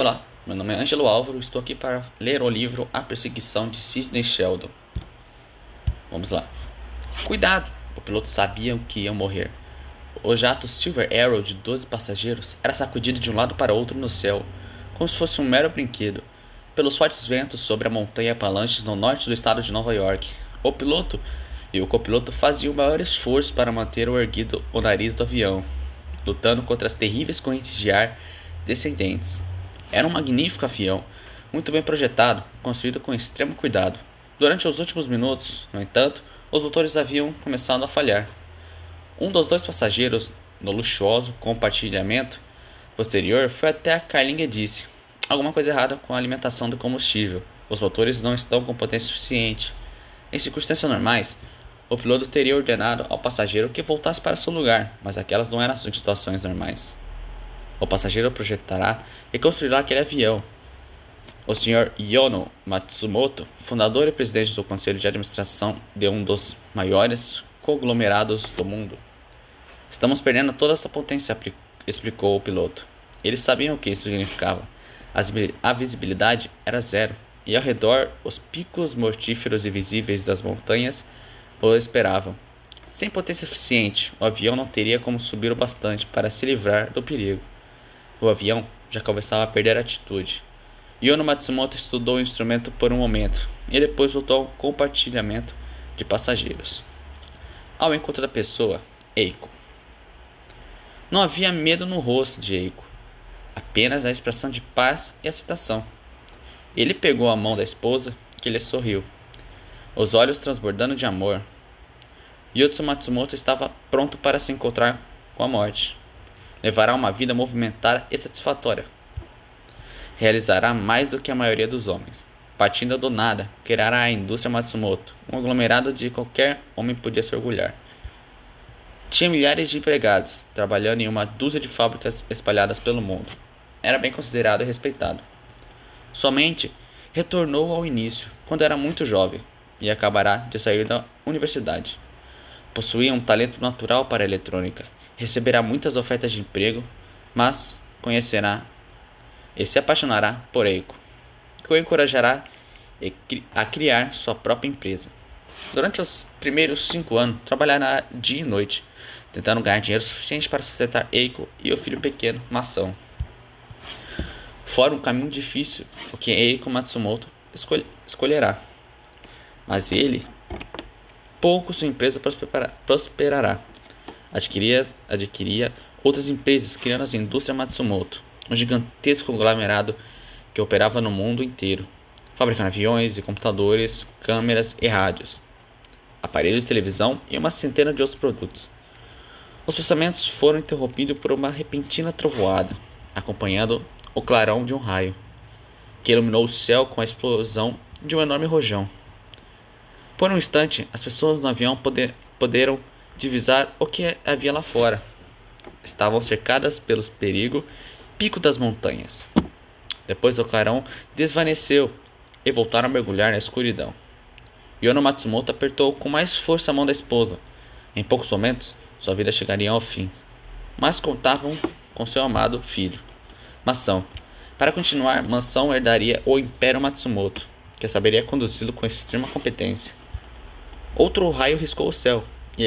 Olá, meu nome é Angelo Álvaro e estou aqui para ler o livro A Perseguição de Sidney Sheldon. Vamos lá. Cuidado! O piloto sabia que iam morrer. O jato Silver Arrow de 12 passageiros era sacudido de um lado para outro no céu, como se fosse um mero brinquedo, pelos fortes ventos sobre a montanha Apalaches no norte do estado de Nova York. O piloto e o copiloto faziam o maior esforço para manter o erguido o nariz do avião, lutando contra as terríveis correntes de ar descendentes. Era um magnífico avião, muito bem projetado, construído com extremo cuidado. Durante os últimos minutos, no entanto, os motores haviam começado a falhar. Um dos dois passageiros, no luxuoso compartilhamento posterior, foi até a carlinha e disse: alguma coisa errada com a alimentação do combustível. Os motores não estão com potência suficiente. Em circunstâncias normais, o piloto teria ordenado ao passageiro que voltasse para seu lugar, mas aquelas não eram as situações normais. O passageiro projetará e construirá aquele avião. O Sr. Yono Matsumoto, fundador e presidente do Conselho de Administração de um dos maiores conglomerados do mundo. Estamos perdendo toda essa potência, explicou o piloto. Eles sabiam o que isso significava. A visibilidade era zero, e ao redor os picos mortíferos e visíveis das montanhas o esperavam. Sem potência suficiente, o avião não teria como subir o bastante para se livrar do perigo. O avião já começava a perder a atitude. Yono Matsumoto estudou o instrumento por um momento e depois voltou ao compartilhamento de passageiros. Ao encontro da pessoa, Eiko. Não havia medo no rosto de Eiko, apenas a expressão de paz e aceitação. Ele pegou a mão da esposa, que lhe sorriu, os olhos transbordando de amor. Yono Matsumoto estava pronto para se encontrar com a morte. Levará uma vida movimentada e satisfatória. Realizará mais do que a maioria dos homens. Partindo do nada, criará a indústria Matsumoto, um aglomerado de qualquer homem podia se orgulhar. Tinha milhares de empregados, trabalhando em uma dúzia de fábricas espalhadas pelo mundo. Era bem considerado e respeitado. Sua mente retornou ao início, quando era muito jovem, e acabará de sair da universidade. Possuía um talento natural para a eletrônica. Receberá muitas ofertas de emprego, mas conhecerá e se apaixonará por Eiko, que o encorajará a criar sua própria empresa. Durante os primeiros 5 anos, trabalhará dia e noite, tentando ganhar dinheiro suficiente para sustentar Eiko e o filho pequeno, Masao. Fora um caminho difícil, o que Eiko Matsumoto escolherá. Mas ele, pouco sua empresa prosperará. Adquiria outras empresas, criando a indústria Matsumoto, um gigantesco conglomerado que operava no mundo inteiro, fabricando aviões e computadores, câmeras e rádios, aparelhos de televisão e uma centena de outros produtos. Os pensamentos foram interrompidos por uma repentina trovoada, acompanhando o clarão de um raio, que iluminou o céu com a explosão de um enorme rojão. Por um instante, as pessoas no avião puderam divisar o que havia lá fora. Estavam cercadas pelo perigo, pico das montanhas. Depois o clarão desvaneceu e voltaram a mergulhar na escuridão. Yono Matsumoto apertou com mais força a mão da esposa. Em poucos momentos, sua vida chegaria ao fim. Mas contavam com seu amado filho, Masao. Para continuar, Masao herdaria o Império Matsumoto, que saberia conduzi-lo com extrema competência. Outro raio riscou o céu. E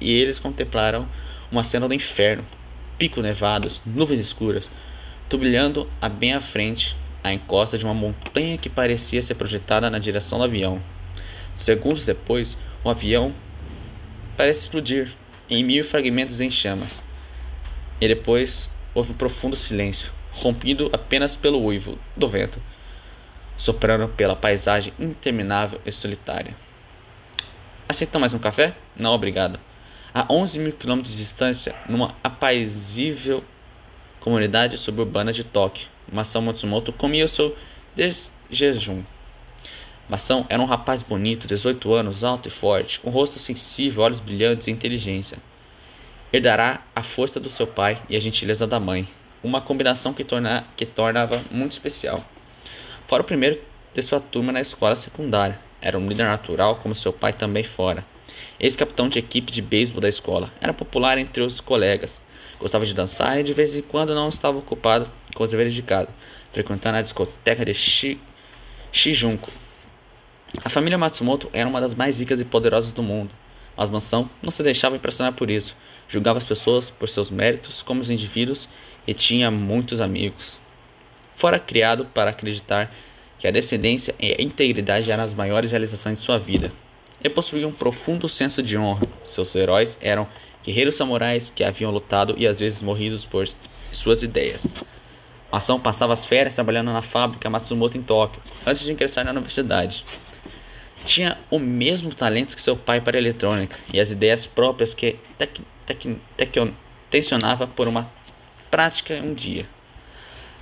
eles contemplaram uma cena do inferno, picos nevados, nuvens escuras, turbilhando a bem à frente, à encosta de uma montanha que parecia ser projetada na direção do avião. Segundos depois, o avião parece explodir em 1000 fragmentos em chamas. E depois houve um profundo silêncio, rompido apenas pelo uivo do vento, soprando pela paisagem interminável e solitária. Aceita mais um café? Não, obrigado. A 11.000 quilômetros de distância, numa apazível comunidade suburbana de Tóquio, Masao Matsumoto comia o seu desjejum. Masao era um rapaz bonito, 18 anos, alto e forte, com rosto sensível, olhos brilhantes e inteligência. Herdará a força do seu pai e a gentileza da mãe, uma combinação que tornava muito especial. Fora o primeiro de sua turma na escola secundária. Era um líder natural, como seu pai também fora. Ex-capitão de equipe de beisebol da escola. Era popular entre os colegas. Gostava de dançar e de vez em quando não estava ocupado com os deveres de casa, frequentando a discoteca de Shinjuku. A família Matsumoto era uma das mais ricas e poderosas do mundo, mas Mansão não se deixava impressionar por isso, julgava as pessoas por seus méritos como os indivíduos e tinha muitos amigos. Fora criado para acreditar que a descendência e a integridade eram as maiores realizações de sua vida. Ele possuía um profundo senso de honra. Seus heróis eram guerreiros samurais que haviam lutado e às vezes morridos por suas ideias. Mansão passava as férias trabalhando na fábrica Matsumoto em Tóquio, antes de ingressar na universidade. Tinha o mesmo talento que seu pai para a eletrônica e as ideias próprias que tensionava por uma prática um dia.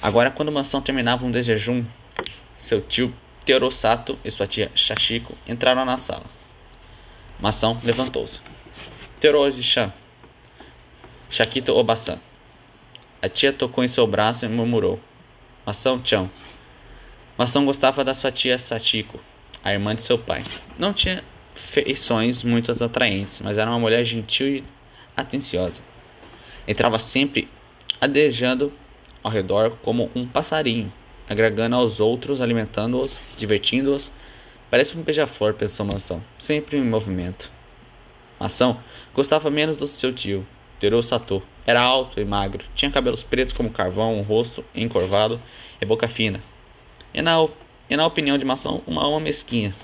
Agora, quando Mansão terminava um desjejum, seu tio Teruo Sato e sua tia Sachiko entraram na sala. Mansão levantou-se. Teruo-chan, Shakito Obasan. A tia tocou em seu braço e murmurou: Mansão-chan. Mansão gostava da sua tia Sachiko, a irmã de seu pai. Não tinha feições muito atraentes, mas era uma mulher gentil e atenciosa. Entrava sempre adejando ao redor como um passarinho, agregando aos outros, alimentando-os, divertindo-os. Parece um beija-flor, pensou Mansão, sempre em movimento. Mansão gostava menos do seu tio, Teruo Sato. Era alto e magro, tinha cabelos pretos como carvão, um rosto encorvado e boca fina. E na opinião de Mansão, uma alma mesquinha.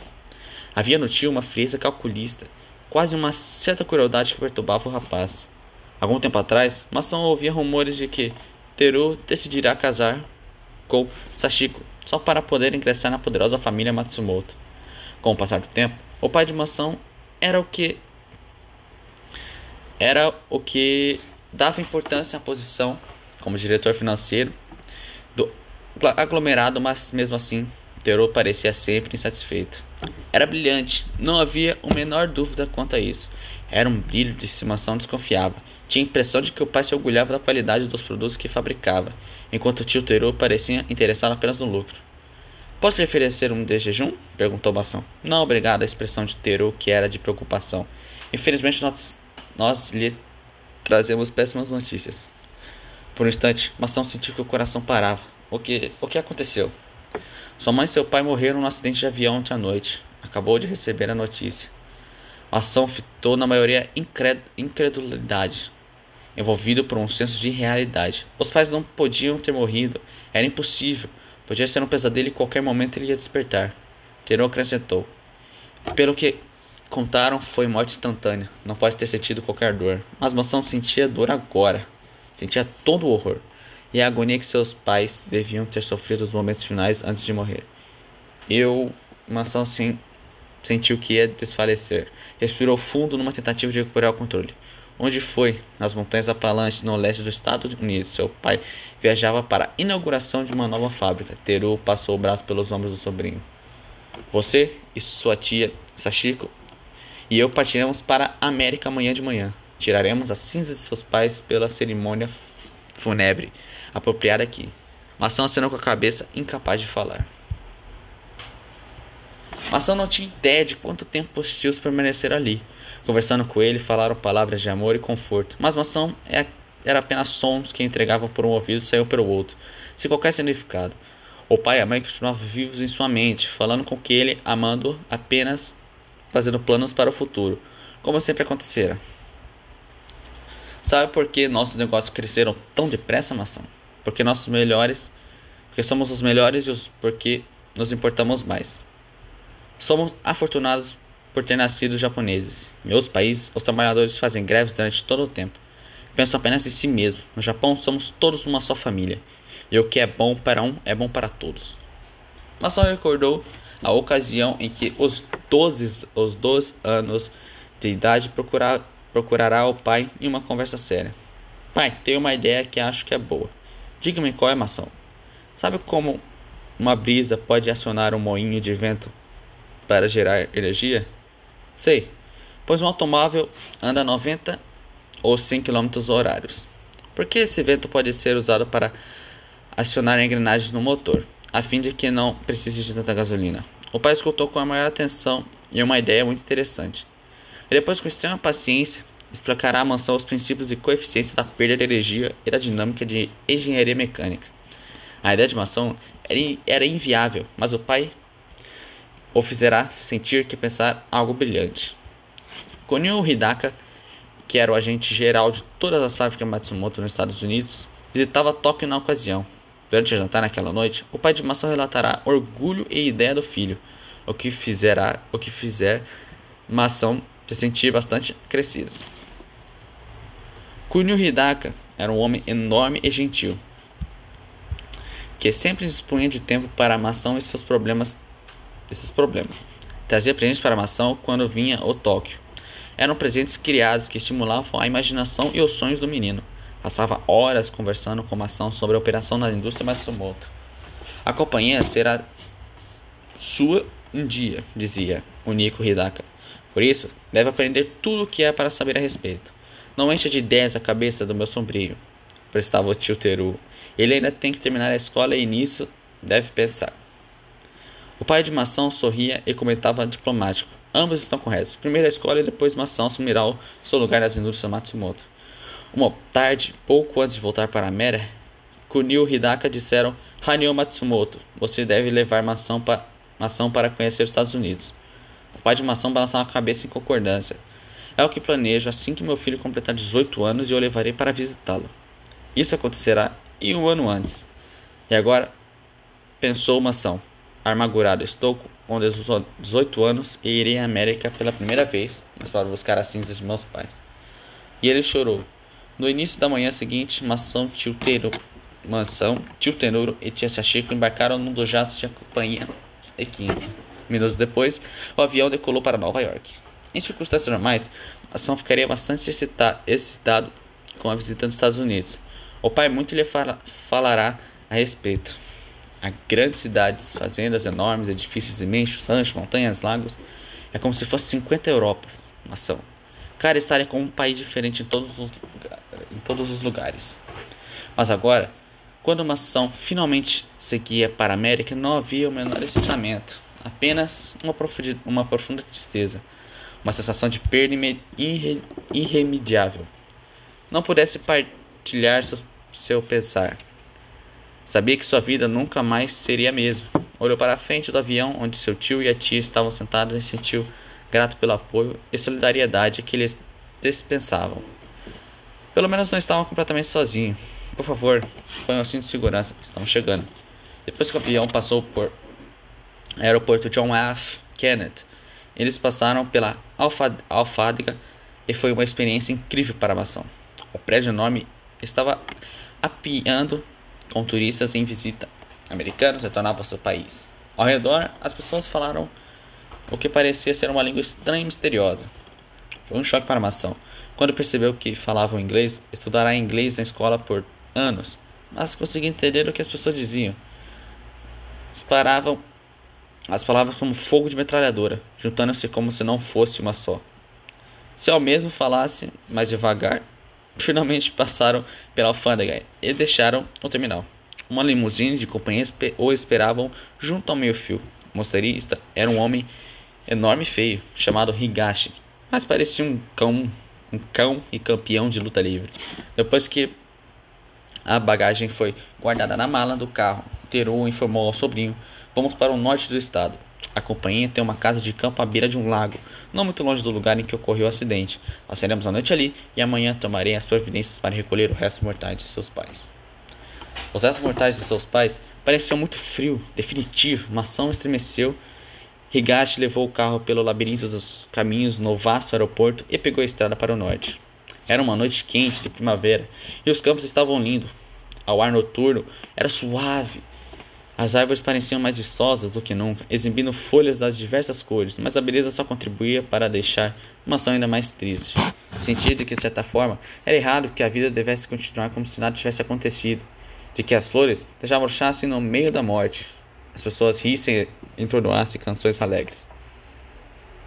Havia no tio uma frieza calculista, quase uma certa crueldade que perturbava o rapaz. Algum tempo atrás, Mansão ouvia rumores de que Teru decidirá casar com Sachiko, só para poder ingressar na poderosa família Matsumoto. Com o passar do tempo, o pai de Mansão era o que dava importância à posição como diretor financeiro do aglomerado, mas mesmo assim, Teru parecia sempre insatisfeito. Era brilhante, não havia a menor dúvida quanto a isso. Era um brilho de que Mansão desconfiava. Tinha a impressão de que o pai se orgulhava da qualidade dos produtos que fabricava, enquanto o tio Teru parecia interessado apenas no lucro. — Posso lhe oferecer um desjejum? — perguntou Mansão. — Não, obrigado. A expressão de Teru, que era de preocupação. — Infelizmente, nós lhe trazemos péssimas notícias. Por um instante, Mansão sentiu que o coração parava. — O que aconteceu? — Sua mãe e seu pai morreram num acidente de avião ontem à noite. Acabou de receber a notícia. Mansão fitou na maioria incredulidade, envolvido por um senso de irrealidade. Os pais não podiam ter morrido, era impossível, podia ser um pesadelo e em qualquer momento ele ia despertar. Teru acrescentou: pelo que contaram, foi morte instantânea, não pode ter sentido qualquer dor. Mas Mansão sentia dor agora, sentia todo o horror e a agonia que seus pais deviam ter sofrido nos momentos finais antes de morrer. Mansão sentiu que ia desfalecer. Respirou fundo numa tentativa de recuperar o controle. Onde foi? Nas montanhas Apalaches, no leste dos Estados Unidos. Seu pai viajava para a inauguração de uma nova fábrica. Teru passou o braço pelos ombros do sobrinho. Você e sua tia Sachiko e eu partiremos para a América amanhã de manhã. Tiraremos as cinzas de seus pais pela cerimônia fúnebre apropriada aqui. Mansão acenou com a cabeça, incapaz de falar. Mansão não tinha ideia de quanto tempo os tios permaneceram ali, conversando com ele, falaram palavras de amor e conforto, mas Mansão era apenas sons que entregavam por um ouvido e saiam pelo outro, sem qualquer significado. O pai e a mãe continuavam vivos em sua mente, falando com que ele, amando, apenas fazendo planos para o futuro, como sempre acontecera. Sabe por que nossos negócios cresceram tão depressa, Mansão? Porque somos os melhores e porque nos importamos mais. Somos afortunados por ter nascido japoneses. Em outros países, os trabalhadores fazem greves durante todo o tempo. Pensam apenas em si mesmo. No Japão, somos todos uma só família. E o que é bom para um, é bom para todos. Mansão recordou a ocasião em que aos 12 anos de idade procurará o pai em uma conversa séria. Pai, tenho uma ideia que acho que é boa. Diga-me qual é, Mansão. Sabe como uma brisa pode acionar um moinho de vento para gerar energia? Sei, pois um automóvel anda a 90 ou 100 km horários. Por que esse vento pode ser usado para acionar engrenagens no motor, a fim de que não precise de tanta gasolina? O pai escutou com a maior atenção e uma ideia muito interessante. Depois, com extrema paciência, explicará a Mansão os princípios de coeficiência da perda de energia e da dinâmica de engenharia mecânica. A ideia de mansão era inviável, mas o pai o fizerá sentir que pensar algo brilhante. Kunio Hidaka, que era o agente geral de todas as fábricas Matsumoto nos Estados Unidos, visitava Tóquio na ocasião. Durante o jantar naquela noite, o pai de Masao relatará orgulho e ideia do filho, o que fizer Masao se sentir bastante crescido. Kunio Hidaka era um homem enorme e gentil, que sempre dispunha de tempo para Masao e seus problemas. Trazia presentes para Masao quando vinha ao Tóquio. Eram presentes criados que estimulavam a imaginação e os sonhos do menino. Passava horas conversando com Masao sobre a operação na indústria Matsumoto. A companhia será sua um dia, dizia o Nico Hidaka. Por isso, deve aprender tudo o que é para saber a respeito. Não encha de ideias a cabeça do meu sombrio, prestava o tio Teru. Ele ainda tem que terminar a escola e nisso deve pensar. O pai de Masao sorria e comentava diplomático. Ambos estão corretos. Primeiro a escola e depois Masao assumirá o seu lugar nas indústrias Matsumoto. Uma tarde, pouco antes de voltar para a Mera, Kunio Hidaka disseram: Hanyo Matsumoto, você deve levar Masao para conhecer os Estados Unidos. O pai de Masao balançava a cabeça em concordância. É o que planejo assim que meu filho completar 18 anos e eu levarei para visitá-lo. Isso acontecerá e um ano antes. E agora, pensou Masao. Amargurado, estou com 18 anos e irei à América pela primeira vez, mas para buscar as cinzas de meus pais. E ele chorou. No início da manhã seguinte, Masao, tio Tenuro e tia Sachiko embarcaram num dos jatos de companhia e 15 minutos depois, o avião decolou para Nova York. Em circunstâncias normais, Masao ficaria bastante excitado com a visita dos Estados Unidos. O pai muito lhe falará a respeito. Há grandes cidades, fazendas enormes, edifícios imensos, ranchos, montanhas, lagos. É como se fosse 50 Europas, Masao. Cara, estaria como um país diferente em todos os lugares. Mas agora, quando Masao finalmente seguia para a América, não havia o menor excitamento. Apenas uma profunda tristeza. Uma sensação de perda irremediável. Não pudesse partilhar seu pensar. Sabia que sua vida nunca mais seria a mesma. Olhou para a frente do avião, onde seu tio e a tia estavam sentados, e sentiu grato pelo apoio e solidariedade que eles dispensavam. Pelo menos não estavam completamente sozinhos. Por favor, ponham o cinto de segurança, estão chegando. Depois que o avião passou por aeroporto John F. Kennedy, eles passaram pela alfândega e foi uma experiência incrível para a Masao. O prédio enorme estava apiando com turistas em visita. Americanos retornavam ao seu país. Ao redor, as pessoas falaram o que parecia ser uma língua estranha e misteriosa. Foi um choque para Masao quando percebeu que falavam inglês. Estudará inglês na escola por anos, mas conseguia entender o que as pessoas diziam. Disparavam as palavras como fogo de metralhadora, juntando-se como se não fosse uma só. Se ao mesmo falasse mais devagar. Finalmente passaram pela alfândega e deixaram o terminal. Uma limusine de companhia o esperavam junto ao meio-fio. O motorista era um homem enorme e feio, chamado Higashi, mas parecia um cão e campeão de luta livre. Depois que a bagagem foi guardada na mala do carro, Teru informou ao sobrinho: vamos para o norte do estado. A companhia tem uma casa de campo à beira de um lago, não muito longe do lugar em que ocorreu o acidente. Passaremos a noite ali e amanhã tomarei as providências para recolher os restos mortais de seus pais. Os restos mortais de seus pais pareciam muito frio, definitivo. Masao estremeceu. Higashi levou o carro pelo labirinto dos caminhos no vasto aeroporto e pegou a estrada para o norte. Era uma noite quente de primavera e os campos estavam lindos. Ao ar noturno era suave. As árvores pareciam mais viçosas do que nunca, exibindo folhas das diversas cores, mas a beleza só contribuía para deixar Masao ainda mais triste. Sentia de que, de certa forma, era errado que a vida devesse continuar como se nada tivesse acontecido, de que as flores já murchassem no meio da morte, as pessoas rissem e entordoassem canções alegres.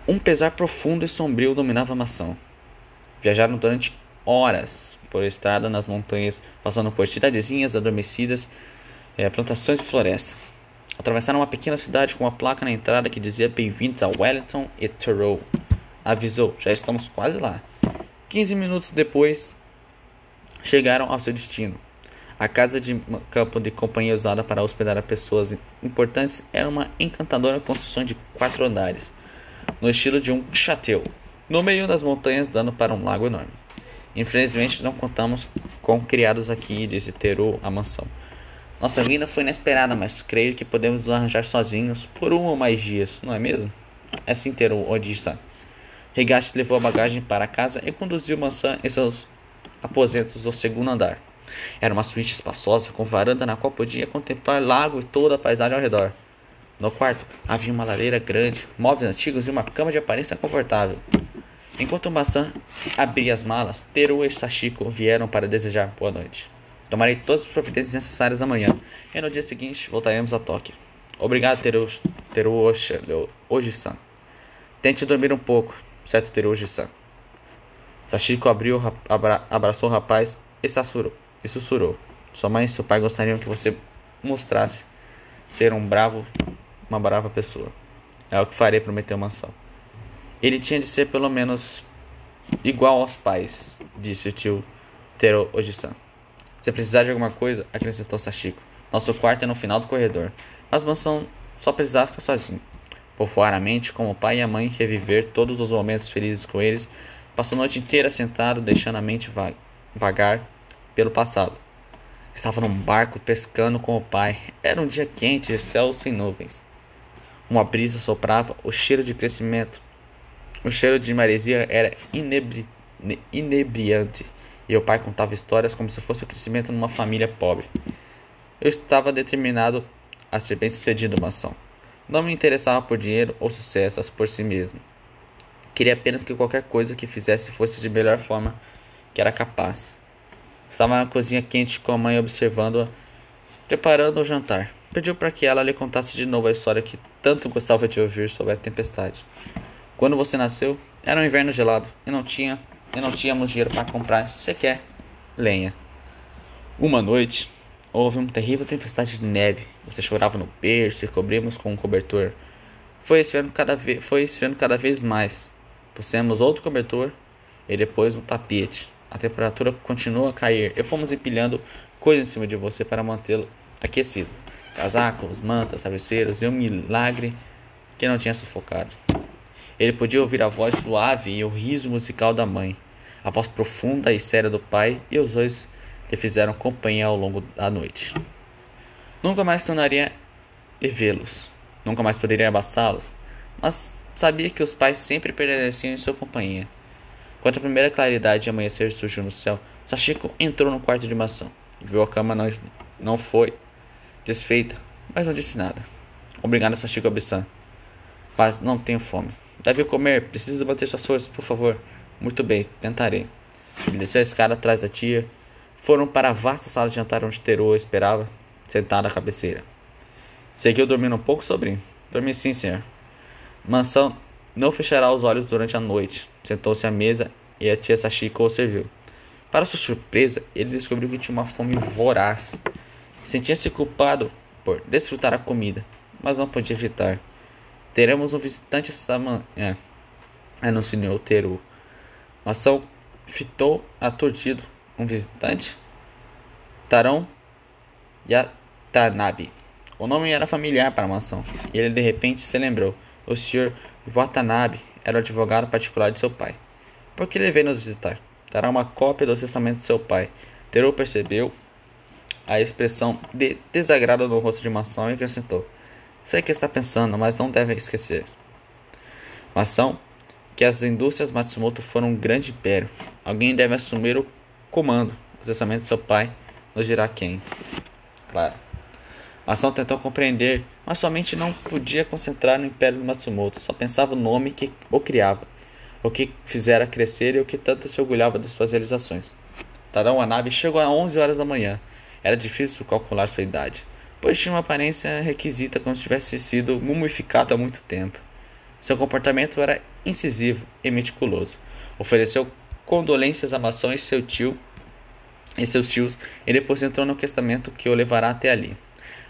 Um pesar profundo e sombrio dominava Masao. Viajaram durante horas por estrada nas montanhas, passando por cidadezinhas adormecidas, plantações e floresta. Atravessaram uma pequena cidade com uma placa na entrada que dizia: bem-vindos a Wellington e Teruo. Avisou: já estamos quase lá. 15 minutos depois, chegaram ao seu destino. A casa de campo de companhia usada para hospedar pessoas importantes era uma encantadora construção de 4 andares, no estilo de um château, no meio das montanhas dando para um lago enorme. Infelizmente não contamos com criados aqui, disse Teru à mansão. Nossa vinda foi inesperada, mas creio que podemos nos arranjar sozinhos por um ou mais dias, não é mesmo? É sim, Teru, Odissa. Higashi levou a bagagem para casa e conduziu mansão em seus aposentos do segundo andar. Era uma suíte espaçosa com varanda na qual podia contemplar lago e toda a paisagem ao redor. No quarto havia uma lareira grande, móveis antigos e uma cama de aparência confortável. Enquanto Masao abria as malas, Teru e Sachiko vieram para desejar boa noite. Tomarei todas as providências necessárias amanhã e no dia seguinte voltaremos a Tóquio. Obrigado, Teruo Oji-san. Tente dormir um pouco, certo, Teruo Oji-san? Sachiko abraçou o rapaz e sussurrou. Sua mãe e seu pai gostariam que você mostrasse ser uma brava pessoa. É o que farei, prometeu Masao. Ele tinha de ser pelo menos igual aos pais, disse o tio Teruo Oji-san. Se precisar de alguma coisa, acrescentou Sachiko. Nosso quarto é no final do corredor, mas mansão só precisava ficar sozinho. Povoar a mente como o pai e a mãe, reviver todos os momentos felizes com eles. Passou a noite inteira sentado, deixando a mente vagar pelo passado. Estava num barco pescando com o pai. Era um dia quente, céu sem nuvens. Uma brisa soprava, o cheiro de crescimento. O cheiro de maresia era inebriante. E o pai contava histórias como se fosse o crescimento numa família pobre. Eu estava determinado a ser bem-sucedido numa ação. Não me interessava por dinheiro ou sucesso por si mesmo. Queria apenas que qualquer coisa que fizesse fosse de melhor forma que era capaz. Estava na cozinha quente com a mãe observando-a, preparando o jantar. Pediu para que ela lhe contasse de novo a história que tanto gostava de ouvir sobre a tempestade. Quando você nasceu, era um inverno gelado e não tínhamos dinheiro para comprar sequer lenha. Uma noite, houve uma terrível tempestade de neve. Você chorava no berço e cobrimos com um cobertor. Foi esfriando cada vez mais. Pusemos outro cobertor e depois um tapete. A temperatura continuou a cair e fomos empilhando coisas em cima de você para mantê-lo aquecido. Casacos, mantas, travesseiros e um milagre que não tinha sufocado. Ele podia ouvir a voz suave e o riso musical da mãe, a voz profunda e séria do pai, e os dois lhe fizeram companhia ao longo da noite. Nunca mais tornaria a vê-los, nunca mais poderia abraçá-los, mas sabia que os pais sempre permaneciam em sua companhia. Quando a primeira claridade de amanhecer surgiu no céu, Sachiko entrou no quarto de mansão e viu a cama não foi desfeita, mas não disse nada. Obrigado, Sachiko Obi-san, mas não tenho fome. Deve comer, precisa manter suas forças, por favor. Muito bem, tentarei. Ele desceu a escada atrás da tia. Foram para a vasta sala de jantar onde Teruo esperava, sentado à cabeceira. Seguiu dormindo um pouco, sobrinho? Dormi sim, senhor. Mansão não fechará os olhos durante a noite. Sentou-se à mesa e a tia Sachiko o serviu. Para sua surpresa, ele descobriu que tinha uma fome voraz. Sentia-se culpado por desfrutar a comida, mas não podia evitar. Teremos um visitante esta manhã, anunciou Teru. Masao fitou aturdido. Um visitante? Tadao Watanabe. O nome era familiar para Masao, e ele de repente se lembrou. O senhor Watanabe era o advogado particular de seu pai. Por que ele veio nos visitar? Dará uma cópia do testamento de seu pai. Teru percebeu a expressão de desagrado no rosto de Masao e acrescentou. Sei que está pensando, mas não deve esquecer. Masao, que as indústrias Matsumoto foram um grande império. Alguém deve assumir o comando. O testamento de seu pai nos dirá quem. Claro. Masao tentou compreender, mas sua mente não podia concentrar no império do Matsumoto. Só pensava no nome que o criava, o que fizera crescer e o que tanto se orgulhava de suas realizações. Tadao Watanabe chegou às 11 horas da manhã. Era difícil calcular sua idade, pois tinha uma aparência requisita como se tivesse sido mumificado há muito tempo. Seu comportamento era incisivo e meticuloso. Ofereceu condolências a Masao e seus tios e depois entrou no testamento que o levará até ali.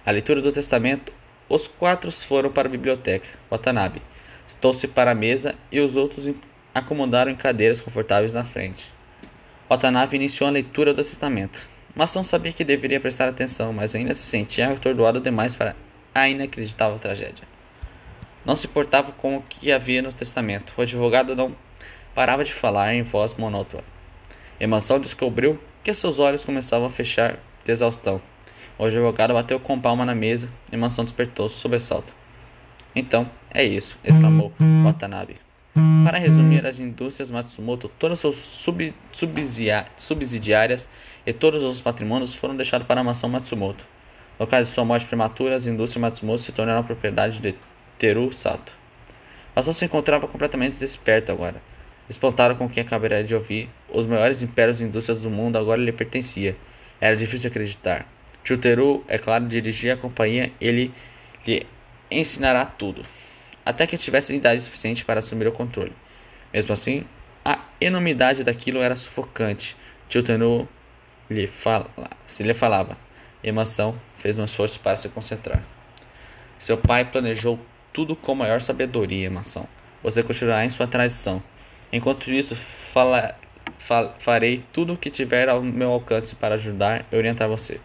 A leitura do testamento, os 4 foram para a biblioteca. Watanabe sentou-se para a mesa e os outros acomodaram em cadeiras confortáveis na frente. Watanabe iniciou a leitura do testamento. Masao sabia que deveria prestar atenção, mas ainda se sentia atordoado demais para a inacreditável tragédia. Não se importava com o que havia no testamento. O advogado não parava de falar em voz monótona. E Masao descobriu que seus olhos começavam a fechar de exaustão. O advogado bateu com palma na mesa e Masao despertou-se sobressalto. Então, é isso, exclamou Watanabe. Para resumir, as indústrias Matsumoto, todas suas subsidiárias e todos os patrimônios foram deixados para a Masao Matsumoto. No caso de sua morte prematura, as indústrias Matsumoto se tornaram propriedade de Teruo Sato. Masao se encontrava completamente desperto agora. Espantado com o que acabaria de ouvir, os maiores impérios e indústrias do mundo agora lhe pertenciam. Era difícil acreditar. Tio Teru, é claro, dirigia a companhia e ele lhe ensinará tudo, até que tivesse idade suficiente para assumir o controle. Mesmo assim, a enormidade daquilo era sufocante. Tio Teru lhe falava. E Masao fez um esforço para se concentrar. Seu pai planejou tudo com maior sabedoria, Masao. Você continuará em sua tradição. Enquanto isso, farei tudo o que tiver ao meu alcance para ajudar e orientar você.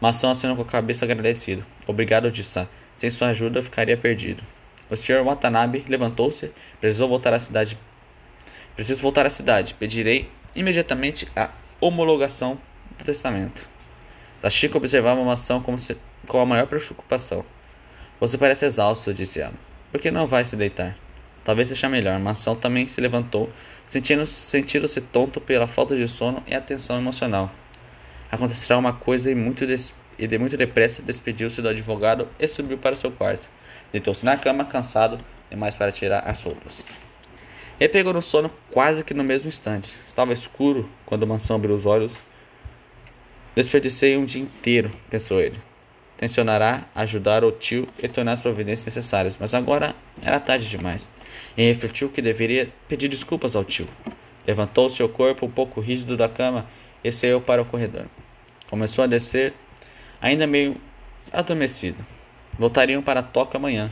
Masao assinou com a cabeça agradecido. Obrigado, Odissa. Sem sua ajuda, eu ficaria perdido. O Sr. Watanabe levantou-se. Preciso voltar à cidade. Pedirei imediatamente a homologação do testamento. Sachiko observava Masao com a maior preocupação. Você parece exausto, disse ela. Por que não vai se deitar? Talvez seja melhor. Masao também se levantou, sentindo-se tonto pela falta de sono e atenção emocional. Acontecerá uma coisa e muito depressa despediu-se do advogado e subiu para seu quarto. Deitou-se na cama, cansado demais para tirar as roupas. Ele pegou no sono quase que no mesmo instante. Estava escuro quando Masao abriu os olhos. Desperdicei um dia inteiro, pensou ele. Tensionará ajudar o tio e tornar as providências necessárias, mas agora era tarde demais. E refletiu que deveria pedir desculpas ao tio. Levantou seu corpo um pouco rígido da cama e saiu para o corredor. Começou a descer, ainda meio adormecido. Voltariam para Tóquio amanhã.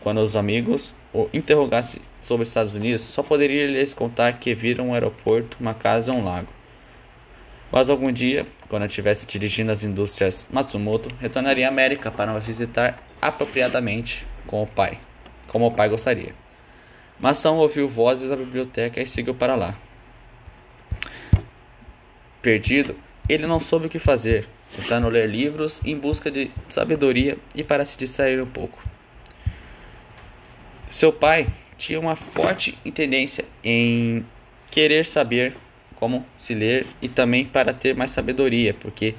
Quando os amigos o interrogassem sobre os Estados Unidos, só poderia lhes contar que viram um aeroporto, uma casa e um lago. Mas algum dia, quando eu estivesse dirigindo as indústrias Matsumoto, retornaria à América para visitar apropriadamente com o pai, como o pai gostaria. Masao ouviu vozes da biblioteca e seguiu para lá. Perdido, ele não soube o que fazer, tentando ler livros em busca de sabedoria e para se distrair um pouco. Seu pai tinha uma forte tendência em querer saber como se ler e também para ter mais sabedoria, porque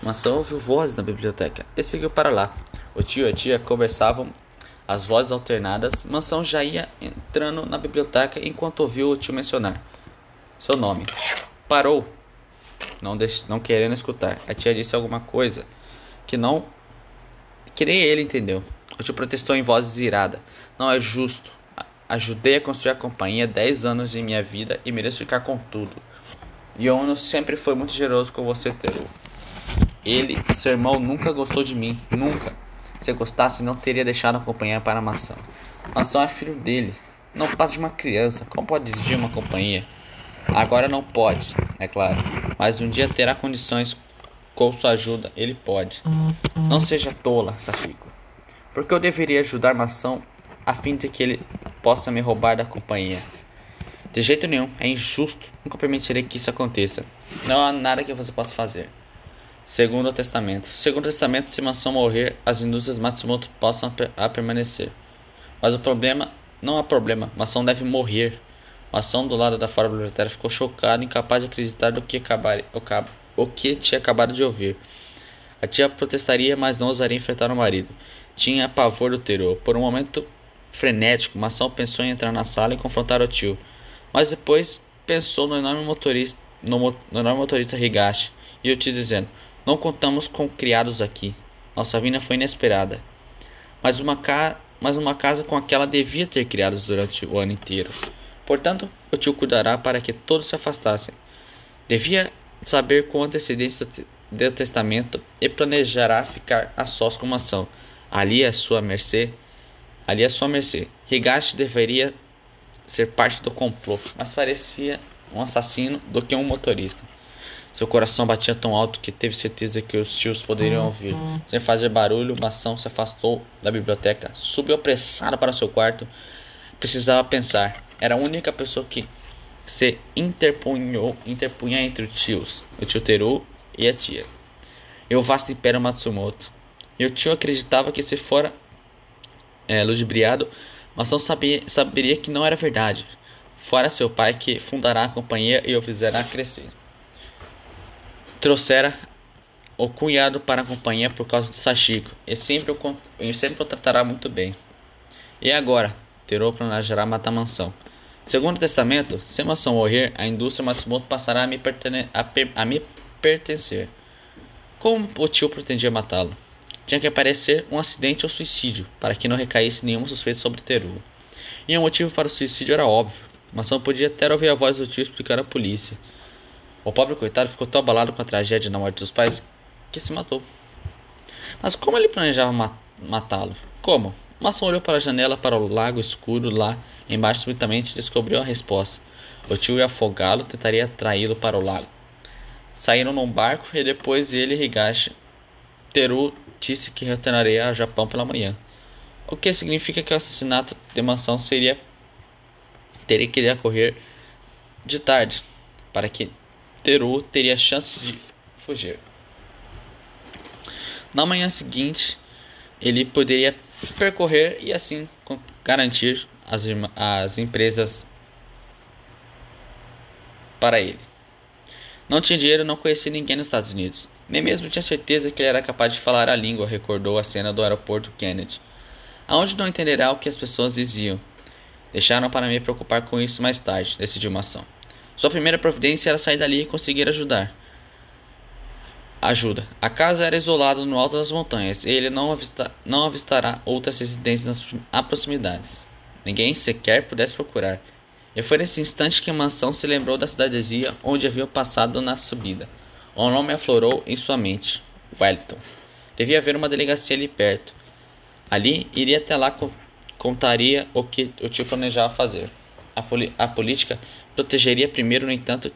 Masao ouviu vozes na biblioteca e seguiu para lá. O tio e a tia conversavam, as vozes alternadas. Masao já ia entrando na biblioteca enquanto ouviu o tio mencionar seu nome. Parou, não querendo escutar. A tia disse alguma coisa que nem ele entendeu. O tio protestou em voz irada. Não é justo. Ajudei a construir a companhia 10 anos de minha vida e mereço ficar com tudo. Yono sempre foi muito generoso com você, Teru. Ele, seu irmão, nunca gostou de mim. Nunca. Se gostasse, não teria deixado acompanhar para a Masao. Masao é filho dele. Não passa de uma criança. Como pode dirigir uma companhia? Agora não pode, é claro. Mas um dia terá condições. Com sua ajuda, ele pode. Não seja tola, Sachiko. Porque eu deveria ajudar Masao a fim de que ele possa me roubar da companhia? De jeito nenhum. É injusto. Nunca permitirei que isso aconteça. Não há nada que você possa fazer. Segundo o testamento. Segundo o testamento, se Masao morrer, as indústrias Matsumoto possam permanecer. Mas o problema... Não há problema. Masao deve morrer. Masao, do lado da fora da biblioteca, ficou chocado, incapaz de acreditar o que tinha acabado de ouvir. A tia protestaria, mas não ousaria enfrentar o marido. Tinha pavor do terror. Por um momento frenético, Masao pensou em entrar na sala e confrontar o tio. Mas depois pensou no enorme motorista Higashi. E o tio dizendo... Não contamos com criados aqui. Nossa vinda foi inesperada. Mas uma, ca... mas uma casa com aquela devia ter criados durante o ano inteiro. Portanto, o tio cuidará para que todos se afastassem. Devia saber com antecedência do testamento e planejará ficar a sós com uma ação. Ali à sua mercê. Higashi deveria ser parte do complô, mas parecia um assassino do que um motorista. Seu coração batia tão alto que teve certeza que os tios poderiam ouvir. Sem fazer barulho, Masao se afastou da biblioteca, subiu apressado para seu quarto. Precisava pensar. Era a única pessoa que se interpunha entre os tios, o tio Teru e a tia, e o vasto império Matsumoto. E o tio acreditava que se fora ludibriado, Masao saberia que não era verdade. Fora seu pai, que fundará a companhia e o fizerá crescer. Trouxera o cunhado para a companhia por causa de Sachiko, e sempre o tratará muito bem. E agora, Teru planejará matar a mansão. Segundo o testamento, se a mansão morrer, a indústria Matsumoto passará a me pertencer. Como o tio pretendia matá-lo? Tinha que aparecer um acidente ou suicídio, para que não recaísse nenhuma suspeita sobre Teru. E o motivo para o suicídio era óbvio. Masao podia até ouvir a voz do tio explicar à polícia. O pobre coitado ficou tão abalado com a tragédia na morte dos pais que se matou. Mas como ele planejava matá-lo? Como? Masao olhou para a janela, para o lago escuro lá embaixo, subitamente descobriu a resposta. O tio ia afogá-lo, tentaria atraí-lo para o lago. Saíram num barco e depois ele e Higashi. Teru disse que retornaria ao Japão pela manhã. O que significa que o assassinato de Masao teria que ocorrer de tarde, para que Teru teria chances de fugir. Na manhã seguinte, ele poderia percorrer e assim garantir as empresas para ele. Não tinha dinheiro, não conhecia ninguém nos Estados Unidos. Nem mesmo tinha certeza que ele era capaz de falar a língua, recordou a cena do aeroporto Kennedy. Aonde não entenderá o que as pessoas diziam. Deixaram para me preocupar com isso mais tarde, decidiu Masao. Sua primeira providência era sair dali e conseguir ajuda. A casa era isolada no alto das montanhas e ele não avistará outras residências nas proximidades. Ninguém sequer pudesse procurar. E foi nesse instante que Masao se lembrou da cidadezinha onde havia passado na subida. O nome aflorou em sua mente. Wellington. Devia haver uma delegacia ali perto. Ali, iria até lá contaria o que o tio planejava fazer. A política protegeria primeiro, no entanto,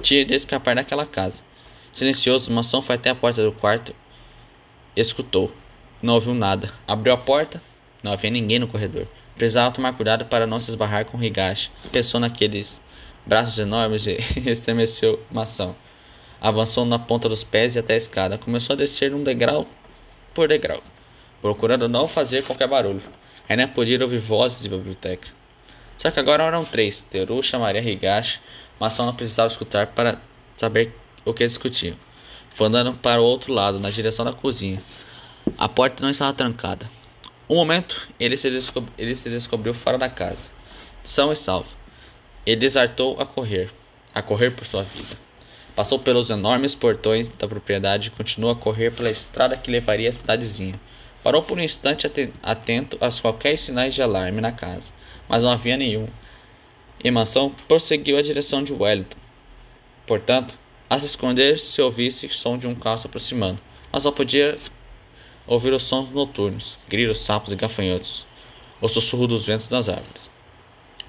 tinha de escapar daquela casa. Silencioso, Masao foi até a porta do quarto. Escutou. Não ouviu nada. Abriu a porta. Não havia ninguém no corredor. Precisava tomar cuidado para não se esbarrar com Higashi. Pensou naqueles braços enormes e estremeceu Masao. Avançou na ponta dos pés e até a escada. Começou a descer um degrau por degrau, procurando não fazer qualquer barulho. Ainda podia ouvir vozes de biblioteca. Só que agora eram três. Teru chamaria Higashi. Masao não precisava escutar para saber o que discutiam. Foi andando para o outro lado, na direção da cozinha. A porta não estava trancada. Um momento, ele se descobriu fora da casa. São e salvo. Ele desartou a correr por sua vida. Passou pelos enormes portões da propriedade e continuou a correr pela estrada que levaria à cidadezinha. Parou por um instante atento a qualquer sinais de alarme na casa, mas não havia nenhum. E Masao prosseguiu a direção de Wellington. Portanto, a se esconder se ouvisse o som de um carro se aproximando, mas só podia ouvir os sons noturnos, grilos, sapos e gafanhotos, o sussurro dos ventos nas árvores.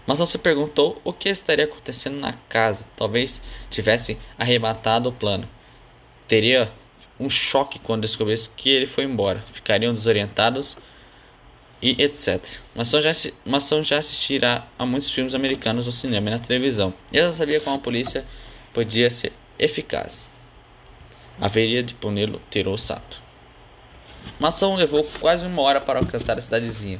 Masao se perguntou o que estaria acontecendo na casa. Talvez tivesse arrematado o plano. Teria um choque quando descobrisse que ele foi embora. Ficariam desorientados e etc. Masao já assistirá a muitos filmes americanos no cinema e na televisão. Ele já sabia como a polícia podia ser eficaz. Haveria de puni-lo, Teruo Sato. Masao levou quase uma hora para alcançar a cidadezinha,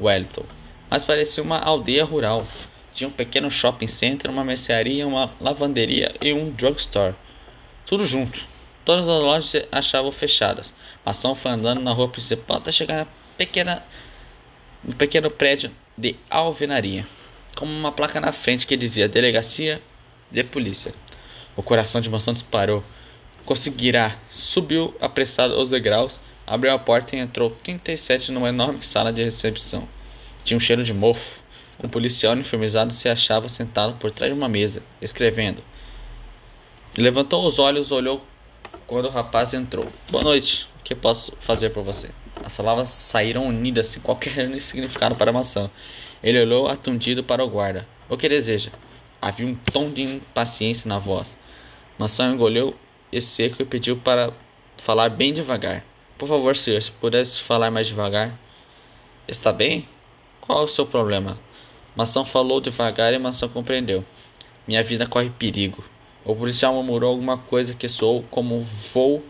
Wellington. Mas parecia uma aldeia rural. Tinha um pequeno shopping center, uma mercearia, uma lavanderia e um drugstore. Tudo junto. Todas as lojas se achavam fechadas. Masao foi andando na rua principal até chegar no pequeno prédio de alvenaria, com uma placa na frente que dizia Delegacia de Polícia. O coração de Masao disparou. Conseguirá. Subiu apressado os degraus Abriu a porta e entrou 37 numa enorme sala de recepção. Tinha um cheiro de mofo. Um policial uniformizado se achava sentado por trás de uma mesa, escrevendo. Levantou os olhos, olhou quando o rapaz entrou. Boa noite, o que posso fazer por você? As palavras saíram unidas sem qualquer significado para Maçã. Ele olhou atundido para o guarda. O que deseja? Havia um tom de impaciência na voz. Maçã engoliu e seco e pediu para falar bem devagar. Por favor, senhor, se pudesse falar mais devagar. Está bem? Qual é o seu problema? Maçã falou devagar e Maçã compreendeu. Minha vida corre perigo. O policial murmurou alguma coisa que soou como voo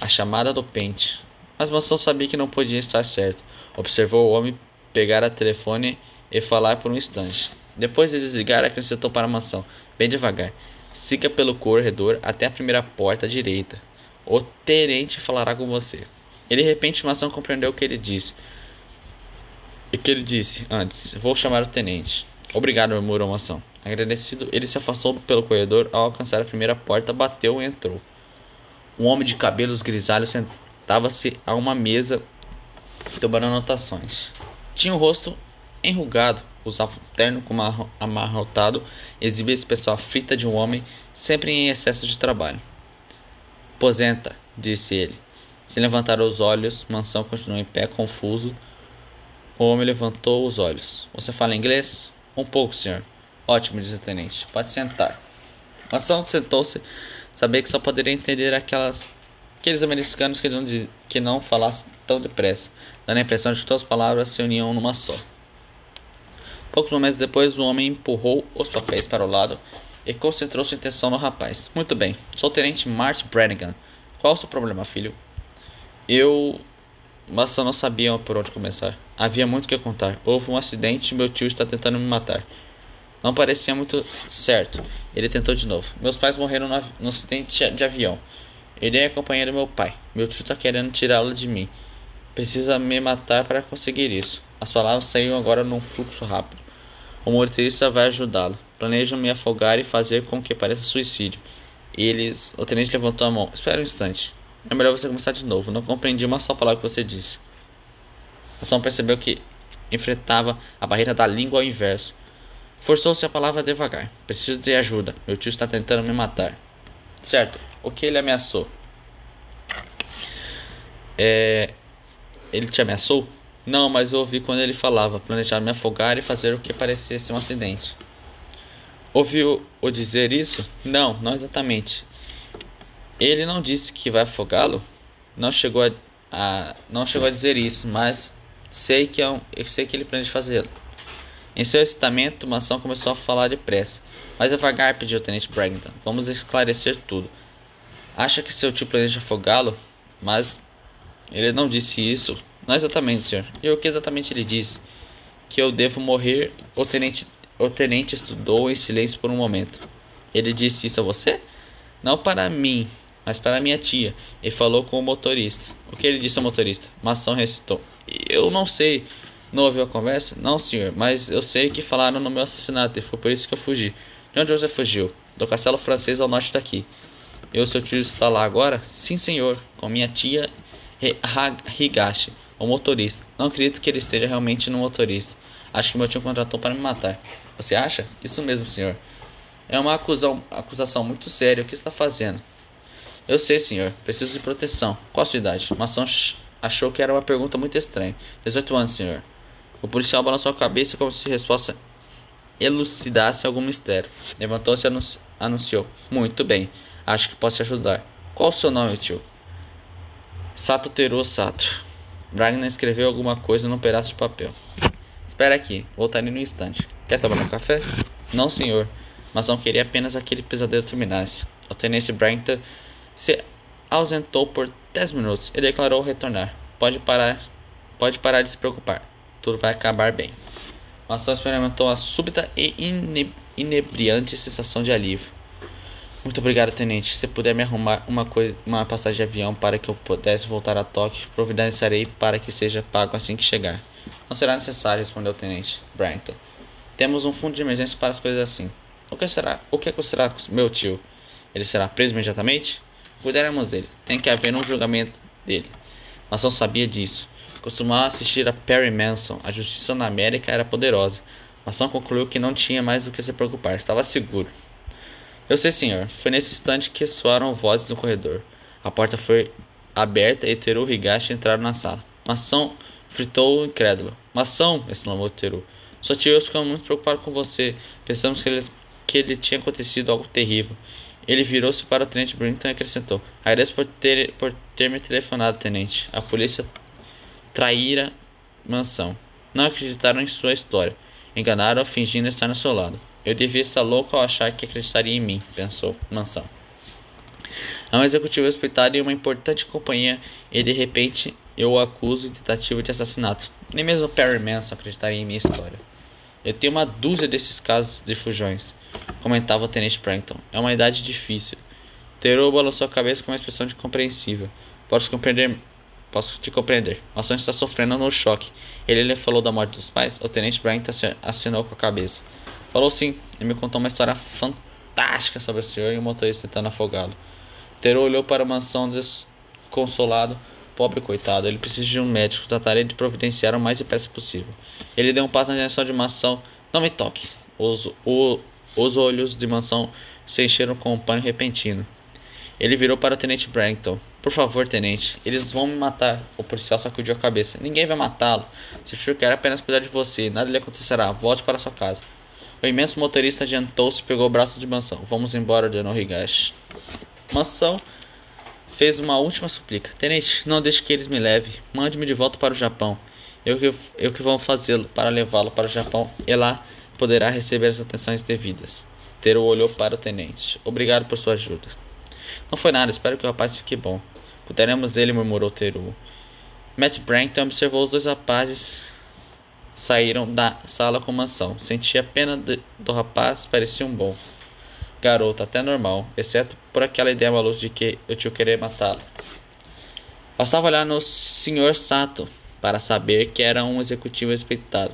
a chamada do pente. Mas Maçã sabia que não podia estar certo. Observou o homem pegar a telefone e falar por um instante. Depois de desligar, acrescentou para Maçã, bem devagar. Siga pelo corredor até a primeira porta à direita. O tenente falará com você. E de repente Maçã compreendeu o que ele disse. E que ele disse antes. Vou chamar o tenente. Obrigado, murmurou Maçã. Agradecido, ele se afastou pelo corredor. Ao alcançar a primeira porta, bateu e entrou. Um homem de cabelos grisalhos sentava-se a uma mesa tomando anotações. Tinha o rosto enrugado, usava um terno com amarrotado, exibia a expressão aflita de um homem sempre em excesso de trabalho. Aposenta, disse ele. Sem levantar os olhos, Mansão continuou em pé, confuso. O homem levantou os olhos. Você fala inglês? Um pouco, senhor. Ótimo, disse o tenente. Pode sentar. Mansão sentou-se, sabia que só poderia entender aqueles americanos que não falassem tão depressa, dando a impressão de que todas as palavras se uniam numa só. Poucos momentos depois, o homem empurrou os papéis para o lado e concentrou sua atenção no rapaz. Muito bem, sou o tenente Martin Branigan. Qual é o seu problema, filho? Maçã não sabia por onde começar. Havia muito o que contar. Houve um acidente e meu tio está tentando me matar. Não parecia muito certo. Ele tentou de novo. Meus pais morreram no acidente de avião. Ele é acompanhado do meu pai. Meu tio está querendo tirá-lo de mim. Precisa me matar para conseguir isso. As palavras saíram agora num fluxo rápido. O motorista vai ajudá-lo. Planejam me afogar e fazer com que pareça suicídio. O tenente levantou a mão. Espera um instante. É melhor você começar de novo. Não compreendi uma só palavra que você disse. Maçã percebeu que enfrentava a barreira da língua ao inverso. Forçou-se a palavra devagar. Preciso de ajuda. Meu tio está tentando me matar. Certo. O que ele ameaçou? Ele te ameaçou? Não, mas eu ouvi quando ele falava. Planejar me afogar e fazer o que parecesse um acidente. Ouviu-o dizer isso? Não exatamente. Ele não disse que vai afogá-lo? Não chegou a dizer isso, mas sei que ele planeja fazê-lo. Em seu excitamento, Maçã começou a falar depressa. Mas devagar, pediu o tenente Bragton. Vamos esclarecer tudo. Acha que seu tio planeja afogá-lo? Mas ele não disse isso. Não exatamente, senhor. E o que exatamente ele disse? Que eu devo morrer? O tenente estudou em silêncio por um momento. Ele disse isso a você? Não para mim, mas para minha tia. E falou com o motorista. O que ele disse ao motorista? Maçã recitou. Eu não sei. Não ouviu a conversa? Não, senhor. Mas eu sei que falaram no meu assassinato. E foi por isso que eu fugi. De onde você fugiu? Do castelo francês ao norte daqui. E o seu tio está lá agora? Sim, senhor. Com minha tia Higashi. O motorista. Não acredito que ele esteja realmente no motorista. Acho que meu tio contratou para me matar. Você acha? Isso mesmo, senhor. É uma acusação muito séria. O que está fazendo? Eu sei, senhor. Preciso de proteção. Qual a sua idade? Maçã achou que era uma pergunta muito estranha. 18 anos, senhor. O policial balançou a cabeça como se a resposta elucidasse algum mistério. Levantou-se e anunciou. Muito bem. Acho que posso te ajudar. Qual o seu nome, tio? Sato Teruo Sato. Bragna escreveu alguma coisa num pedaço de papel. Espera aqui. Voltarei no instante. Quer tomar um café? Não, senhor. Maçã queria apenas aquele pesadelo terminasse. O tenente Bragton se ausentou por 10 minutos e declarou retornar. Pode parar de se preocupar. Tudo vai acabar bem. Maçã experimentou a súbita e inebriante sensação de alívio. Muito obrigado, tenente. Se puder me arrumar uma passagem de avião para que eu pudesse voltar a Tóquio, providenciarei para que seja pago assim que chegar. Não será necessário, respondeu o tenente Bragton. Temos um fundo de emergência para as coisas assim. O que será meu tio? Ele será preso imediatamente? Cuidaremos dele. Tem que haver um julgamento dele. mas não sabia disso. Costumava assistir a Perry Manson. A justiça na América era poderosa. Masao concluiu que não tinha mais do que se preocupar. Estava seguro. Eu sei, senhor. Foi nesse instante que soaram vozes no corredor. A porta foi aberta e Teru e Higashi entraram na sala. Masao fritou o incrédulo. Masao, exclamou Teru. Só tio, ficamos muito preocupados com você. Pensamos que ele tinha acontecido algo terrível. Ele virou-se para o tenente Brinton e acrescentou. Agradeço por ter me telefonado, tenente. A polícia traíra Masao. Não acreditaram em sua história. Enganaram fingindo estar no seu lado. Eu devia estar louco ao achar que acreditaria em mim, pensou Masao. É um executivo respeitado em uma importante companhia e de repente eu o acuso de tentativa de assassinato. Nem mesmo Perry Manson acreditaria em minha história. Eu tenho uma dúzia desses casos de fujões, comentava o tenente Plankton. É uma idade difícil. Teru balançou a cabeça com uma expressão de compreensível. Posso te compreender. Masao está sofrendo no choque. Ele falou da morte dos pais? O tenente Plankton assinou com a cabeça. Falou sim, e me contou uma história fantástica sobre o senhor e o motorista tentando afogá-lo. Teru olhou para a Mansão desconsolado. Pobre coitado, ele precisa de um médico. Tratarei de providenciar o mais depressa possível. Ele deu um passo na direção de Masao. Não me toque. Os olhos de Masao se encheram com um pânico repentino. Ele virou para o tenente Brankton. Por favor, tenente, eles vão me matar. O policial sacudiu a cabeça. Ninguém vai matá-lo. Se o senhor quer apenas cuidar de você, nada lhe acontecerá. Volte para sua casa. O imenso motorista adiantou-se e pegou o braço de Masao. Vamos embora, ordenou Higashi. Masao fez uma última súplica. Tenente, não deixe que eles me levem. Mande-me de volta para o Japão. Eu que vou fazê-lo para levá-lo para o Japão. E lá poderá receber as atenções devidas. Teru olhou para o tenente. Obrigado por sua ajuda. Não foi nada. Espero que o rapaz fique bom. Cuidaremos dele, murmurou Teru. Matt Brankton observou os dois rapazes. Saíram da sala com Masao. Sentia a pena do rapaz, parecia um bom garoto, até normal, exceto por aquela ideia maluca de que eu tinha querer matá-lo. Bastava olhar no Sr. Sato para saber que era um executivo respeitado.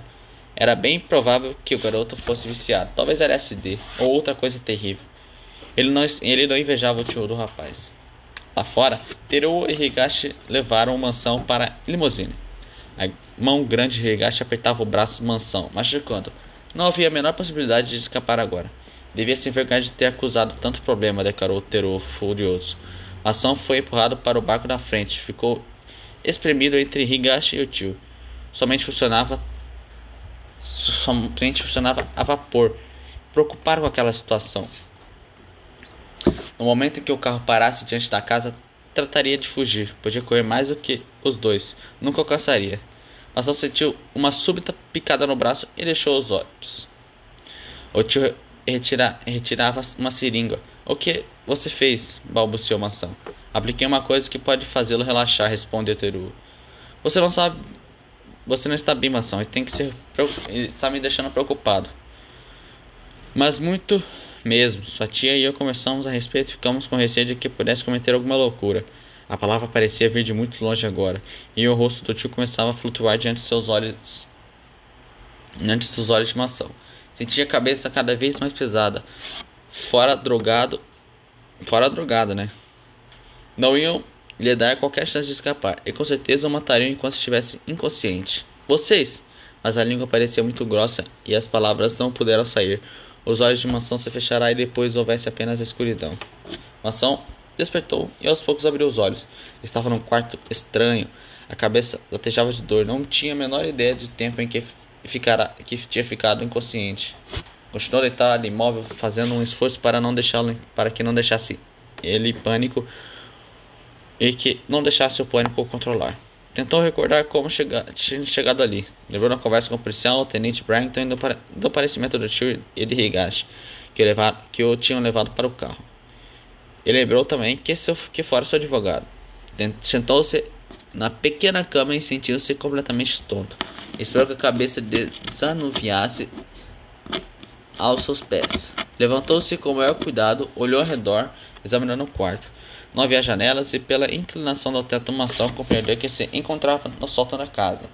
Era bem provável que o garoto fosse viciado, talvez LSD ou outra coisa terrível. Ele não invejava o tio do rapaz. Lá fora, Teru e Higashi levaram Masao para a limusine. A mão grande de Higashi apertava o braço de Masao, machucando. Não havia a menor possibilidade de escapar agora. Devia se envergonhar de ter acusado tanto problema, declarou Teru furioso. Masao foi empurrado para o barco da frente. Ficou espremido entre Higashi e o tio. Somente funcionava a vapor, preocupado com aquela situação. No momento em que o carro parasse diante da casa, trataria de fugir. Podia correr mais do que os dois. Nunca alcançaria. Masao sentiu uma súbita picada no braço e deixou os olhos. O tio retirava uma seringa. O que você fez? Balbuciou Masao. Apliquei uma coisa que pode fazê-lo relaxar, respondeu Teru. Você não está bem, Masao. Está me deixando preocupado. Mas muito mesmo. Sua tia e eu conversamos a respeito e ficamos com receio de que pudesse cometer alguma loucura. A palavra parecia vir de muito longe agora, e o rosto do tio começava a flutuar diante dos olhos de Masao. Sentia a cabeça cada vez mais pesada. Fora drogado, né? Não iam lhe dar qualquer chance de escapar, e com certeza o matariam enquanto estivesse inconsciente. Vocês! Mas a língua parecia muito grossa e as palavras não puderam sair. Os olhos de Masao se fecharam e depois houvesse apenas a escuridão. Masao despertou e aos poucos abriu os olhos. Estava num quarto estranho. A cabeça latejava de dor. Não tinha a menor ideia do tempo em que tinha ficado inconsciente. Continuou deitado, imóvel, fazendo um esforço para que não deixasse o pânico controlar. Tentou recordar como tinha chegado ali. Lembrou na conversa com o policial, o tenente Brankton, e do aparecimento do tio e de Higashi, que o tinham levado para o carro. Ele lembrou também que fora seu advogado. Sentou-se na pequena cama e sentiu-se completamente tonto. Esperou que a cabeça desanuviasse aos seus pés. Levantou-se com o maior cuidado, olhou ao redor, examinando o quarto. Não havia janelas e pela inclinação do teto Masao compreendeu que se encontrava no sótão da casa.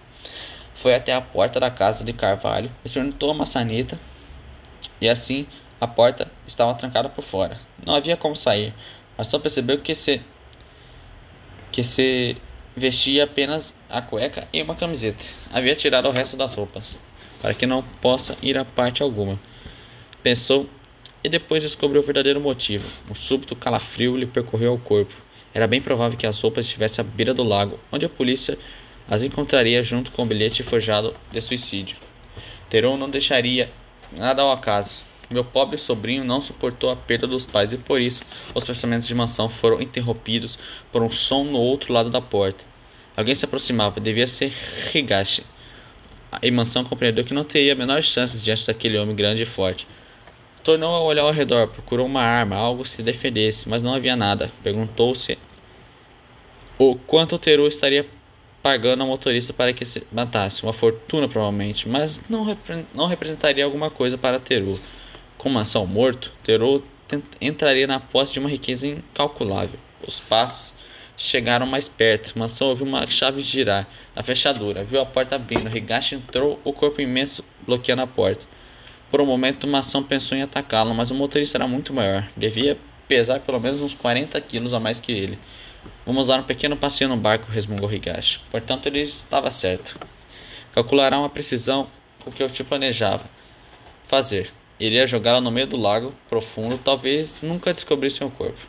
Foi até a porta da casa de carvalho, experimentou a maçaneta e assim a porta estava trancada por fora. Não havia como sair, mas só percebeu que se vestia apenas a cueca e uma camiseta. Havia tirado o resto das roupas, para que não possa ir a parte alguma, pensou, e depois descobriu o verdadeiro motivo. Um súbito calafrio lhe percorreu o corpo. Era bem provável que as roupas estivessem à beira do lago, onde a polícia as encontraria junto com o bilhete forjado de suicídio. Teron não deixaria nada ao acaso. Meu pobre sobrinho não suportou a perda dos pais e por isso os pensamentos de mansão foram interrompidos por um som no outro lado da porta. Alguém se aproximava, devia ser Higashi. E mansão compreendeu que não teria a menor chance diante daquele homem grande e forte. Tornou a olhar ao redor, procurou uma arma, algo se defendesse, mas não havia nada. Perguntou-se o quanto o Teru estaria pagando ao motorista para que se matasse. Uma fortuna provavelmente, mas não representaria alguma coisa para Teru. Com mansão morto, Teru entraria na posse de uma riqueza incalculável. Os passos chegaram mais perto. Mansão ouviu uma chave girar na fechadura, viu a porta abrindo. Higashi entrou, o corpo imenso bloqueando a porta. Por um momento, Mansão pensou em atacá-lo, mas o motorista era muito maior. Devia pesar pelo menos uns 40 quilos a mais que ele. Vamos dar um pequeno passeio no barco, resmungou Higashi. Portanto, ele estava certo. Calculará uma precisão com o que eu te planejava fazer. Iria jogá-la no meio do lago profundo, talvez nunca descobrisse o corpo.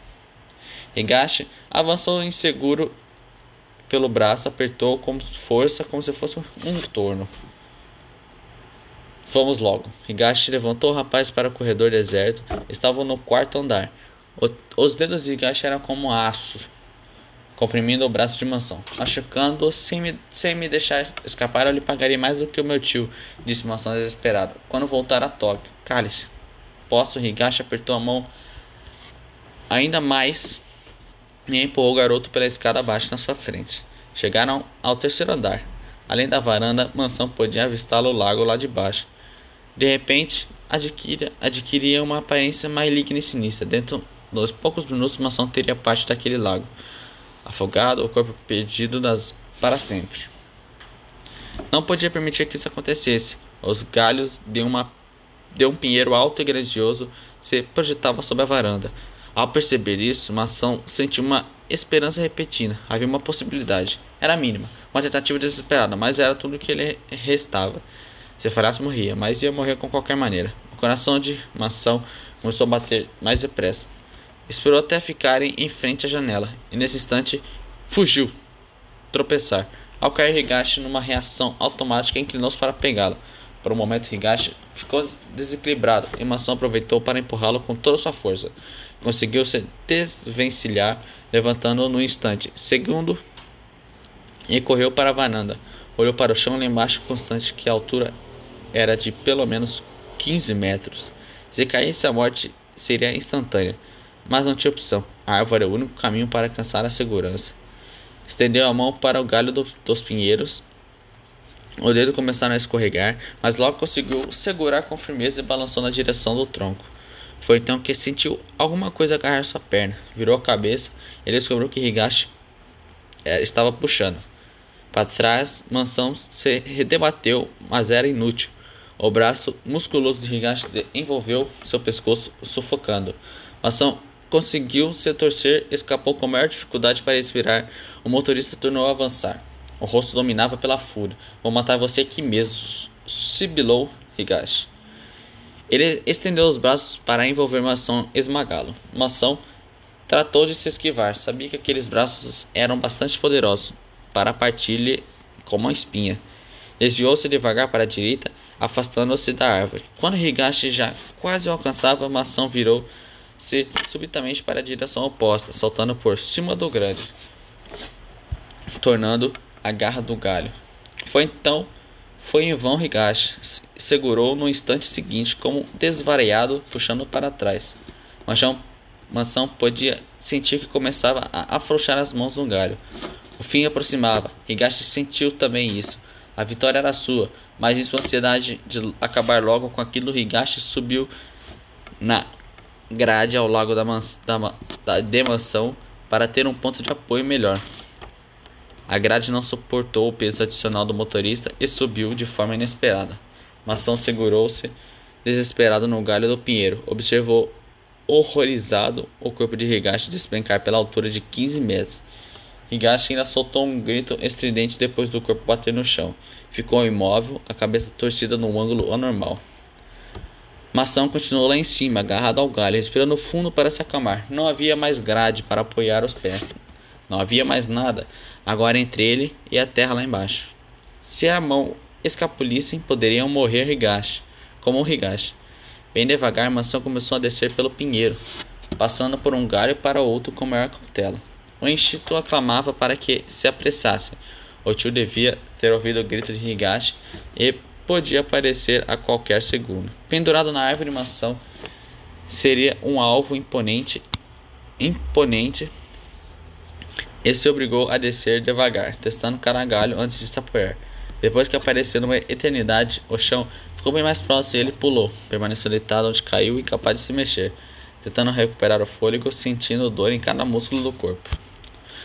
Higashi avançou inseguro pelo braço, apertou com força, como se fosse um torno. Vamos logo. Higashi levantou o rapaz para o corredor deserto. Estavam no quarto andar. Os dedos de Higashi eram como aço, comprimindo o braço de Mansão, machucando-o sem me deixar escapar. Eu lhe pagarei mais do que o meu tio, disse Mansão desesperado, quando voltar a Tóquio. Cale-se. Posso? Higashi apertou a mão ainda mais e empurrou o garoto pela escada abaixo na sua frente. Chegaram ao terceiro andar. Além da varanda, Mansão podia avistá-lo o lago lá de baixo. De repente, adquiria uma aparência maligna e sinistra. Dentro dos poucos minutos, Mansão teria parte daquele lago. Afogado, o corpo perdido para sempre. Não podia permitir que isso acontecesse. Os galhos de um pinheiro alto e grandioso se projetavam sobre a varanda. Ao perceber isso, Mansão sentiu uma esperança repetida. Havia uma possibilidade. Era mínima, uma tentativa desesperada, mas era tudo o que lhe restava. Se falhasse, morria, mas ia morrer com qualquer maneira. O coração de Mansão começou a bater mais depressa. Esperou até ficarem em frente à janela, e nesse instante, fugiu. Tropeçar. Ao cair, Higashi, numa reação automática, inclinou-se para pegá-lo. Por um momento, Higashi ficou desequilibrado, e Mansão aproveitou para empurrá-lo com toda sua força. Conseguiu se desvencilhar, levantando-o no instante. Segundo, e correu para a varanda. Olhou para o chão lá embaixo, constante que a altura era de pelo menos 15 metros. Se caísse, a morte seria instantânea, mas não tinha opção. A árvore era o único caminho para alcançar a segurança. Estendeu a mão para o galho dos pinheiros. O dedo começaram a escorregar, mas logo conseguiu segurar com firmeza e balançou na direção do tronco. Foi então que sentiu alguma coisa agarrar sua perna. Virou a cabeça e descobriu que Higashi estava puxando. Para trás, Mansão se debateu, mas era inútil. O braço musculoso de Higashi envolveu seu pescoço, sufocando. Mansão conseguiu se torcer, escapou com maior dificuldade para respirar. O motorista tornou a avançar. O rosto dominava pela fúria. Vou matar você aqui mesmo, sibilou Higashi. Ele estendeu os braços para envolver Mansão e esmagá-lo. Mansão tratou de se esquivar. Sabia que aqueles braços eram bastante poderosos para partir-lhe como uma espinha. Desviou-se devagar para a direita, afastando-se da árvore. Quando Higashi já quase o alcançava, Mansão virou-se subitamente para a direção oposta, saltando por cima do grande, tornando a garra do galho. Foi em vão. Higashi segurou no instante seguinte, como desvariado, puxando para trás. Mansão podia sentir que começava a afrouxar as mãos no galho. O fim aproximava. Higashi sentiu também isso. A vitória era sua, mas em sua ansiedade de acabar logo com aquilo, Higashi subiu na grade ao lago de Mansão para ter um ponto de apoio melhor. A grade não suportou o peso adicional do motorista e subiu de forma inesperada. Mansão segurou-se desesperado no galho do pinheiro. Observou horrorizado o corpo de Higashi despencar pela altura de 15 metros. Higashi ainda soltou um grito estridente depois do corpo bater no chão. Ficou imóvel, a cabeça torcida num ângulo anormal. Mação continuou lá em cima, agarrado ao galho, respirando fundo para se acalmar. Não havia mais grade para apoiar os pés. Não havia mais nada, agora entre ele e a terra lá embaixo. Se a mão escapulissem, poderiam morrer Higashi, como o Higashi. Bem devagar, Mação começou a descer pelo pinheiro, passando por um galho para outro com maior cautela. O instinto aclamava para que se apressasse. O tio devia ter ouvido o grito de Higashi e podia aparecer a qualquer segundo. Pendurado na árvore, Mação seria um alvo imponente e se obrigou a descer devagar, testando o caragalho antes de se apoiar. Depois que apareceu numa eternidade, o chão ficou bem mais próximo e ele pulou. Permaneceu deitado onde caiu, incapaz de se mexer, tentando recuperar o fôlego, sentindo dor em cada músculo do corpo.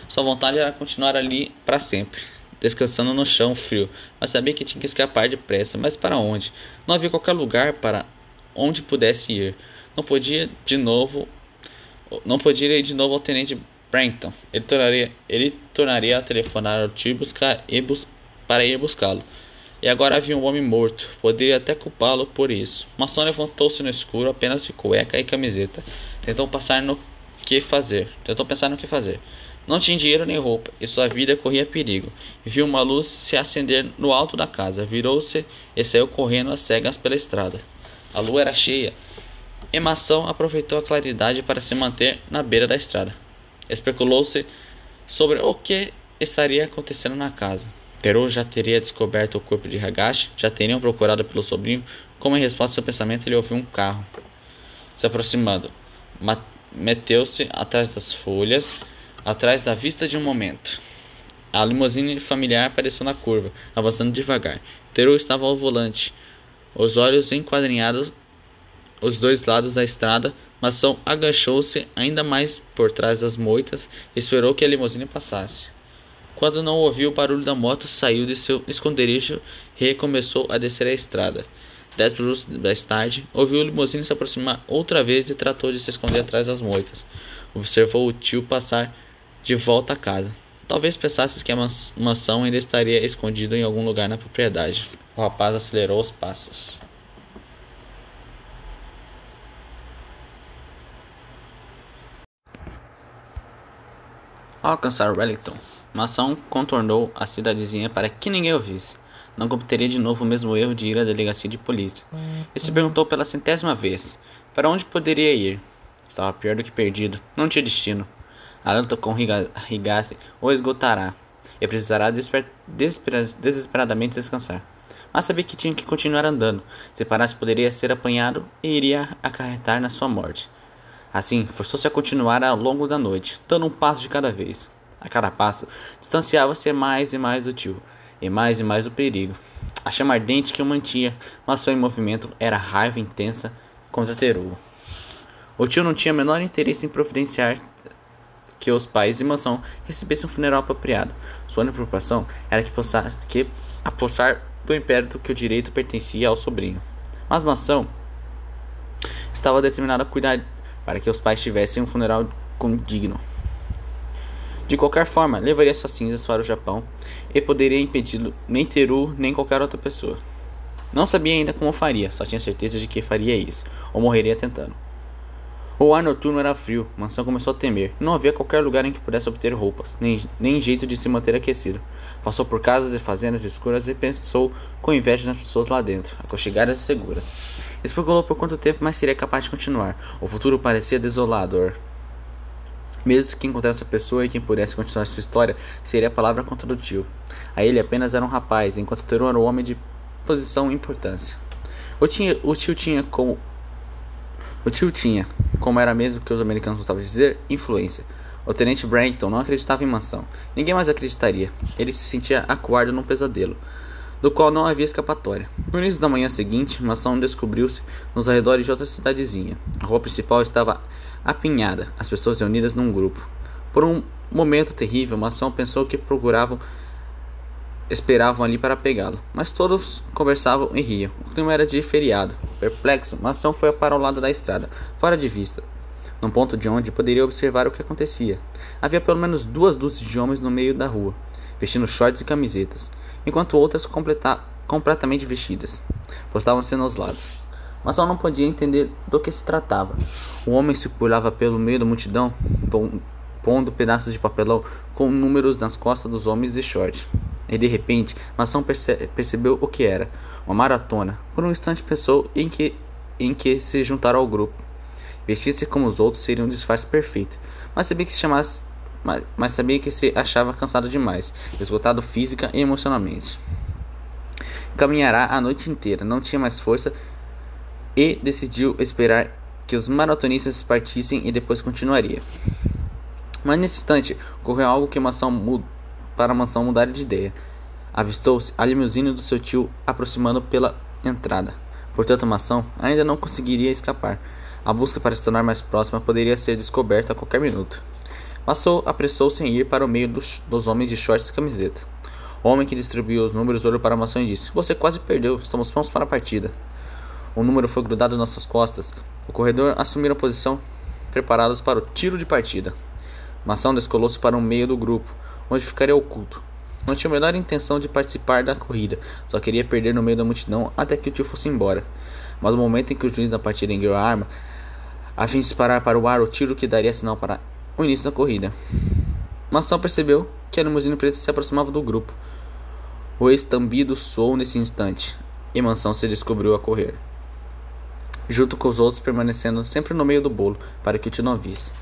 Sua vontade era continuar ali para sempre, descansando no chão frio, mas sabia que tinha que escapar depressa. Mas para onde? Não havia qualquer lugar para onde pudesse ir. Não podia ir de novo ao tenente Brampton. Ele tornaria a telefonar ao tio para ir buscá-lo. E agora havia um homem morto. Poderia até culpá-lo por isso. Mação levantou-se no escuro, apenas de cueca e camiseta. Tentou pensar no que fazer. Não tinha dinheiro nem roupa, e sua vida corria perigo. Viu uma luz se acender no alto da casa. Virou-se e saiu correndo às cegas pela estrada. A lua era cheia, e Mação aproveitou a claridade para se manter na beira da estrada. Especulou-se sobre o que estaria acontecendo na casa. Teruo já teria descoberto o corpo de Higashi, já teriam procurado pelo sobrinho. Como em resposta ao seu pensamento, ele ouviu um carro se aproximando. Meteu-se atrás das folhas, atrás da vista de um momento. A limusine familiar apareceu na curva, avançando devagar. Teruo estava ao volante, os olhos enquadrinhados os dois lados da estrada. Mação agachou-se ainda mais por trás das moitas e esperou que a limusine passasse. Quando não ouviu o barulho da moto, saiu de seu esconderijo e recomeçou a descer a estrada. 10 minutos mais tarde, ouviu o limusine se aproximar outra vez e tratou de se esconder atrás das moitas. Observou o tio passar de volta à casa. Talvez pensasse que a mansão ainda estaria escondida em algum lugar na propriedade. O rapaz acelerou os passos. Ao alcançar Wellington, Mação contornou a cidadezinha para que ninguém o visse. Não cometeria de novo o mesmo erro de ir à delegacia de polícia. E se perguntou pela centésima vez para onde poderia ir. Estava pior do que perdido. Não tinha destino. A luta com Higashi o esgotará e precisará desesperadamente descansar. Mas sabia que tinha que continuar andando. Se parasse, poderia ser apanhado e iria acarretar na sua morte. Assim, forçou-se a continuar ao longo da noite, dando um passo de cada vez. A cada passo, distanciava-se mais e mais do tio, e mais do perigo. A chama ardente que o mantinha, mas só em movimento, era raiva intensa contra Teruo. O tio não tinha o menor interesse em providenciar que os pais e Mansão recebessem um funeral apropriado. Sua única preocupação era que a possar do império que o direito pertencia ao sobrinho. Mas Mansão estava determinada a cuidar para que os pais tivessem um funeral digno. De qualquer forma, levaria suas cinzas para o Japão e poderia impedi-lo nem Teru nem qualquer outra pessoa. Não sabia ainda como faria, só tinha certeza de que faria isso, ou morreria tentando. O ar noturno era frio, Mansão começou a temer. Não havia qualquer lugar em que pudesse obter roupas, nem jeito de se manter aquecido. Passou por casas e fazendas escuras e pensou com inveja nas pessoas lá dentro, aconchegadas e seguras. Especulou por quanto tempo mais seria capaz de continuar. O futuro parecia desolador. Mesmo que encontrasse a pessoa e quem pudesse continuar sua história, seria a palavra contra o tio. A ele apenas era um rapaz, enquanto Teruo era um homem de posição e importância. O tio tinha, como era mesmo que os americanos gostavam de dizer, influência. O tenente Brampton não acreditava em Mansão. Ninguém mais acreditaria. Ele se sentia acuado num pesadelo, do qual não havia escapatória. No início da manhã seguinte, Mação descobriu-se nos arredores de outra cidadezinha. A rua principal estava apinhada, as pessoas reunidas num grupo. Por um momento terrível, Mação pensou que esperavam ali para pegá-lo, mas todos conversavam e riam. O clima era de feriado. Perplexo, Mação foi para o lado da estrada, fora de vista. num ponto de onde poderia observar o que acontecia. Havia pelo menos 2 dúzias de homens no meio da rua, vestindo shorts e camisetas, enquanto outras completamente vestidas postavam-se aos lados. Mas ela não podia entender do que se tratava. O homem circulava pelo meio da multidão, pondo pedaços de papelão com números nas costas dos homens de short. E de repente, Masao percebeu o que era. Uma maratona. Por um instante pensou em que se juntaram ao grupo. Vestir-se como os outros seria um disfarce perfeito. Mas sabia que se achava cansado demais, esgotado física e emocionalmente. Caminhará a noite inteira. Não tinha mais força e decidiu esperar que os maratonistas partissem e depois continuaria. Mas nesse instante, ocorreu algo que Masao para a mansão mudar de ideia. Avistou-se a limusine do seu tio aproximando pela entrada. Portanto, Masao ainda não conseguiria escapar. A busca para se tornar mais próxima poderia ser descoberta a qualquer minuto. Masao apressou-se em ir para o meio dos homens de shorts e camiseta. O homem que distribuiu os números olhou para Masao e disse: "Você quase perdeu, estamos prontos para a partida." O número foi grudado nas suas costas. O corredor assumiu a posição, preparados para o tiro de partida. Masao descolou-se para o meio do grupo, onde ficaria oculto. Não tinha a menor intenção de participar da corrida, só queria perder no meio da multidão até que o tio fosse embora. Mas no momento em que o juiz da partida ergueu a arma, a fim de disparar para o ar o tiro que daria sinal para o início da corrida, Masao percebeu que a limusine preta se aproximava do grupo. O estambido soou nesse instante, e Masao se descobriu a correr, junto com os outros permanecendo sempre no meio do bolo, para que o tio não visse.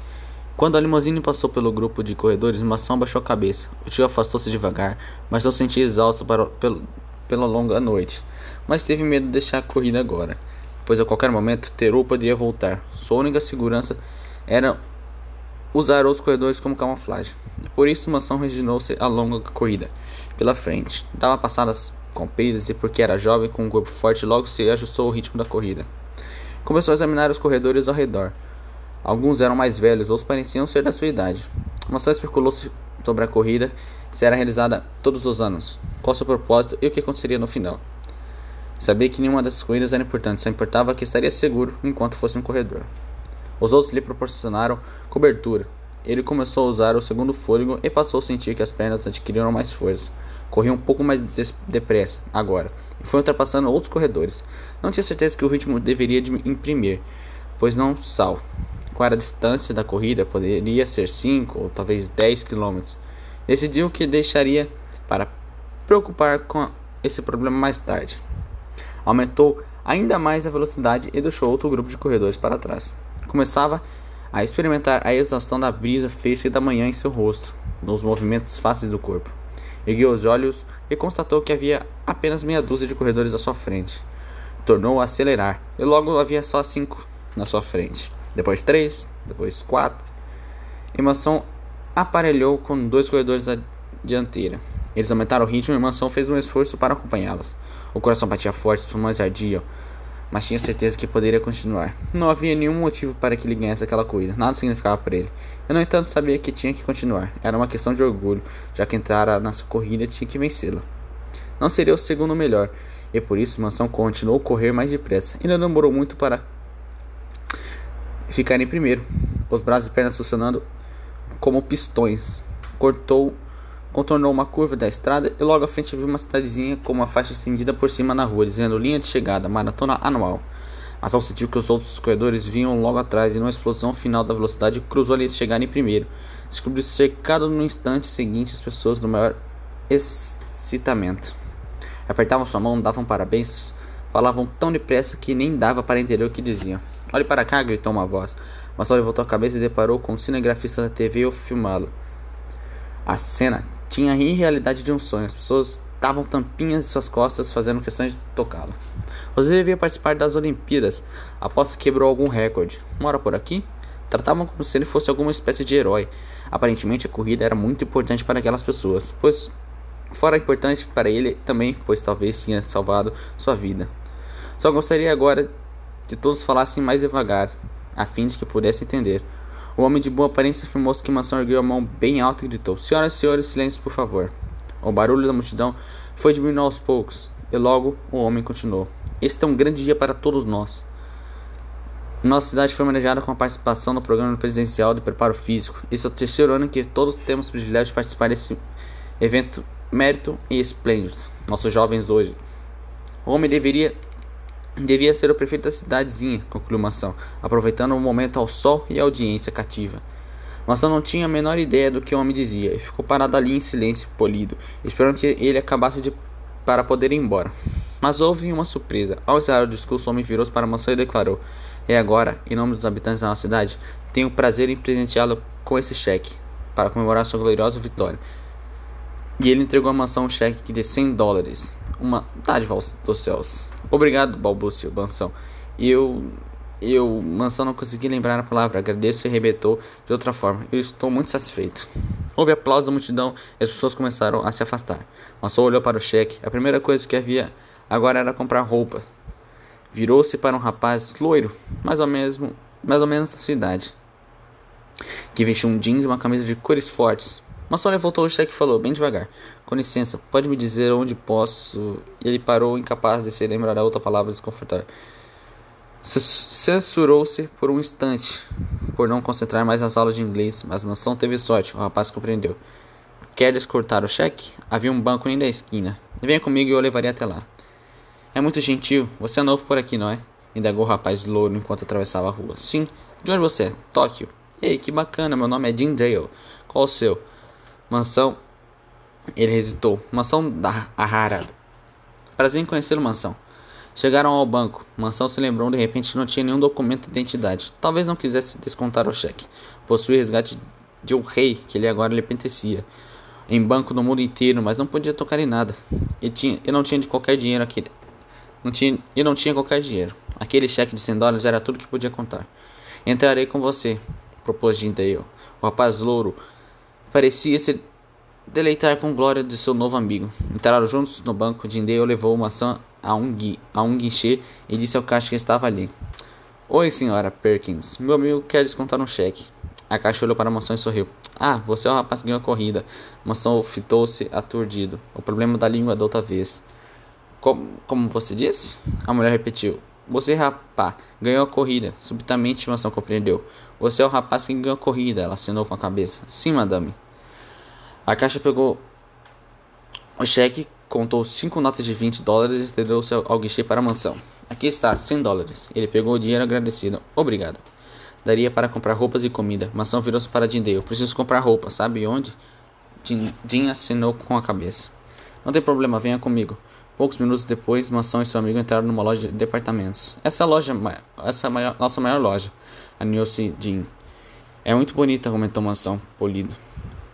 Quando a limusine passou pelo grupo de corredores, Masao abaixou a cabeça. O tio afastou-se devagar, mas não sentia exausto pela longa noite. Mas teve medo de deixar a corrida agora, pois a qualquer momento Teruo poderia voltar. Sua única segurança era usar os corredores como camuflagem. Por isso, Masao resignou-se à longa corrida pela frente. Dava passadas compridas e, porque era jovem, com um corpo forte, logo se ajustou ao ritmo da corrida. Começou a examinar os corredores ao redor. Alguns eram mais velhos, outros pareciam ser da sua idade. Masao especulou sobre a corrida, se era realizada todos os anos, qual seu propósito e o que aconteceria no final. Sabia que nenhuma dessas corridas era importante, só importava que estaria seguro enquanto fosse um corredor. Os outros lhe proporcionaram cobertura. Ele começou a usar o segundo fôlego e passou a sentir que as pernas adquiriram mais força. Corria um pouco mais depressa agora, e foi ultrapassando outros corredores. Não tinha certeza que o ritmo deveria imprimir, pois não Sal. Qual era a distância da corrida? Poderia ser 5 ou talvez 10 km. Decidiu que deixaria para preocupar com esse problema mais tarde. Aumentou ainda mais a velocidade e deixou outro grupo de corredores para trás. Começava a experimentar a exaustão da brisa fresca da manhã em seu rosto, nos movimentos fáceis do corpo. Ergueu os olhos e constatou que havia apenas 6 dúzia de corredores à sua frente. Tornou a acelerar e logo havia só 5 na sua frente. Depois 3, depois 4. E Masao aparelhou com 2 corredores à dianteira. Eles aumentaram o ritmo e Masao fez um esforço para acompanhá-las. O coração batia forte, os pulmões ardiam, mas tinha certeza que poderia continuar. Não havia nenhum motivo para que ele ganhasse aquela corrida, nada significava para ele. E, no entanto, sabia que tinha que continuar. Era uma questão de orgulho, já que entrara na sua corrida tinha que vencê-la. Não seria o segundo melhor, e por isso Masao continuou a correr mais depressa. E não demorou muito para ficar em primeiro, os braços e pernas funcionando como pistões. Contornou uma curva da estrada e logo à frente viu uma cidadezinha com uma faixa estendida por cima na rua, dizendo linha de chegada, maratona anual. Masao sentiu que os outros corredores vinham logo atrás e numa explosão final da velocidade cruzou a linha de chegada em primeiro. Descobriu-se cercado no instante seguinte as pessoas no maior excitamento. Apertavam sua mão, davam parabéns, falavam tão depressa que nem dava para entender o que diziam. "Olhe para cá", gritou uma voz. Masao levantou a cabeça e deparou com um cinegrafista da TV ao filmá-lo. A cena tinha a irrealidade de um sonho. As pessoas davam tampinhas em suas costas, fazendo questão de tocá-lo. Você devia participar das Olimpíadas, após que quebrou algum recorde. Mora por aqui? Tratavam como se ele fosse alguma espécie de herói. Aparentemente a corrida era muito importante para aquelas pessoas, pois fora importante para ele também, pois talvez tinha salvado sua vida. Só gostaria agora que todos falassem mais devagar, a fim de que pudesse entender. O homem de boa aparência afirmou-se que Masao ergueu a mão bem alta e gritou: "Senhoras e senhores, silêncio, por favor." O barulho da multidão foi diminuindo aos poucos, e logo o homem continuou: "Este é um grande dia para todos nós." Nossa cidade foi manejada com a participação do Programa Presidencial de Preparo Físico. Esse é o terceiro ano em que todos temos o privilégio de participar desse evento mérito e esplêndido. Nossos jovens hoje. O homem devia ser o prefeito da cidadezinha, concluiu Masao, aproveitando o momento ao sol e a audiência cativa. Masao não tinha a menor ideia do que o homem dizia e ficou parado ali em silêncio polido, esperando que ele acabasse para poder ir embora. Mas houve uma surpresa. Ao encerrar o discurso, o homem virou-se para Masao e declarou: "É agora, em nome dos habitantes da nossa cidade, tenho o prazer em presenteá-lo com esse cheque, para comemorar sua gloriosa vitória." E ele entregou a Masao um cheque de $100. Uma dádiva dos céus. "Obrigado", balbuciou Masao. Masao não consegui lembrar a palavra. Agradeço e arrebentou de outra forma. Eu estou muito satisfeito. Houve aplausos da multidão e as pessoas começaram a se afastar. Masao olhou para o cheque. A primeira coisa que havia agora era comprar roupas. Virou-se para um rapaz loiro, mais ou menos da sua idade, que vestiu um jeans e uma camisa de cores fortes. Masao levantou o cheque e falou bem devagar: "Com licença, pode me dizer onde posso?" E ele parou, incapaz de se lembrar a outra palavra desconfortável. Censurou-se por um instante, por não concentrar mais nas aulas de inglês, mas Masao teve sorte. O rapaz compreendeu. "Queres cortar o cheque? Havia um banco ainda na esquina. Venha comigo e eu o levarei até lá." "É muito gentil. Você é novo por aqui, não é?" indagou o rapaz louro enquanto atravessava a rua. "Sim. De onde você é?" "Tóquio." "Ei, que bacana. Meu nome é Jim Dale. Qual o seu?" "Masao." Ele hesitou. "Masao Arara. Prazer em conhecê-lo, Masao." Chegaram ao banco. Masao se lembrou de repente que não tinha nenhum documento de identidade. Talvez não quisesse descontar o cheque. Possuía resgate de um rei que ele agora lhe pertencia. Em banco no mundo inteiro, mas não podia tocar em nada. Ele não tinha qualquer dinheiro. Aquele cheque de $100 era tudo que podia contar. "Entrarei com você", propôs Jim Dale. O rapaz louro parecia se deleitar com glória de seu novo amigo. Entraram juntos no banco. Jim Dale levou Masao a um guichê e disse ao caixa que estava ali: "Oi, senhora Perkins. Meu amigo quer descontar um cheque." A caixa olhou para Masao e sorriu. "Ah, você é o rapaz que ganhou a corrida." Masao fitou-se aturdido. O problema da língua da outra vez. Como você disse?" A mulher repetiu. "Você, rapaz, ganhou a corrida." Subitamente Masao compreendeu. "Você é o rapaz que ganhou a corrida." Ela acenou com a cabeça. "Sim, madame." A caixa pegou o cheque, contou 5 notas de $20 e estendeu-se ao guichê para a mansão. "Aqui está, $100. Ele pegou o dinheiro agradecido. "Obrigado. Daria para comprar roupas e comida." Masao virou-se para Jim Dale. "Eu preciso comprar roupa, sabe onde?" Jim acenou com a cabeça. "Não tem problema, venha comigo." Poucos minutos depois, Masao e seu amigo entraram numa loja de departamentos. Nossa maior loja", anunciou-se Jim. "É muito bonita", comentou Masao, polido.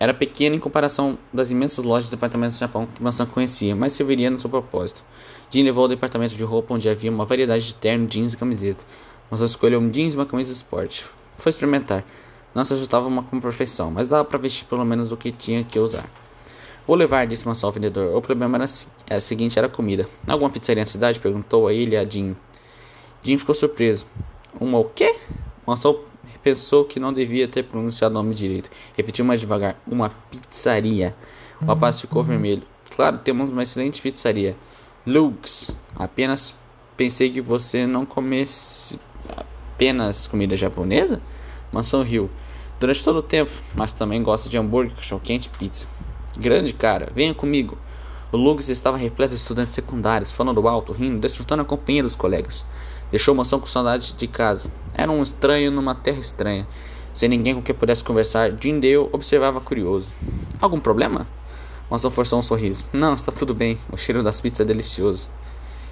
Era pequena em comparação das imensas lojas de departamentos do Japão que Masao conhecia, mas serviria no seu propósito. Jim levou ao departamento de roupa, onde havia uma variedade de terno, jeans e camiseta. Masao escolheu um jeans e uma camisa de esporte. Foi experimentar. Não se ajustava com perfeição, mas dava para vestir pelo menos o que tinha que usar. "Vou levar", disse Masao ao vendedor. O problema era o seguinte, era comida. "Alguma pizzaria na cidade?" perguntou a ele a Jim. Jim ficou surpreso. "Uma o quê?" Masao pensou que não devia ter pronunciado o nome direito. Repetiu mais devagar: "Uma pizzaria." O rapaz ficou vermelho. "Claro, temos uma excelente pizzaria. Lux. Apenas pensei que você não comesse apenas comida japonesa?" Masao riu. "Durante todo o tempo, mas também gosta de hambúrguer, cachorro-quente e pizza." "Grande cara, venha comigo." O Lux estava repleto de estudantes secundários, falando alto, rindo, desfrutando a companhia dos colegas. Deixou Masao com saudade de casa. Era um estranho numa terra estranha. Sem ninguém com quem pudesse conversar, Jim Dale observava curioso. "Algum problema?" Masao forçou um sorriso. "Não, está tudo bem. O cheiro das pizzas é delicioso."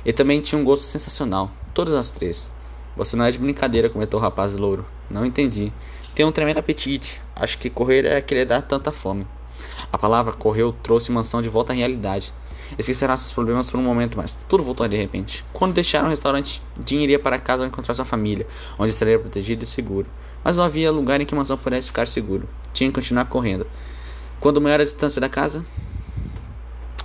E também tinha um gosto sensacional. Todas as três. "Você não é de brincadeira", comentou o rapaz louro. "Não entendi. Tem um tremendo apetite. Acho que correr é que lhe dá tanta fome." A palavra correu trouxe Masao de volta à realidade. Esquecerá seus problemas por um momento, mas tudo voltou de repente. Quando deixaram o restaurante, Jim iria para casa ao encontrar sua família, onde estaria protegido e seguro. Mas não havia lugar em que Masao pudesse ficar seguro. Tinha que continuar correndo. Quanto maior a distância da casa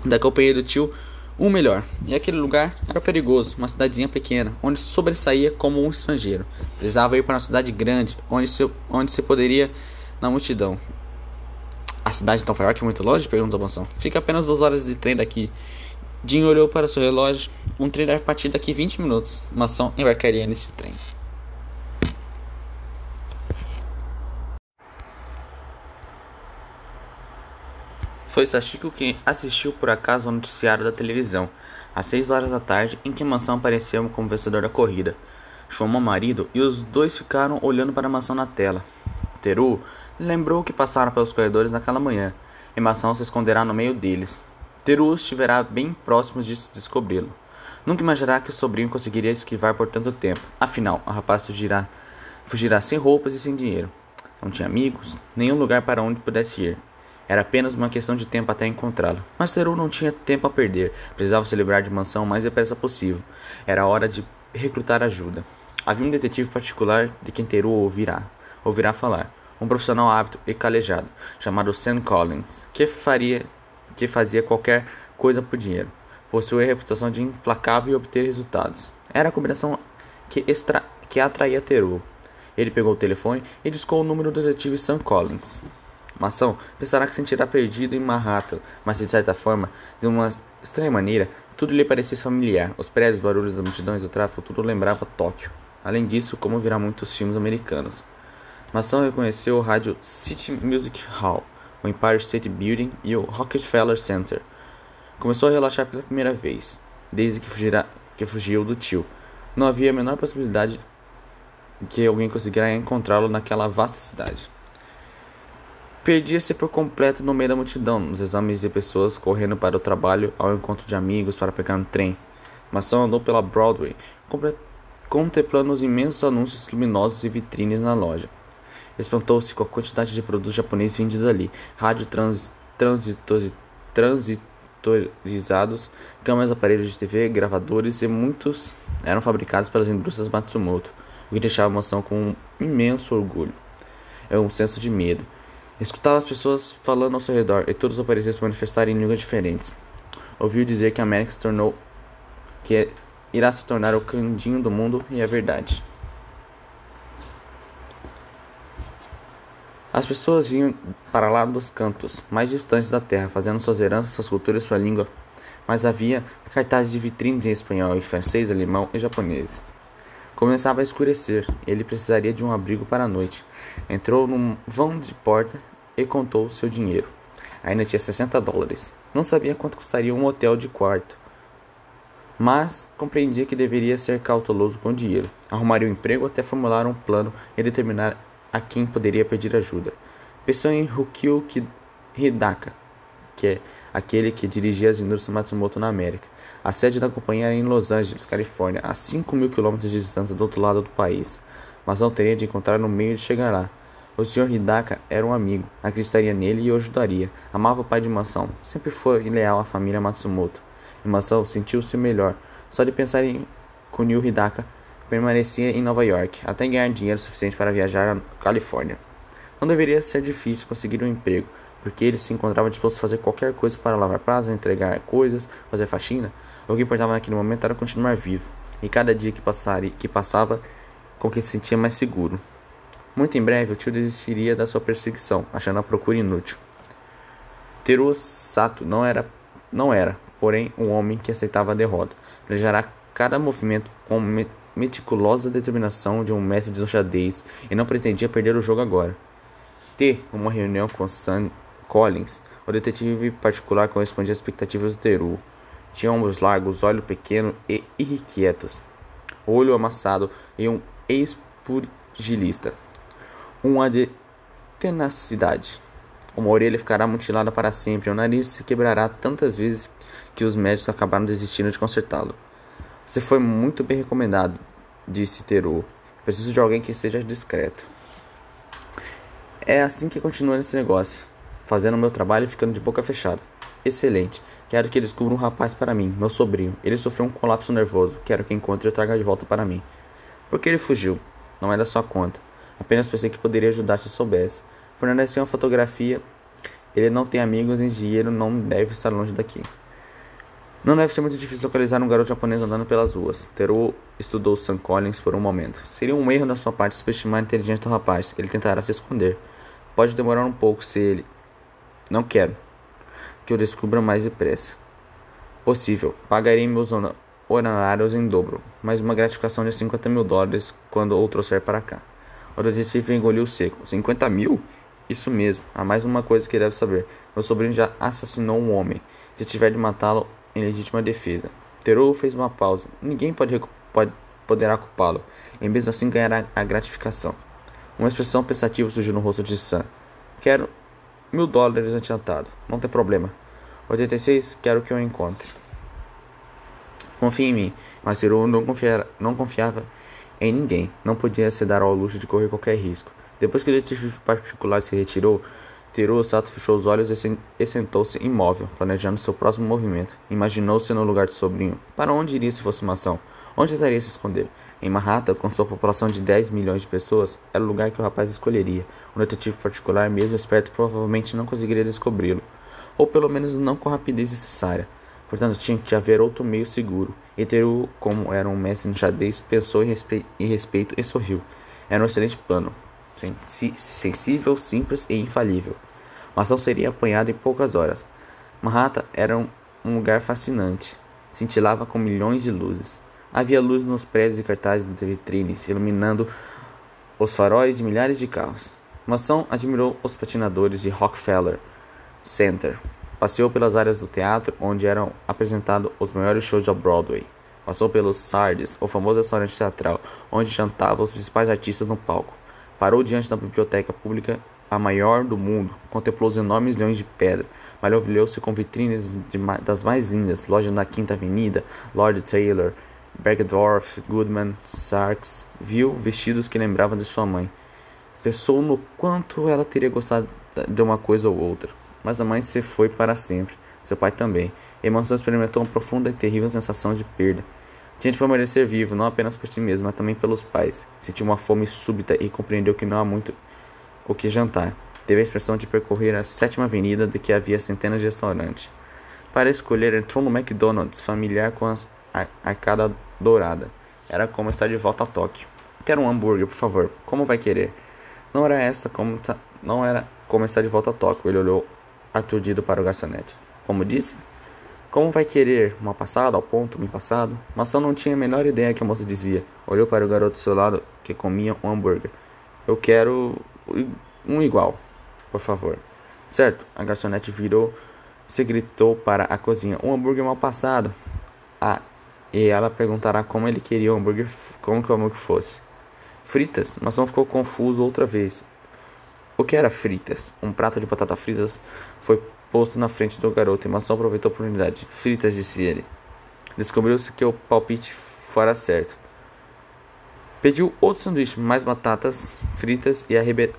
da companhia do tio, o melhor. E aquele lugar era perigoso, uma cidadezinha pequena, onde sobressaía como um estrangeiro. Precisava ir para uma cidade grande, onde se poderia na multidão. "A cidade de Nova York é muito longe?" perguntou Masao. "Fica apenas 2 horas de trem daqui." Jim olhou para seu relógio. Um trem deve partir daqui 20 minutos. Masao embarcaria nesse trem. Foi Sachiko que assistiu por acaso ao noticiário da televisão, às 6 horas da tarde, em que Masao apareceu como vencedor da corrida. Chamou o marido e os dois ficaram olhando para Masao na tela. Teruo lembrou que passaram pelos corredores naquela manhã, e Masao se esconderá no meio deles. Teruo estiverá bem próximo de descobri-lo. Nunca imaginará que o sobrinho conseguiria esquivar por tanto tempo. Afinal, o rapaz fugirá sem roupas e sem dinheiro. Não tinha amigos, nenhum lugar para onde pudesse ir. Era apenas uma questão de tempo até encontrá-lo. Mas Teruo não tinha tempo a perder. Precisava se livrar de Masao o mais depressa possível. Era hora de recrutar ajuda. Havia um detetive particular de quem Teruo ouvirá falar. Um profissional apto e calejado, chamado Sam Collins, que fazia qualquer coisa por dinheiro. Possuía a reputação de implacável e obter resultados. Era a combinação que atraía Teruo. Ele pegou o telefone e discou o número do detetive Sam Collins. Masao pensará que se sentirá perdido em Manhattan, mas de certa forma, de uma estranha maneira, tudo lhe parecia familiar. Os prédios, os barulhos das multidões, o tráfego, tudo lembrava Tóquio. Além disso, como virá muitos filmes americanos. Masao reconheceu o rádio City Music Hall, o Empire State Building e o Rockefeller Center. Começou a relaxar pela primeira vez, desde que fugiu do tio. Não havia a menor possibilidade de que alguém conseguirá encontrá-lo naquela vasta cidade. Perdia-se por completo no meio da multidão, nos exames de pessoas correndo para o trabalho, ao encontro de amigos para pegar um trem. Masao andou pela Broadway, contemplando os imensos anúncios luminosos e vitrines na loja. Espantou-se com a quantidade de produtos japoneses vendidos ali. Rádio transitorizados, câmeras, aparelhos de TV, gravadores e muitos eram fabricados pelas indústrias Matsumoto, o que deixava Masao com um imenso orgulho e um senso de medo. Escutava as pessoas falando ao seu redor e todos apareciam se manifestar em línguas diferentes. Ouviu dizer que a América irá se tornar o candinho do mundo, e é verdade. As pessoas vinham para lá dos cantos mais distantes da terra, fazendo suas heranças, suas culturas e sua língua, mas havia cartazes de vitrines em espanhol, em francês, alemão e japonês. Começava a escurecer, ele precisaria de um abrigo para a noite. Entrou num vão de porta e contou seu dinheiro. Ainda tinha 60 dólares. Não sabia quanto custaria um hotel de quarto, mas compreendia que deveria ser cauteloso com o dinheiro. Arrumaria um emprego até formular um plano e determinar a quem poderia pedir ajuda. Pensou em Kunio Hidaka, que é aquele que dirigia as indústrias Matsumoto na América. A sede da companhia era em Los Angeles, Califórnia, a 5.000 quilômetros de distância do outro lado do país. Mas não teria de encontrar no meio de chegar lá. O Sr. Hidaka era um amigo, acreditaria nele e o ajudaria. Amava o pai de Masao, sempre foi leal à família Matsumoto. E Masao sentiu-se melhor só de pensar em Kunio Hidaka. Permanecia em Nova York, até ganhar dinheiro suficiente para viajar à Califórnia. Não deveria ser difícil conseguir um emprego, porque ele se encontrava disposto a fazer qualquer coisa para lavar pratos, entregar coisas, fazer faxina. O que importava naquele momento era continuar vivo, e cada dia que passava, com que se sentia mais seguro. Muito em breve, o tio desistiria da sua perseguição, achando a procura inútil. Teruo Sato não era, porém, um homem que aceitava a derrota. Planejará cada movimento com meticulosa determinação de um mestre de xadrez e não pretendia perder o jogo agora. Ter uma reunião com Sam Collins, o detetive particular correspondia às expectativas do Teruo. Tinha ombros largos, olhos pequenos e irrequietos, olho amassado e um ex-pugilista. Uma de tenacidade. Uma orelha ficará mutilada para sempre, e o nariz se quebrará tantas vezes que os médicos acabaram desistindo de consertá-lo. Você foi muito bem recomendado, disse Teruo. Preciso de alguém que seja discreto. É assim que continua nesse negócio, fazendo o meu trabalho e ficando de boca fechada. Excelente. Quero que descubra um rapaz para mim, meu sobrinho. Ele sofreu um colapso nervoso. Quero que encontre e traga de volta para mim. Porque ele fugiu. Não é da sua conta. Apenas pensei que poderia ajudar se soubesse. Forneceu uma fotografia. Ele não tem amigos em dinheiro, não deve estar longe daqui. Não deve ser muito difícil localizar um garoto japonês andando pelas ruas. Teruo estudou Sam Collins por um momento. Seria um erro da sua parte subestimar a inteligência do rapaz. Ele tentará se esconder. Pode demorar um pouco se ele... Não quero que eu descubra mais depressa possível. Pagarei meus honorários em dobro, mais uma gratificação de 50 mil dólares quando o trouxer para cá. O detetive engoliu seco. 50 mil? Isso mesmo, há mais uma coisa que deve saber. Meu sobrinho já assassinou um homem. Se tiver de matá-lo em legítima defesa. Teruo fez uma pausa. Ninguém poderá culpá-lo. E mesmo assim ganhará a gratificação. Uma expressão pensativa surgiu no rosto de Sam. Quero $1000 adiantado. Não tem problema. 86, quero que eu encontre. Confia em mim. Mas Teruo não confiava em ninguém. Não podia se dar ao luxo de correr qualquer risco. Depois que o detetive particular se retirou, Teruo Sato fechou os olhos e sentou-se imóvel, planejando seu próximo movimento. Imaginou-se no lugar do sobrinho. Para onde iria se fosse uma ação? Onde tentaria se esconder? Em Manhattan, com sua população de 10 milhões de pessoas, era o lugar que o rapaz escolheria. O detetive particular, mesmo esperto, provavelmente não conseguiria descobri-lo. Ou pelo menos não com a rapidez necessária. Portanto, tinha que haver outro meio seguro. E Teruo, como era um mestre no xadrez, pensou em respeito e sorriu. Era um excelente plano. Sensível, simples e infalível. Mas só seria apanhado em poucas horas. Manhattan era um lugar fascinante. Cintilava com milhões de luzes. Havia luz nos prédios e cartazes de vitrines, iluminando os faróis de milhares de carros. Masao admirou os patinadores de Rockefeller Center. Passeou pelas áreas do teatro, onde eram apresentados os maiores shows da Broadway. Passou pelo Sardes, o famoso restaurante teatral, onde jantavam os principais artistas no palco. Parou diante da biblioteca pública, a maior do mundo, contemplou os enormes leões de pedra, maravilhou-se com vitrines das mais lindas, lojas da Quinta Avenida, Lord Taylor, Bergdorf, Goodman, Sachs, viu vestidos que lembravam de sua mãe. Pensou no quanto ela teria gostado de uma coisa ou outra, mas a mãe se foi para sempre, seu pai também, e Masao experimentou uma profunda e terrível sensação de perda. Tinha de permanecer vivo, não apenas por si mesmo, mas também pelos pais. Sentiu uma fome súbita e compreendeu que não há muito o que jantar. Teve a expressão de percorrer a 7ª avenida, de que havia centenas de restaurantes. Para escolher, entrou no McDonald's, familiar com a arcada dourada. Era como estar de volta a Tóquio. Quero um hambúrguer, por favor. Como vai querer? Não era como estar de volta a Tóquio. Ele olhou aturdido para o garçonete. Como disse? Como vai querer? Uma passada, ao ponto, bem passado? Masao não tinha a menor ideia que a moça dizia. Olhou para o garoto do seu lado, que comia um hambúrguer. Eu quero um igual, por favor. Certo, a garçonete virou-se e gritou para a cozinha. Um hambúrguer mal passado. Ah, e ela perguntará como ele queria o hambúrguer, como que o hambúrguer fosse. Fritas? Masao ficou confuso outra vez. O que era fritas? Um prato de batata fritas foi posto na frente do garoto, e Masao aproveitou a oportunidade. Fritas, disse ele. Descobriu-se que o palpite fora certo. Pediu outro sanduíche, mais batatas fritas, e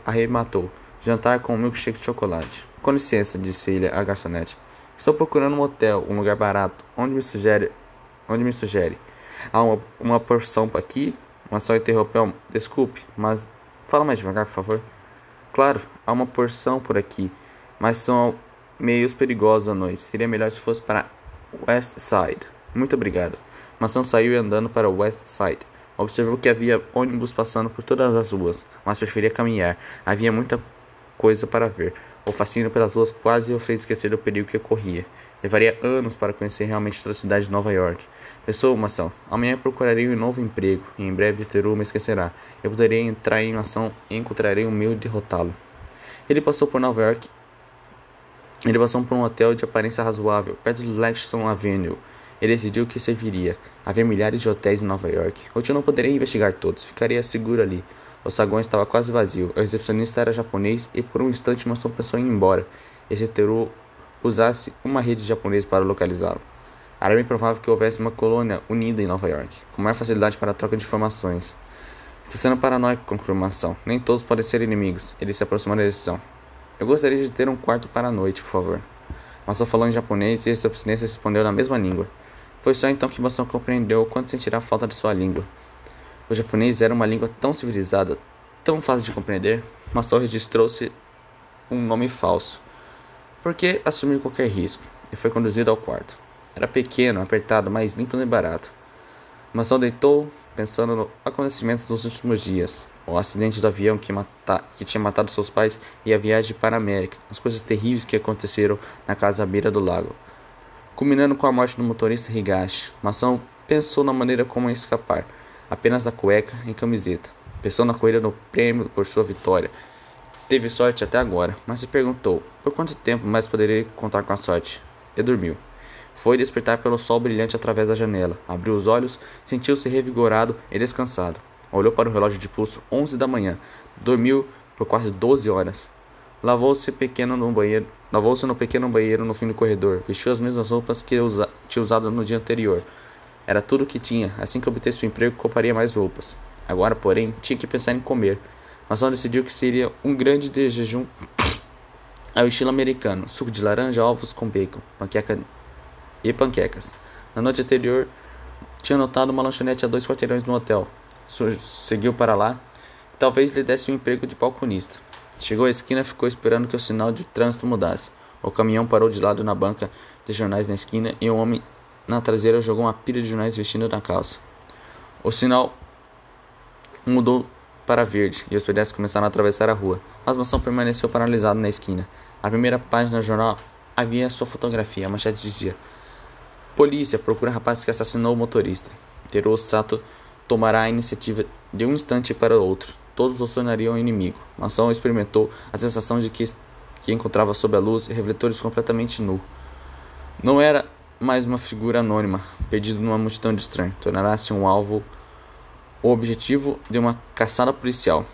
arrematou. Jantar com um milkshake de chocolate. Com licença, disse ele à garçonete. Estou procurando um hotel, um lugar barato. Onde me sugere? Há uma porção aqui? Masao interrompeu. Desculpe, mas fala mais devagar, por favor. Claro, há uma porção por aqui, mas são meios perigosos à noite. Seria melhor se fosse para West Side. Muito obrigado. Masao saiu e andando para West Side. Observou que havia ônibus passando por todas as ruas, mas preferia caminhar. Havia muita coisa para ver. O fascínio pelas ruas quase o fez esquecer do perigo que corria. Levaria anos para conhecer realmente toda a cidade de Nova York. Pensou Masao, amanhã procurarei um novo emprego, e em breve Teruo me esquecerá. Eu poderei entrar em ação e encontrarei um meio de derrotá-lo. Ele passou por Nova York. Ele passou por um hotel de aparência razoável, perto de Lexington Avenue. Ele decidiu que serviria. Havia milhares de hotéis em Nova York. O tio não poderia investigar todos. Ficaria seguro ali. O saguão estava quase vazio. O recepcionista era japonês e por um instante Masao pensou em ir embora. E se Teruo usasse uma rede japonesa para localizá-lo. Era bem provável que houvesse uma colônia unida em Nova York, com maior facilidade para a troca de informações. Estou sendo paranoico, concluiu Masao. Nem todos podem ser inimigos. Ele se aproximou da recepção. Eu gostaria de ter um quarto para a noite, por favor. Masao falou em japonês e a recepcionista respondeu na mesma língua. Foi só então que Masao compreendeu o quanto sentirá a falta de sua língua. O japonês era uma língua tão civilizada, tão fácil de compreender. Masao registrou-se um nome falso, porque assumiu qualquer risco, e foi conduzido ao quarto. Era pequeno, apertado, mas limpo e barato. Masao deitou, pensando no acontecimento dos últimos dias. O acidente do avião que tinha matado seus pais e a viagem para a América. As coisas terríveis que aconteceram na casa à beira do lago. Culminando com a morte do motorista Higashi, Masao pensou na maneira como ia escapar. Apenas da cueca e camiseta. Pensou na corrida no prêmio por sua vitória. Teve sorte até agora, mas se perguntou por quanto tempo mais poderia contar com a sorte. E dormiu. Foi despertar pelo sol brilhante através da janela. Abriu os olhos, sentiu-se revigorado e descansado. Olhou para o relógio de pulso, 11 da manhã. Dormiu por quase 12 horas. Lavou-se no pequeno banheiro no fim do corredor. Vestiu as mesmas roupas que tinha usado no dia anterior. Era tudo o que tinha. Assim que obtesse o emprego, compraria mais roupas. Agora, porém, tinha que pensar em comer. Masao decidiu que seria um grande de jejum ao estilo americano. Suco de laranja, ovos com bacon, panquecas. Na noite anterior, tinha notado uma lanchonete a 2 quarteirões no hotel. Seguiu para lá. Talvez lhe desse um emprego de balconista. Chegou à esquina e ficou esperando que o sinal de trânsito mudasse. O caminhão parou de lado na banca de jornais na esquina e um homem na traseira jogou uma pilha de jornais vestindo na calça. O sinal mudou para verde e os pedestres começaram a atravessar a rua. Mas Masao permaneceu paralisado na esquina. A primeira página do jornal havia sua fotografia. A manchete dizia: Polícia procura rapaz que assassinou o motorista. Teruo Sato tomará a iniciativa de um instante para outro. Todos os sonariam inimigo. Masao experimentou a sensação de que encontrava sob a luz e refletores completamente nu. Não era mais uma figura anônima, perdido numa multidão de estranhos. Tornará-se um alvo, o objetivo de uma caçada policial.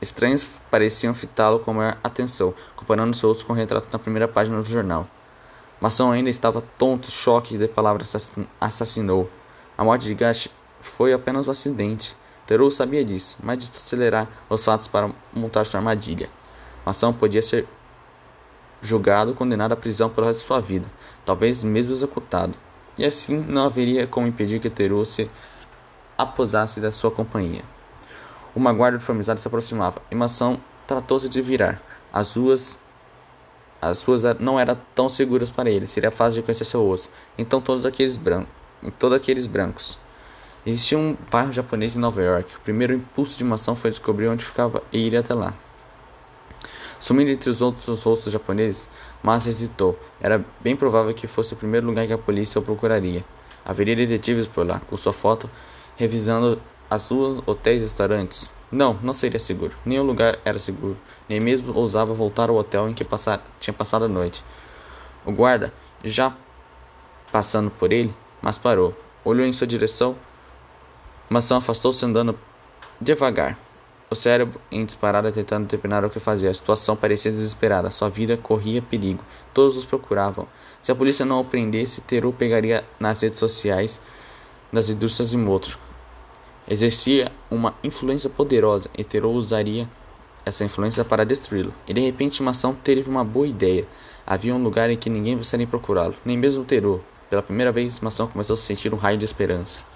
Estranhos pareciam fitá-lo com maior atenção, comparando seu rosto com o retrato na primeira página do jornal. Masao ainda estava tonto, choque da palavra assassinou. A morte de Higashi foi apenas um acidente. Teru sabia disso, mas desacelerar os fatos para montar sua armadilha. Masao podia ser julgado, condenado à prisão pelo resto de sua vida, talvez mesmo executado. E assim não haveria como impedir que Teru se aposasse da sua companhia. Uma guarda uniformizada se aproximava e Masao tratou-se de virar. As ruas não eram tão seguras para ele, seria fácil de conhecer seu rosto. Então todos aqueles brancos. Existia um bairro japonês em Nova York. O primeiro impulso de Masao foi descobrir onde ficava e ir até lá. Sumindo entre os outros rostos japoneses, Masao hesitou. Era bem provável que fosse o primeiro lugar que a polícia o procuraria. Haveria detetives por lá, com sua foto, revisando as ruas, hotéis e restaurantes. Não seria seguro. Nenhum lugar era seguro. Nem mesmo ousava voltar ao hotel em que tinha passado a noite. O guarda, já passando por ele, mas parou. Olhou em sua direção. Masao afastou-se andando devagar, o cérebro em disparada tentando determinar o que fazer. A situação parecia desesperada, sua vida corria perigo, todos os procuravam. Se a polícia não o prendesse, Teru pegaria nas redes sociais das indústrias de motor. Existia uma influência poderosa e Teru usaria essa influência para destruí-lo. E de repente Masao teve uma boa ideia, havia um lugar em que ninguém pensaria em procurá-lo, nem mesmo Teru. Pela primeira vez Masao começou a sentir um raio de esperança.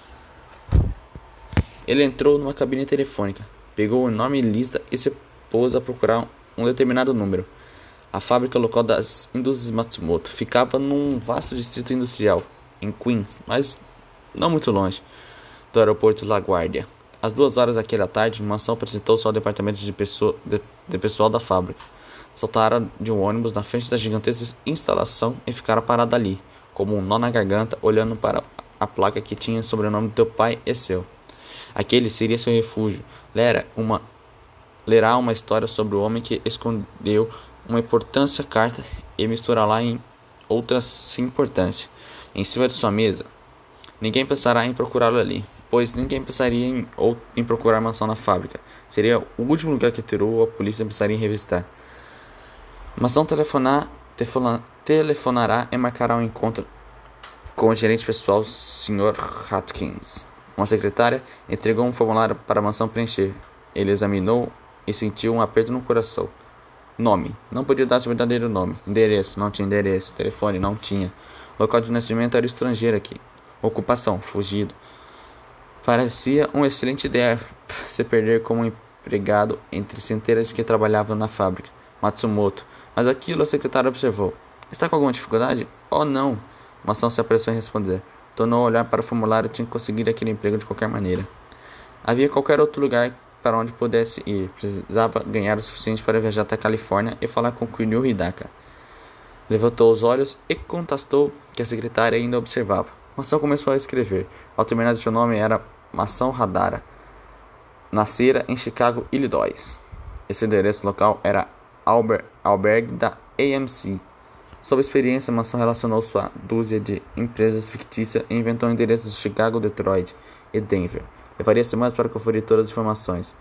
Ele entrou numa cabine telefônica, pegou uma enorme lista e se pôs a procurar um determinado número. A fábrica local das indústrias Matsumoto ficava num vasto distrito industrial, em Queens, mas não muito longe do aeroporto LaGuardia. Às 2 horas daquela tarde, Masao apresentou-se ao departamento de pessoal da fábrica. Saltaram de um ônibus na frente da gigantesca instalação e ficaram parados ali, como um nó na garganta, olhando para a placa que tinha sobre o nome de teu pai e seu. Aquele seria seu refúgio. Lerá uma história sobre o homem que escondeu uma importante carta e misturá-la em outras sem importância. Em cima de sua mesa, ninguém pensará em procurá-lo ali, pois ninguém pensaria em procurar Masao na fábrica. Seria o último lugar que Teru a polícia pensaria em revistar. Masao telefonará e marcará um encontro com o gerente pessoal, Sr. Hatkins. Uma secretária entregou um formulário para Masao preencher. Ele examinou e sentiu um aperto no coração. Nome. Não podia dar seu verdadeiro nome. Endereço. Não tinha endereço. Telefone. Não tinha. Local de nascimento era estrangeiro aqui. Ocupação. Fugido. Parecia uma excelente ideia se perder como empregado entre centenas que trabalhavam na fábrica Matsumoto. Mas aquilo a secretária observou. Está com alguma dificuldade? Oh, não. Masao se apressou em responder. Tornou a olhar para o formulário e tinha que conseguir aquele emprego de qualquer maneira. Havia qualquer outro lugar para onde pudesse ir. Precisava ganhar o suficiente para viajar até a Califórnia e falar com Kunio Hidaka. Levantou os olhos e contestou que a secretária ainda observava. Masao começou a escrever. Ao terminar de seu nome era Masao Hadara. Nascera em Chicago, Illinois. Esse endereço local era albergue da AMC. Sob experiência, Masao relacionou sua dúzia de empresas fictícias e inventou endereços de Chicago, Detroit e Denver. Levaria semanas para conferir todas as informações.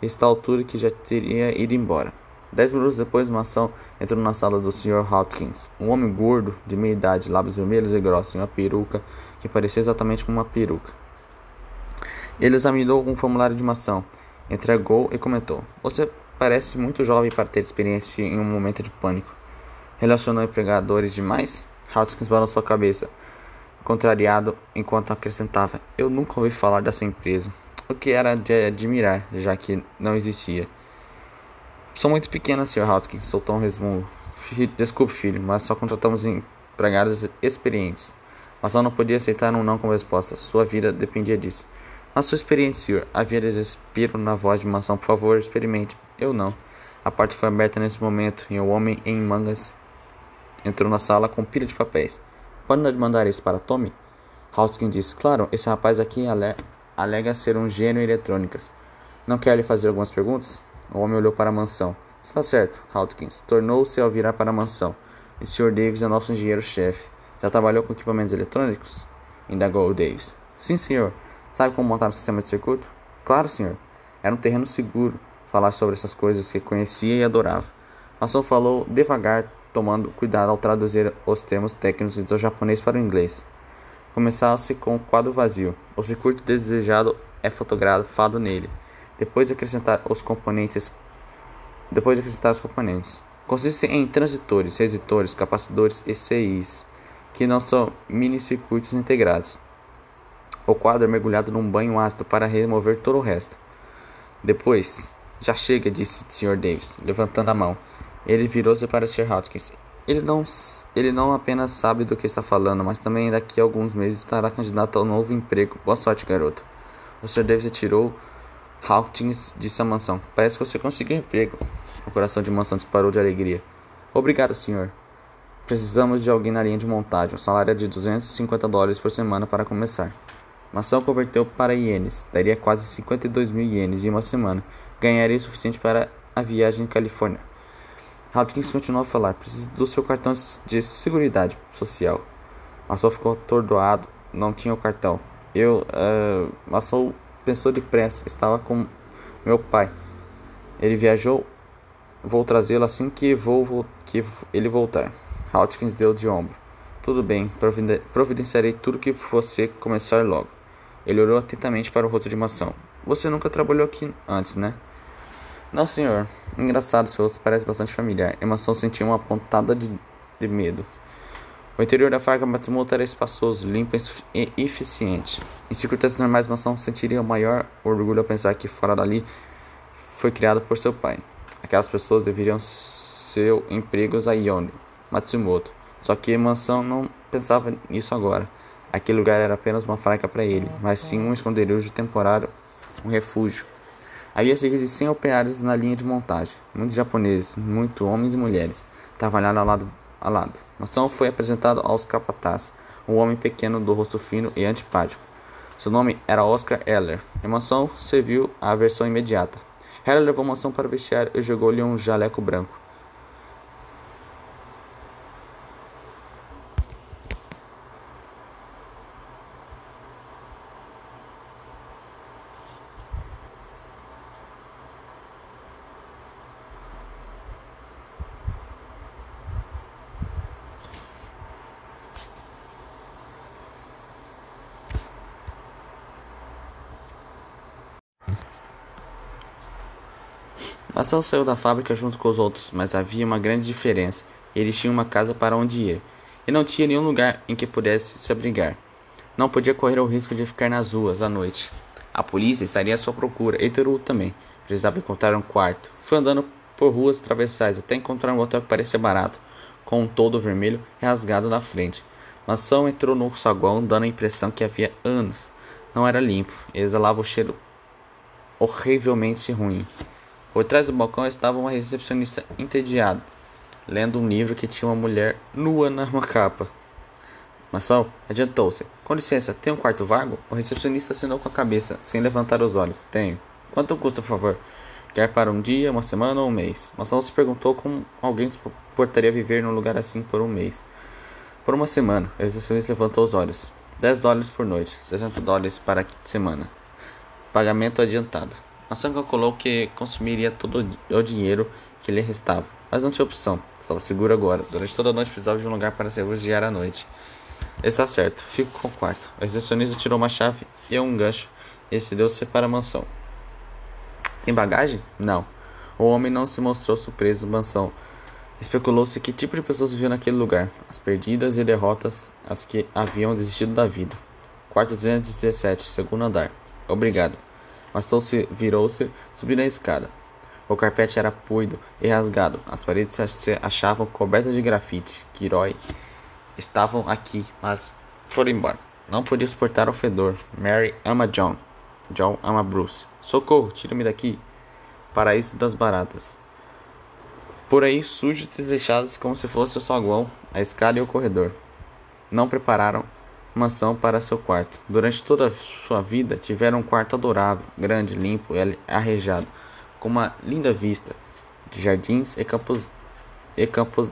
Está à altura que já teria ido embora. 10 minutos depois, Masao entrou na sala do Sr. Hopkins, um homem gordo, de meia idade, lábios vermelhos e grossos, e uma peruca que parecia exatamente como uma peruca. Ele examinou um formulário de Masao, entregou e comentou: "Você parece muito jovem para ter experiência em um momento de pânico. Relacionou empregadores demais?" Hopkins balançou a cabeça, contrariado, enquanto acrescentava: "Eu nunca ouvi falar dessa empresa", o que era de admirar, já que não existia. "São muito pequenas, Sr. Hopkins", soltou um resmungo. "Desculpe, filho, mas só contratamos empregados experientes." Masao não podia aceitar um não como resposta. Sua vida dependia disso. "A sua experiência, Sr." Havia desespero na voz de Masao. "Por favor, experimente." "Eu não." A porta foi aberta nesse momento e o homem em mangas entrou na sala com pilha de papéis. "Pode mandar isso para Tommy?" Hopkins disse. "Claro, esse rapaz aqui alega ser um gênio em eletrônicas. Não quer lhe fazer algumas perguntas?" O homem olhou para a mansão. "Está certo." Hopkins tornou-se ao virar para a mansão. "E o Sr. Davis é nosso engenheiro-chefe. Já trabalhou com equipamentos eletrônicos?" indagou o Davis. "Sim, senhor." "Sabe como montar um sistema de circuito?" "Claro, senhor." Era um terreno seguro falar sobre essas coisas que conhecia e adorava. Masao falou devagar, tomando cuidado ao traduzir os termos técnicos do japonês para o inglês. Começava-se com o quadro vazio. O circuito desejado é fotografado nele. Depois de acrescentar os componentes. Consiste em transitores, resistores, capacitores e CIs, que não são minicircuitos integrados. O quadro é mergulhado num banho ácido para remover todo o resto. "Depois, já chega", disse o Sr. Davis, levantando a mão. Ele virou-se para Sr. Hopkins. Ele não apenas sabe do que está falando, mas também daqui a alguns meses estará candidato ao novo emprego. Boa sorte, garoto." O Sr. Davis retirou. Hopkins disse à mansão: "Parece que você conseguiu um emprego." O coração de mansão disparou de alegria. "Obrigado, senhor. Precisamos de alguém na linha de montagem. O salário é de $250 por semana para começar." Mansão converteu para ienes. Daria quase 52 mil ienes em uma semana. Ganharia o suficiente para a viagem à Califórnia. Hopkins continuou a falar: "Preciso do seu cartão de seguridade social." Mansão ficou atordoado. Não tinha o cartão. Mansão pensou depressa. Estava com meu pai. Ele viajou. Vou trazê-lo assim que ele voltar. Hopkins deu de ombro. "Tudo bem. Providenciarei tudo que você começar logo." Ele olhou atentamente para o rosto de Masao. "Você nunca trabalhou aqui antes, né?" "Não, senhor." "Engraçado, seu rosto parece bastante familiar." E Masao sentiu uma pontada de medo. O interior da fábrica Matsumoto era espaçoso, limpo e eficiente. Em circunstâncias normais, Masao sentiria o maior orgulho ao pensar que fora dali foi criado por seu pai. Aquelas pessoas deveriam seus empregos a Yono Matsumoto. Só que Masao não pensava nisso agora. Aquele lugar era apenas uma fábrica para ele, mas sim um esconderijo temporário, um refúgio. Havia cerca de 100 operários na linha de montagem. Muitos japoneses, muitos homens e mulheres trabalharam ao lado. Masao foi apresentado aos capatazes, um homem pequeno do rosto fino e antipático. Seu nome era Oscar Heller. E Masao serviu a versão imediata. Heller levou Masao para o vestiário e jogou-lhe um jaleco branco. Masao saiu da fábrica junto com os outros, mas havia uma grande diferença. Eles tinham uma casa para onde ir, e não tinha nenhum lugar em que pudesse se abrigar. Não podia correr o risco de ficar nas ruas à noite. A polícia estaria à sua procura, e Teruo também. Precisava encontrar um quarto. Foi andando por ruas travessais até encontrar um hotel que parecia barato, com um toldo vermelho rasgado na frente. Masao entrou no saguão, dando a impressão que havia anos. Não era limpo, e exalava o cheiro horrivelmente ruim. Por trás do balcão estava uma recepcionista entediada, lendo um livro que tinha uma mulher nua na capa. Masao adiantou-se. "Com licença, tem um quarto vago?" O recepcionista assinou com a cabeça, sem levantar os olhos. "Tenho." "Quanto custa, por favor?" Quer para um dia, uma semana ou um mês? Masao se perguntou como alguém suportaria viver num lugar assim por um mês. Por uma semana, o recepcionista levantou os olhos. $10 por noite, $60 para a semana. Pagamento adiantado. Masao calculou que consumiria todo o dinheiro que lhe restava, mas não tinha opção. Estava seguro agora. Durante toda a noite precisava de um lugar para se refugiar à noite. Está certo, fico com o quarto. O recepcionista tirou uma chave e um gancho e se deu-se para a mansão. Tem bagagem? Não. O homem não se mostrou surpreso na mansão. Especulou-se que tipo de pessoas viviam naquele lugar. As perdidas e derrotas, as que haviam desistido da vida. Quarto 217, segundo andar. Obrigado. Masao virou-se, subindo a escada. O carpete era puído e rasgado. As paredes se achavam cobertas de grafite. Kiroi estavam aqui, mas foram embora. Não podia suportar o fedor. Mary ama John. John ama Bruce. Socorro, tira-me daqui. Paraíso das baratas. Por aí, sujos e deixados como se fosse o saguão, a escada e o corredor. Não prepararam mansão para seu quarto. Durante toda a sua vida, tiveram um quarto adorável, grande, limpo e arejado, com uma linda vista de jardins e campos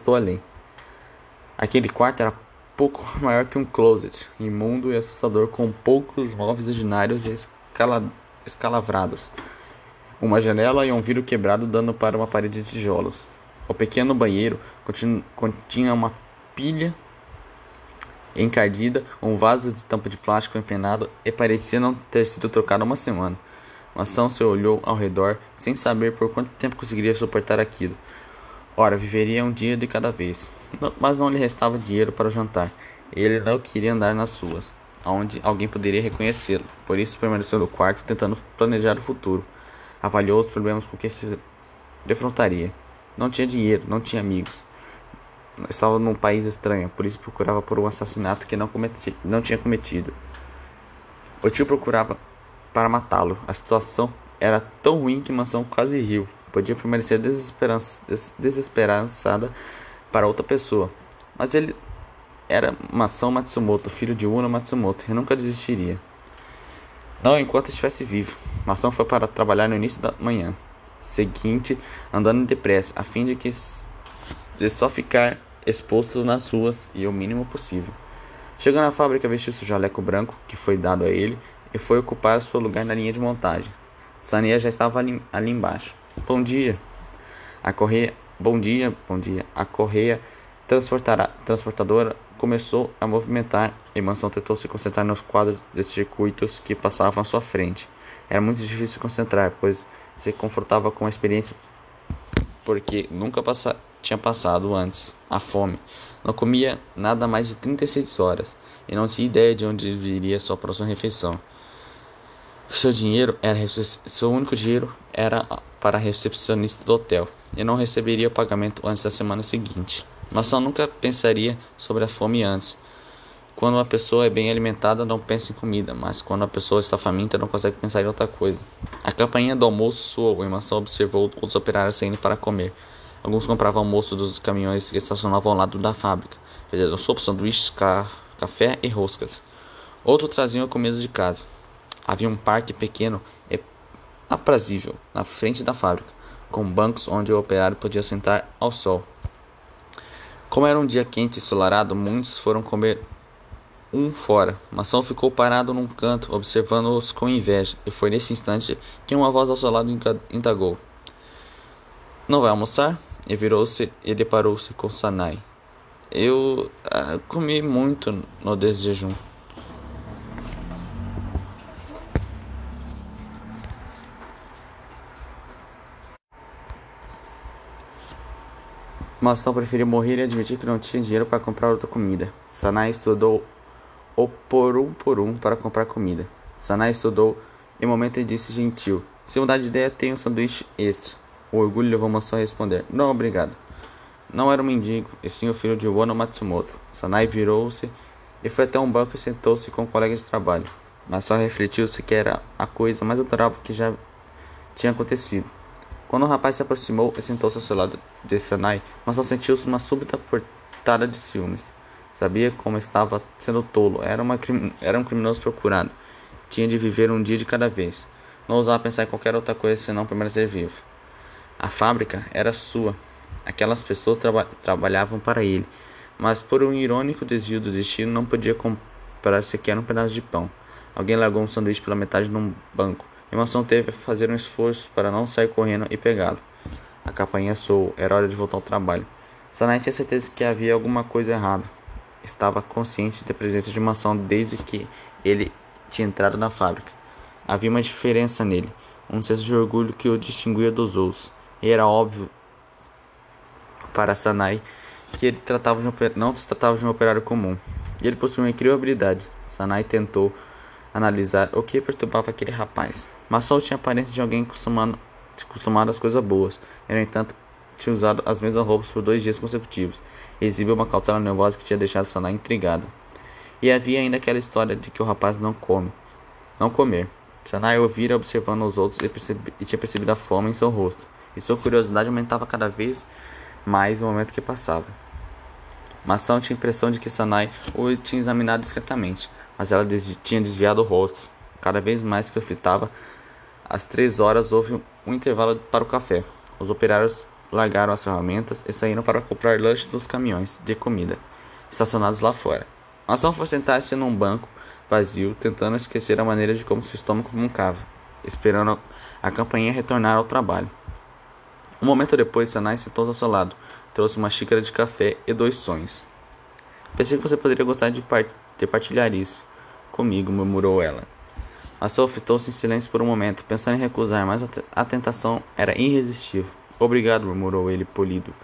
do além. Aquele quarto era pouco maior que um closet, imundo e assustador, com poucos móveis ordinários e escalavrados. Uma janela e um vidro quebrado dando para uma parede de tijolos. O pequeno banheiro continha uma pilha encardida, um vaso de tampa de plástico empenado e parecia não ter sido trocado há uma semana. Masao se olhou ao redor sem saber por quanto tempo conseguiria suportar aquilo. Ora, viveria um dia de cada vez, mas não lhe restava dinheiro para o jantar. Ele não queria andar nas ruas, onde alguém poderia reconhecê-lo. Por isso permaneceu no quarto tentando planejar o futuro. Avaliou os problemas com que se defrontaria. Não tinha dinheiro, não tinha amigos. Estava num país estranho, por isso procurava por um assassinato que não tinha cometido. O tio procurava para matá-lo. A situação era tão ruim que Masao quase riu. Podia permanecer desesperançada para outra pessoa, mas ele era Masao Matsumoto, filho de Yono Matsumoto, e nunca desistiria. Não enquanto estivesse vivo. Masao foi para trabalhar no início da manhã seguinte, andando depressa, a fim de só ficar expostos nas ruas e o mínimo possível. Chegando à fábrica, vestiu seu jaleco branco, que foi dado a ele, e foi ocupar seu lugar na linha de montagem. Sanae já estava ali embaixo. Bom dia. A correia transportadora começou a movimentar e Masao tentou se concentrar nos quadros de circuitos que passavam à sua frente. Era muito difícil se concentrar, pois se confortava com a experiência, porque nunca tinha passado antes a fome. Não comia nada há mais de 36 horas e não tinha ideia de onde viria sua próxima refeição. Seu único dinheiro era para a recepcionista do hotel e não receberia o pagamento antes da semana seguinte. Masao nunca pensaria sobre a fome antes. Quando uma pessoa é bem alimentada, não pensa em comida, mas quando a pessoa está faminta, não consegue pensar em outra coisa. A campainha do almoço soou e Masao observou os operários saindo para comer. Alguns compravam almoço dos caminhões que estacionavam ao lado da fábrica. Fizeram sopa, sanduíches, café e roscas. Outros traziam a comida de casa. Havia um parque pequeno e aprazível na frente da fábrica, com bancos onde o operário podia sentar ao sol. Como era um dia quente e ensolarado, muitos foram comer um fora. Masao ficou parado num canto, observando-os com inveja, e foi nesse instante que uma voz ao seu lado indagou. Não vai almoçar? E virou-se e deparou-se com Sanae. Eu comi muito no desjejum. Masao preferiu morrer e admitir que não tinha dinheiro para comprar outra comida. Sanae estudou o por um para comprar comida. Sanae estudou em um momento e disse gentil: se mudar de ideia, tem um sanduíche extra. O orgulho levou Masao a responder: não, obrigado. Não era um mendigo, e sim o filho de Yono Matsumoto. Sanae virou-se e foi até um banco e sentou-se com um colega de trabalho. Masao refletiu-se que era a coisa mais adorável que já tinha acontecido. Quando o rapaz se aproximou e sentou-se ao seu lado de Sanae, Masao sentiu-se uma súbita portada de ciúmes. Sabia como estava sendo tolo. Era um criminoso procurado. Tinha de viver um dia de cada vez. Não ousava pensar em qualquer outra coisa senão permanecer vivo. A fábrica era sua. Aquelas pessoas trabalhavam para ele. Mas por um irônico desvio do destino, não podia comprar sequer um pedaço de pão. Alguém largou um sanduíche pela metade num banco. Emerson teve a fazer um esforço para não sair correndo e pegá-lo. A campainha soou. Era hora de voltar ao trabalho. Sanae tinha certeza que havia alguma coisa errada. Estava consciente da presença de Masao desde que ele tinha entrado na fábrica. Havia uma diferença nele, um senso de orgulho que o distinguia dos outros. E era óbvio para Sanae que ele não se tratava de um operário comum. E ele possuía uma incrível habilidade. Sanae tentou analisar o que perturbava aquele rapaz. Masao tinha a aparência de alguém acostumado às coisas boas. E, no entanto, tinha usado as mesmas roupas por 2 dias consecutivos. Exibiu uma cautela nervosa que tinha deixado Sanae intrigada. E havia ainda aquela história de que o rapaz não comer. Sanae ouvira observando os outros e tinha percebido a fome em seu rosto. E sua curiosidade aumentava cada vez mais no momento que passava. Masao tinha a impressão de que Sanae o tinha examinado discretamente, mas ela tinha desviado o rosto. Cada vez mais que o fitava, às 3 horas houve um intervalo para o café. Os operários largaram as ferramentas e saíram para comprar lanche dos caminhões de comida estacionados lá fora. Masao foi sentar-se num banco vazio, tentando esquecer a maneira de como seu estômago roncava, esperando a campainha retornar ao trabalho. Um momento depois, Sanae sentou-se ao seu lado, trouxe uma xícara de café e 2 sonhos. Pensei que você poderia gostar de partilhar isso comigo, murmurou ela. Masao fitou-se em silêncio por um momento, pensando em recusar, mas a tentação era irresistível. Obrigado, murmurou ele, polido.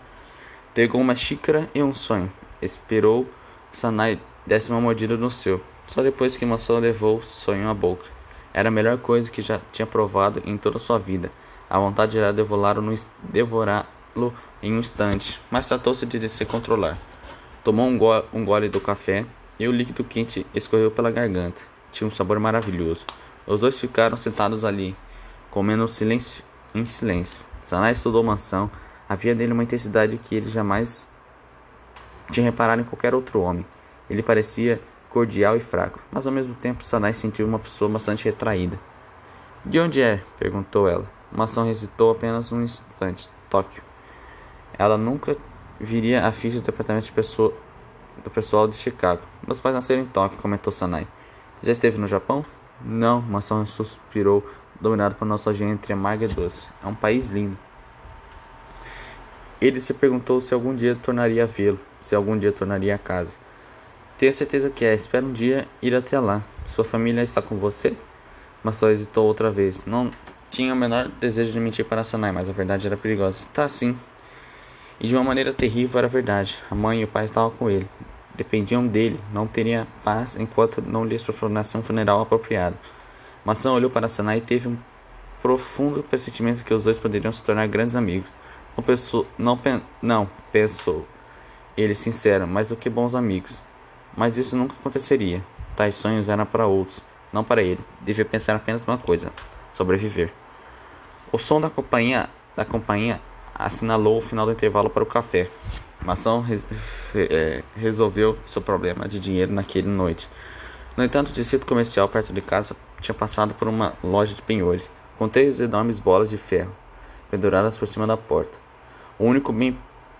Pegou uma xícara e um sonho. Esperou Sanae desse uma mordida no seu. Só depois que Masao levou o sonho à boca. Era a melhor coisa que já tinha provado em toda sua vida. A vontade era devorá-lo em um instante, mas tratou-se de se controlar. Tomou um gole do café e o líquido quente escorreu pela garganta. Tinha um sabor maravilhoso. Os 2 ficaram sentados ali, comendo em silêncio. Sanae estudou a mansão. Havia nele uma intensidade que ele jamais tinha reparado em qualquer outro homem. Ele parecia cordial e fraco, mas ao mesmo tempo Sanae sentiu uma pessoa bastante retraída. De onde é? Perguntou ela. Masao hesitou apenas um instante. Tóquio. Ela nunca viria a ficha do departamento do pessoal de Chicago. Meus pais nasceram em Tóquio, comentou Sanae. Já esteve no Japão? Não, Masao suspirou, dominado por nossa gênero entre amarga e doce. É um país lindo. Ele se perguntou se algum dia tornaria a vê-lo, se algum dia tornaria a casa. Tenho certeza que é. Espero um dia ir até lá. Sua família está com você? Masao hesitou outra vez. Não tinha o menor desejo de mentir para Sanae, mas a verdade era perigosa. Está sim. E de uma maneira terrível era a verdade. A mãe e o pai estavam com ele. Dependiam dele. Não teria paz enquanto não lhes proporcionasse um funeral apropriado. Masao olhou para Sanae e teve um profundo pressentimento que os 2 poderiam se tornar grandes amigos. Não pensou. Ele sincero, mais do que bons amigos. Mas isso nunca aconteceria. Tais sonhos eram para outros, não para ele. Devia pensar apenas numa coisa: sobreviver. O som da campainha assinalou o final do intervalo para o café. Masao resolveu seu problema de dinheiro naquela noite. No entanto, o distrito comercial perto de casa tinha passado por uma loja de penhores, com 3 enormes bolas de ferro penduradas por cima da porta. O único bem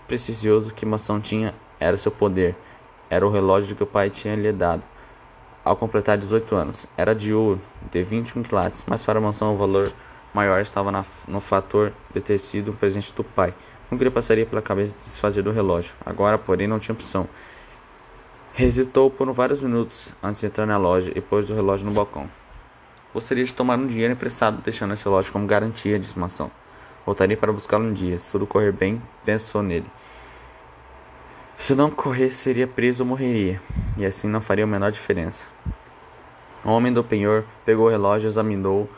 precioso que Masao tinha era seu poder. Era o relógio que o pai tinha lhe dado ao completar 18 anos. Era de ouro, de 21 quilates, mas para a mansão o valor maior estava no fator de ter sido um presente do pai. Nunca lhe passaria pela cabeça de se desfazer do relógio. Agora, porém, não tinha opção. Hesitou por vários minutos antes de entrar na loja e pôs o relógio no balcão. Gostaria de tomar um dinheiro emprestado, deixando esse relógio como garantia, disse Masao. Voltaria para buscá-lo um dia. Se tudo correr bem, pensou nele. Se não corresse, seria preso ou morreria, e assim não faria a menor diferença. O homem do penhor pegou o relógio e examinou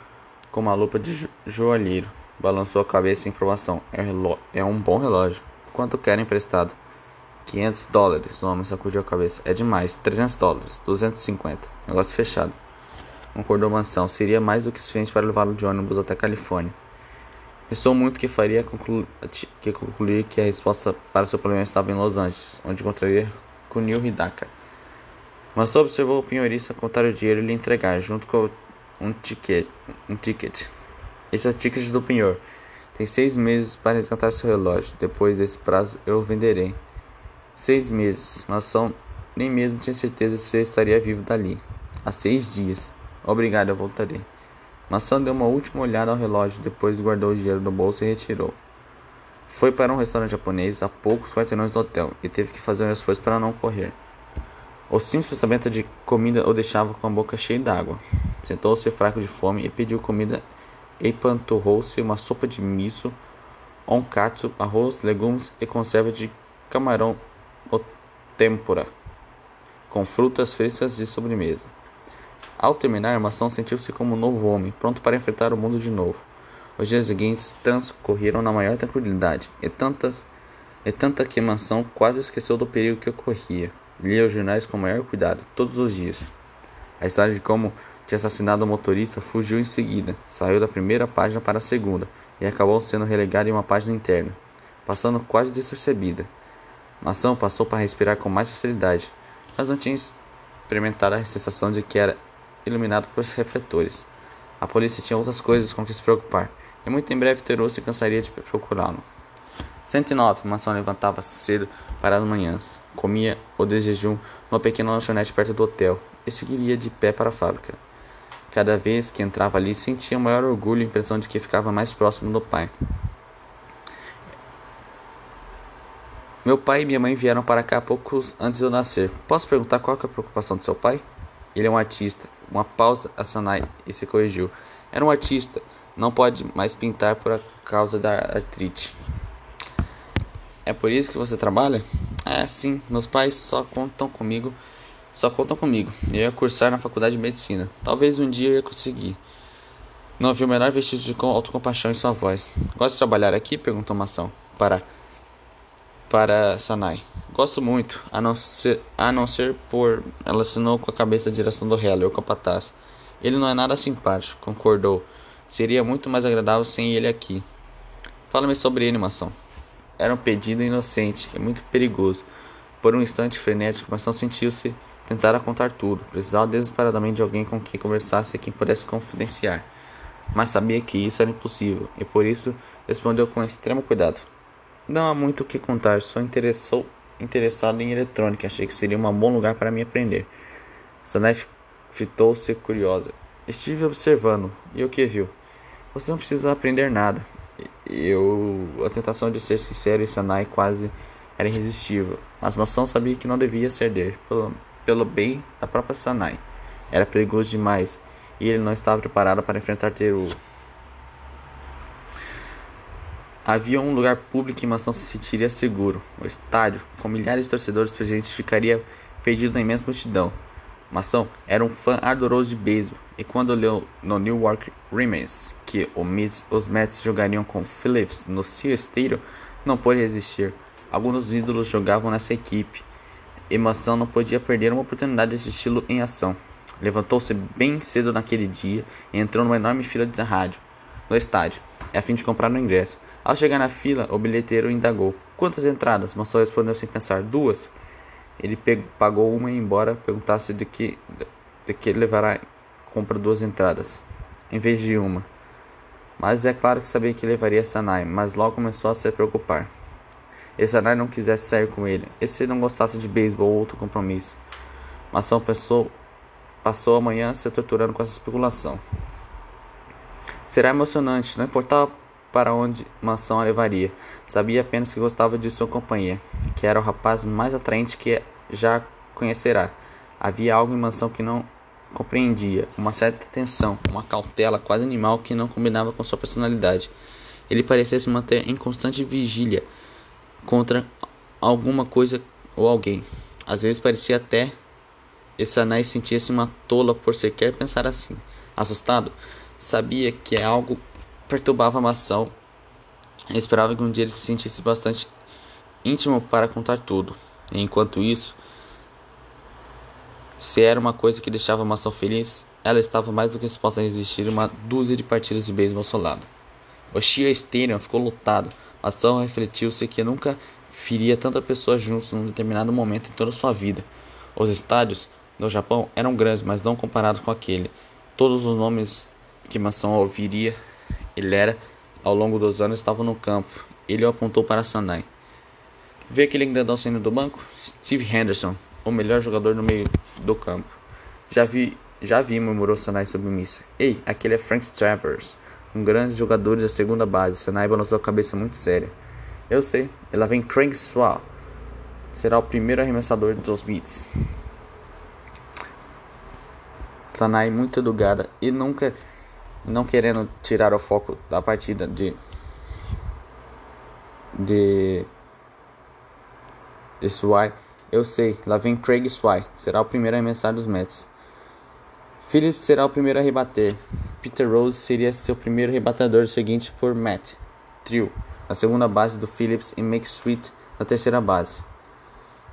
com uma lupa de joalheiro. Balançou a cabeça em aprovação. É um bom relógio. Quanto quer emprestado? $500. O homem sacudiu a cabeça. É demais. $300. $250. Negócio fechado. Concordou Mansão. Seria mais do que suficiente para levá-lo de ônibus até Califórnia. Pensou muito que faria concluir que a resposta para seu problema estava em Los Angeles, onde encontraria Kunio Hidaka. Masao observou o penhorista contar o dinheiro e lhe entregar, junto com um ticket. Esse é o ticket do penhor. Tem 6 meses para resgatar seu relógio. Depois desse prazo, eu o venderei. 6 meses. Masao nem mesmo tinha certeza se estaria vivo dali. Há 6 dias. Obrigado, eu voltarei. Masao deu uma última olhada ao relógio, depois guardou o dinheiro no bolso e retirou. Foi para um restaurante japonês a poucos quarteirões do hotel e teve que fazer um esforço para não correr. O simples pensamento de comida o deixava com a boca cheia d'água. Sentou-se fraco de fome e pediu comida e empanturrou-se uma sopa de miso, onkatsu, arroz, legumes e conserva de camarão ou têmpora, com frutas frescas de sobremesa. Ao terminar, Masao sentiu-se como um novo homem, pronto para enfrentar o mundo de novo. Os dias seguintes transcorreram na maior tranquilidade, e tanta que Masao quase esqueceu do perigo que ocorria. Lia os jornais com o maior cuidado, todos os dias. A história de como tinha assassinado o motorista fugiu em seguida, saiu da primeira página para a segunda, e acabou sendo relegada em uma página interna, passando quase despercebida. Masao passou para respirar com mais facilidade, mas não tinha experimentado a sensação de que era iluminado por refletores. A polícia tinha outras coisas com que se preocupar, e muito em breve Teruo se cansaria de procurá-lo. 109. Masao levantava cedo para as manhãs, comia o desjejum numa pequena lanchonete perto do hotel, e seguiria de pé para a fábrica. Cada vez que entrava ali, sentia o maior orgulho e a impressão de que ficava mais próximo do pai. Meu pai e minha mãe vieram para cá poucos antes de eu nascer. Posso perguntar qual que é a preocupação do seu pai? Ele é um artista. Uma pausa, a Sanae e se corrigiu. Era um artista. Não pode mais pintar por causa da artrite. É por isso que você trabalha? É, sim. Meus pais só contam comigo. Eu ia cursar na faculdade de medicina. Talvez um dia eu ia conseguir. Não havia o menor vestígio de autocompaixão em sua voz. Gosta de trabalhar aqui? Perguntou Masao. Para Sanae. Gosto muito, a não ser por... Ela assinou com a cabeça a direção do Heller, o capataz. Ele não é nada simpático, concordou. Seria muito mais agradável sem ele aqui. Fala-me sobre ele, Masao. Era um pedido inocente e muito perigoso. Por um instante frenético, Masao sentiu-se tentar contar tudo. Precisava desesperadamente de alguém com quem conversasse e quem pudesse confidenciar. Mas sabia que isso era impossível e por isso respondeu com extremo cuidado. Não há muito o que contar, só interessado em eletrônica. Achei que seria um bom lugar para me aprender. Sanae fitou-se curiosa. Estive observando. E o que viu? Você não precisa aprender nada. A tentação de ser sincero e Sanae quase era irresistível. Mas Masao sabia que não devia ceder, pelo bem da própria Sanae. Era perigoso demais e ele não estava preparado para enfrentar Teruo. Havia um lugar público em Masao se sentiria seguro. O estádio, com milhares de torcedores presentes, ficaria perdido na imensa multidão. Masao era um fã ardoroso de beisebol, e quando leu no New York Times que os Mets jogariam com Phillips no City Stadium, não pôde resistir. Alguns dos ídolos jogavam nessa equipe, e Masao não podia perder uma oportunidade de assisti-lo em ação. Levantou-se bem cedo naquele dia e entrou numa enorme fila de rádio no estádio, a fim de comprar um ingresso. Ao chegar na fila, o bilheteiro indagou. Quantas entradas? Masao respondeu sem pensar. 2. Ele pagou uma e embora perguntasse de que levará compra 2 entradas, em vez de uma. Mas é claro que sabia que levaria Sanae, mas logo começou a se preocupar. E Sanae não quisesse sair com ele, e se não gostasse de beisebol ou outro compromisso. Masao passou a manhã se torturando com essa especulação. Será emocionante, não importava para onde Masao a levaria. Sabia apenas que gostava de sua companhia, que era o rapaz mais atraente que já conhecerá. Havia algo em Masao que não compreendia, uma certa tensão, uma cautela quase animal que não combinava com sua personalidade. Ele parecia se manter em constante vigília contra alguma coisa ou alguém. Às vezes parecia até que Sanae sentia-se uma tola por sequer pensar assim. Assustado, sabia que algo perturbava Masao e esperava que um dia ele se sentisse bastante íntimo para contar tudo. E enquanto isso, se era uma coisa que deixava Masao feliz, ela estava mais do que disposta a resistir uma dúzia de partidas de beisebol solado. O Shea Stadium ficou lotado. Masao refletiu-se que nunca viria tanta pessoa juntos num determinado momento em toda sua vida. Os estádios no Japão eram grandes, mas não comparados com aquele. Todos os nomes que Masao ouviria, ele era ao longo dos anos estavam no campo. Ele o apontou para Sanae. Vê aquele grandão saindo do banco? Steve Henderson, o melhor jogador no meio do campo. Já vi, murmurou Sanae submissa. Ei, aquele é Frank Travers, um grande jogador da segunda base. Sanae balançou a cabeça muito séria. Eu sei, ela vem Craig Swall. Será o primeiro arremessador dos Mets. Sanae muito educada e nunca não querendo tirar o foco da partida de Swall. Eu sei, lá vem Craig Swall. Será o primeiro arremessador dos Mets. Phillips será o primeiro a rebater. Peter Rose seria seu primeiro rebatador, seguinte por Matt Trio, a segunda base do Phillips, e Mike Sweet na terceira base.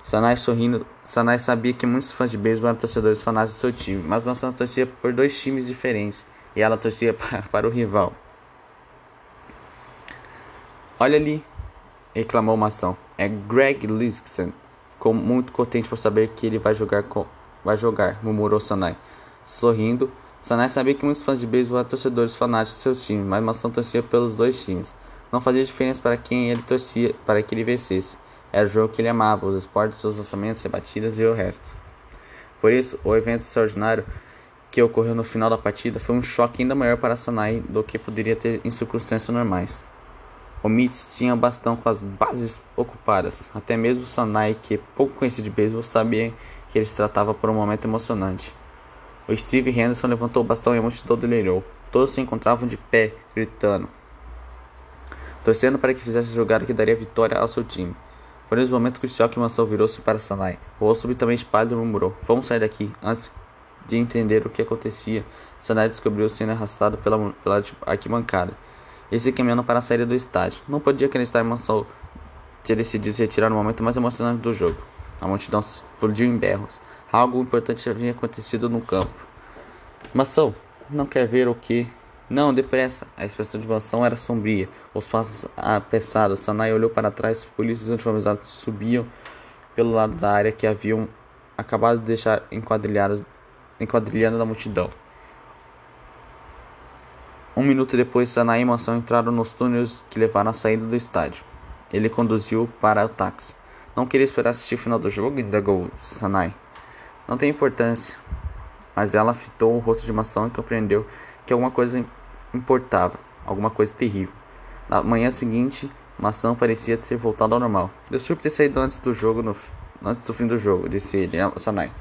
Sanae sorrindo. Sanae sabia que muitos fãs de beisebol eram torcedores fanáticos do seu time, mas Masao torcia por dois times diferentes e ela torcia para o rival. Olha ali, reclamou Masao. É Greg Liskson. Ficou muito contente por saber que ele vai jogar, murmurou Sanae. Sorrindo, Sanae sabia que muitos fãs de beisebol eram torcedores fanáticos do seu time, mas Masao torcia pelos dois times. Não fazia diferença para quem ele torcia, para que ele vencesse. Era o jogo que ele amava, os esportes, seus lançamentos, rebatidas e o resto. Por isso, o evento extraordinário que ocorreu no final da partida foi um choque ainda maior para Sanae do que poderia ter em circunstâncias normais. O Mets tinha bastão com as bases ocupadas. Até mesmo Sanae, que pouco conhecia de beisebol, sabia que ele se tratava por um momento emocionante. O Steve Henderson levantou o bastão e a multidão delirou. Todos se encontravam de pé, gritando, torcendo para que fizesse jogada que daria vitória ao seu time. Foi nesse momento crucial que Masao virou-se para Sanae. O rosto subitamente pálido murmurou: vamos sair daqui. Antes de entender o que acontecia, Sanae descobriu sendo arrastado pela arquibancada e se caminhando para a saída do estádio. Não podia acreditar em Masao ter decidido se retirar no momento mais emocionante do jogo. A multidão explodiu em berros. Algo importante havia acontecido no campo. Masao, não quer ver o que? Não, depressa. A expressão de Masao era sombria. Os passos apressados. Sanae olhou para trás. Polícias uniformizados subiam pelo lado da área que haviam acabado de deixar enquadrilhando da multidão. Um minuto depois, Sanae e Masao entraram nos túneis que levaram à saída do estádio. Ele conduziu para o táxi. Não queria esperar assistir o final do jogo, indagou Sanae. Não tem importância. Mas ela fitou o rosto de Masao e compreendeu que alguma coisa importava, alguma coisa terrível. Na manhã seguinte, Masao parecia ter voltado ao normal. Eu soube ter saído antes do fim do jogo, disse ele a Sanae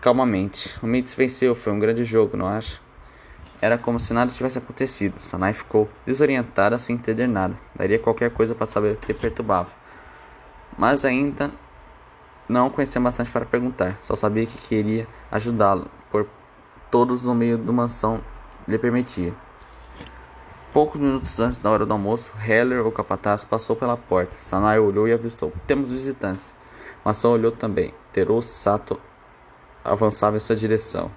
calmamente. O Mets venceu, foi um grande jogo, não acha? Era como se nada tivesse acontecido. Sanae ficou desorientada, sem entender nada. Daria qualquer coisa para saber o que perturbava, mas ainda não conhecia bastante para perguntar. Só sabia que queria ajudá-lo, por todos no meio do mansão lhe permitia. Poucos minutos antes da hora do almoço, Heller, o capataz, passou pela porta. Sanae olhou e avistou: temos visitantes. Masao olhou também. Teruo Sato avançava em sua direção.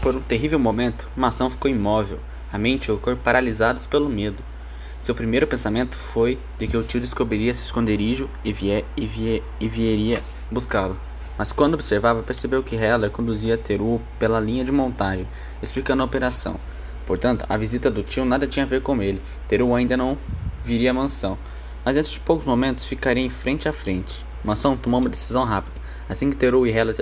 Por um terrível momento, Masao ficou imóvel, a mente e o corpo paralisados pelo medo. Seu primeiro pensamento foi de que o tio descobriria seu esconderijo e vieria buscá-lo. Mas quando observava, percebeu que Heller conduzia Teruo pela linha de montagem, explicando a operação. Portanto, a visita do tio nada tinha a ver com ele. Teruo ainda não viria à mansão, mas antes de poucos momentos ficaria em frente a frente. Masao tomou uma decisão rápida. Assim que Teruo e Heller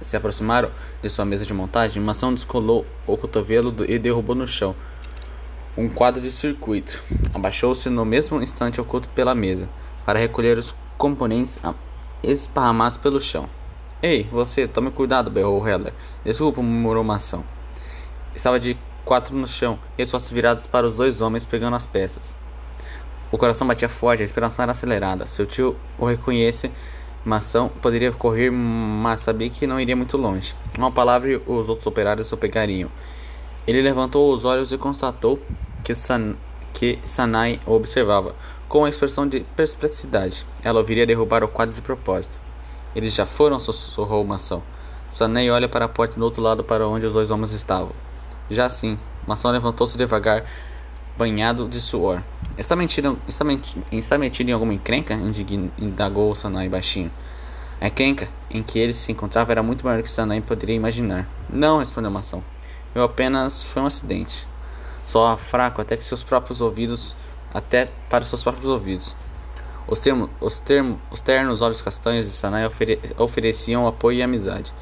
se aproximaram de sua mesa de montagem, Masao descolou o cotovelo e derrubou no chão um quadro de circuito. Abaixou-se no mesmo instante oculto pela mesa para recolher os componentes esparramados pelo chão. Ei, você, tome cuidado, berrou Heller. Desculpa, murmurou Masao. Estava de quatro no chão e os olhos virados para os dois homens pegando as peças. O coração batia forte, a respiração era acelerada. Seu tio o reconhece, Masao poderia correr, mas sabia que não iria muito longe. Uma palavra e os outros operários o pegariam. Ele levantou os olhos e constatou que Sanae o observava com uma expressão de perplexidade. Ela ouviria derrubar o quadro de propósito. Eles já foram, sussurrou Masao. Sanae olha para a porta do outro lado, para onde os dois homens estavam. Já sim. Masao levantou-se devagar, banhado de suor. Está metido em alguma encrenca? Indagou Sanae baixinho. A encrenca em que ele se encontrava era muito maior que Sanae poderia imaginar. Não, respondeu Masao. Eu apenas foi um acidente. Soava fraco até para os seus próprios ouvidos. Os ternos olhos castanhos de Sanae ofereciam apoio e amizade.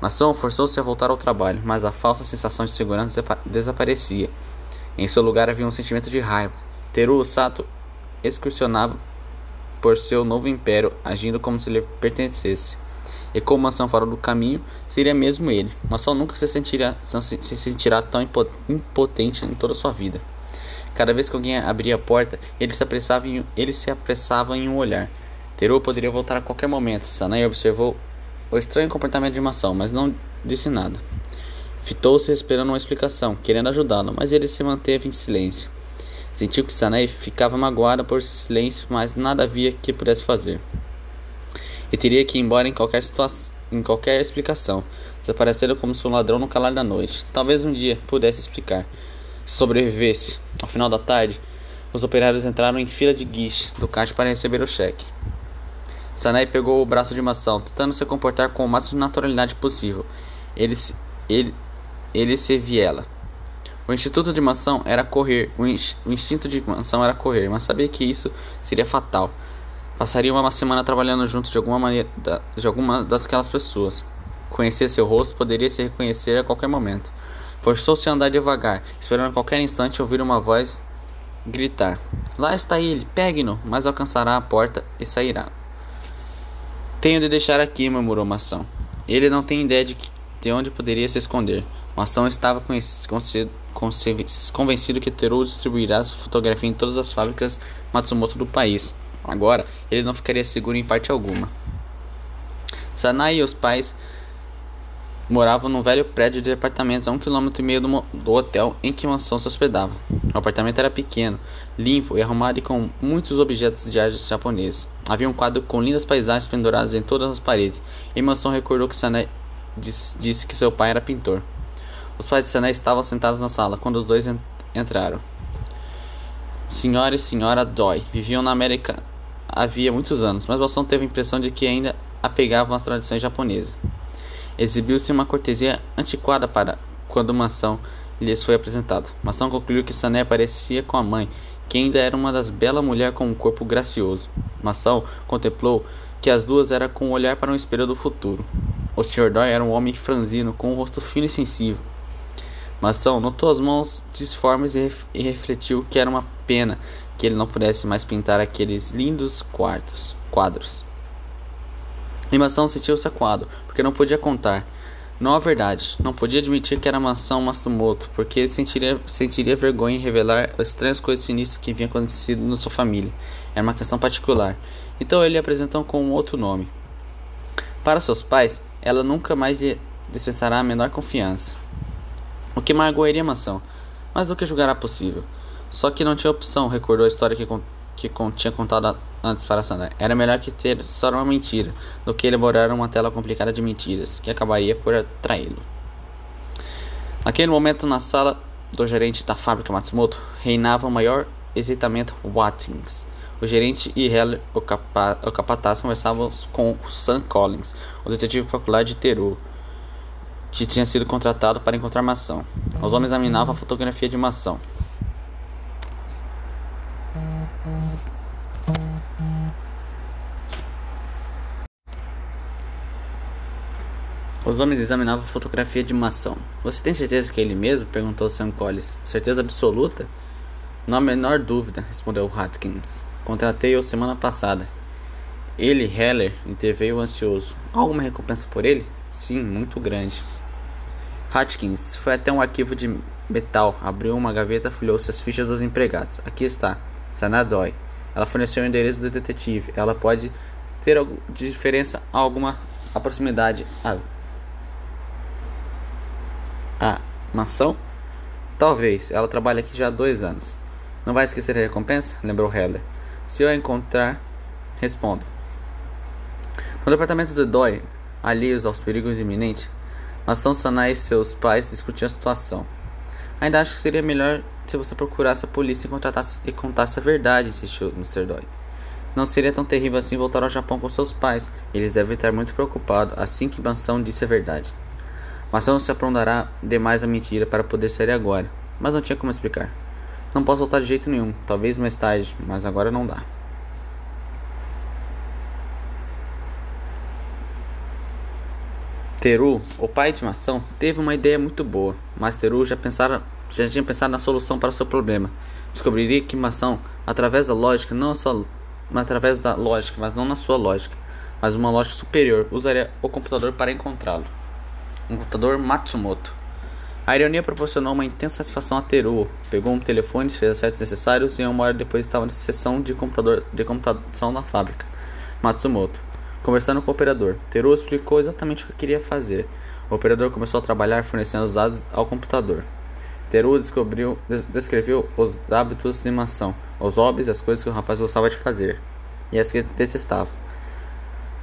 Masao forçou-se a voltar ao trabalho, mas a falsa sensação de segurança desaparecia. Em seu lugar havia um sentimento de raiva. Teruo Sato excursionava por seu novo império, agindo como se lhe pertencesse. E como Masao fora do caminho, seria mesmo ele. Masao nunca se sentirá tão impotente em toda a sua vida. Cada vez que alguém abria a porta, ele se apressava em um olhar. Teruo poderia voltar a qualquer momento. Sanae observou o estranho comportamento de Masao, mas não disse nada. Fitou-se esperando uma explicação, querendo ajudá-lo, mas ele se manteve em silêncio. Sentiu que Sanae ficava magoada por silêncio, mas nada havia que pudesse fazer. E teria que ir embora em qualquer explicação, desaparecendo como se um ladrão no calar da noite. Talvez um dia pudesse explicar. Se sobrevivesse. Ao final da tarde, os operários entraram em fila de guichê do caixa para receber o cheque. Sanae pegou o braço de Masao, tentando se comportar com o máximo de naturalidade possível. Ele se viela. O instinto de Masao era correr, mas sabia que isso seria fatal. Passaria uma semana trabalhando juntos de alguma maneira de alguma daquelas pessoas. Conhecer seu rosto poderia se reconhecer a qualquer momento. Forçou-se a andar devagar, esperando a qualquer instante ouvir uma voz gritar. Lá está ele, pegue-no, mas alcançará a porta e sairá. Tenho de deixar aqui, murmurou Masao. Ele não tem ideia de onde poderia se esconder. Masao estava convencido que Teruo distribuirá sua fotografia em todas as fábricas Matsumoto do país. Agora, ele não ficaria seguro em parte alguma. Sanae e os pais moravam num velho prédio de apartamentos a 1,5 km do hotel em que Masao se hospedava. O apartamento era pequeno, limpo e arrumado e com muitos objetos de arte japonesa. Havia um quadro com lindas paisagens penduradas em todas as paredes, e Masao recordou que Sanae disse que seu pai era pintor. Os pais de Sanae estavam sentados na sala quando os dois entraram. Senhora e senhora Doi viviam na América havia muitos anos, mas Masao teve a impressão de que ainda apegavam às tradições japonesas. Exibiu-se uma cortesia antiquada para quando Masao lhes foi apresentado. Masao concluiu que Sanae parecia com a mãe, que ainda era uma das belas mulheres com um corpo gracioso. Masao contemplou que as duas eram com um olhar para um espelho do futuro. O Sr. Doi era um homem franzino, com um rosto fino e sensível. Masao notou as mãos disformes e refletiu que era uma pena que ele não pudesse mais pintar aqueles lindos quadros. E Masao sentiu-se acuado, porque não podia contar. Não a verdade, não podia admitir que era Masao Matsumoto, porque ele sentiria vergonha em revelar as estranhas coisas sinistras que haviam acontecido na sua família. Era uma questão particular. Então ele apresentou com um outro nome. Para seus pais, ela nunca mais dispensará a menor confiança. O que magoaria Masao, mas o que julgará possível. Só que não tinha opção, recordou a história que tinha contado antes para Sanae. Era melhor que ter só uma mentira do que elaborar uma tela complicada de mentiras que acabaria por atraí-lo. Naquele momento, na sala do gerente da fábrica Matsumoto, reinava o maior excitamento. Watkins, o gerente, e Heller, o capataz, conversavam com Sam Collins, o detetive popular de Teruo, que tinha sido contratado para encontrar Masao. Os homens examinavam a fotografia de Masao. Você tem certeza que é ele mesmo? Perguntou Sam Collins. Certeza absoluta? Não há a menor dúvida, respondeu Watkins. Contratei-o semana passada. Ele, Heller, interveio ansioso. Alguma recompensa por ele? Sim, muito grande. Watkins foi até um arquivo de metal, abriu uma gaveta, folheou-se as fichas dos empregados. Aqui está. Sanae Doi. Ela forneceu o endereço do detetive. Ela pode ter diferença alguma a proximidade a Masao? Talvez. Ela trabalha aqui já há 2 anos. Não vai esquecer a recompensa? Lembrou Heller. Se eu a encontrar, respondo. No departamento de Doi, alheios aos perigos iminentes, Masao, Sanae e seus pais discutiam a situação. Ainda acho que seria melhor se você procurasse a polícia e contasse a verdade, insistiu Mr. Doi. Não seria tão terrível assim voltar ao Japão com seus pais. Eles devem estar muito preocupados assim que Bansão disse a verdade. Mas não se aprontará demais a mentira para poder sair agora. Mas não tinha como explicar. Não posso voltar de jeito nenhum. Talvez mais tarde, mas agora não dá. Teru, o pai de Masao, teve uma ideia muito boa, mas Teru já tinha pensado na solução para o seu problema. Descobriria que Masao, através da lógica, mas uma lógica superior, usaria o computador para encontrá-lo. Um computador Matsumoto. A ironia proporcionou uma intensa satisfação a Teru. Pegou um telefone, fez acertos necessários e uma hora depois estava na seção de computação da fábrica Matsumoto. Conversando com o operador, Teru explicou exatamente o que queria fazer. O operador começou a trabalhar fornecendo os dados ao computador. Teru descreveu os hábitos de Masao, os hobbies, as coisas que o rapaz gostava de fazer e as que detestava.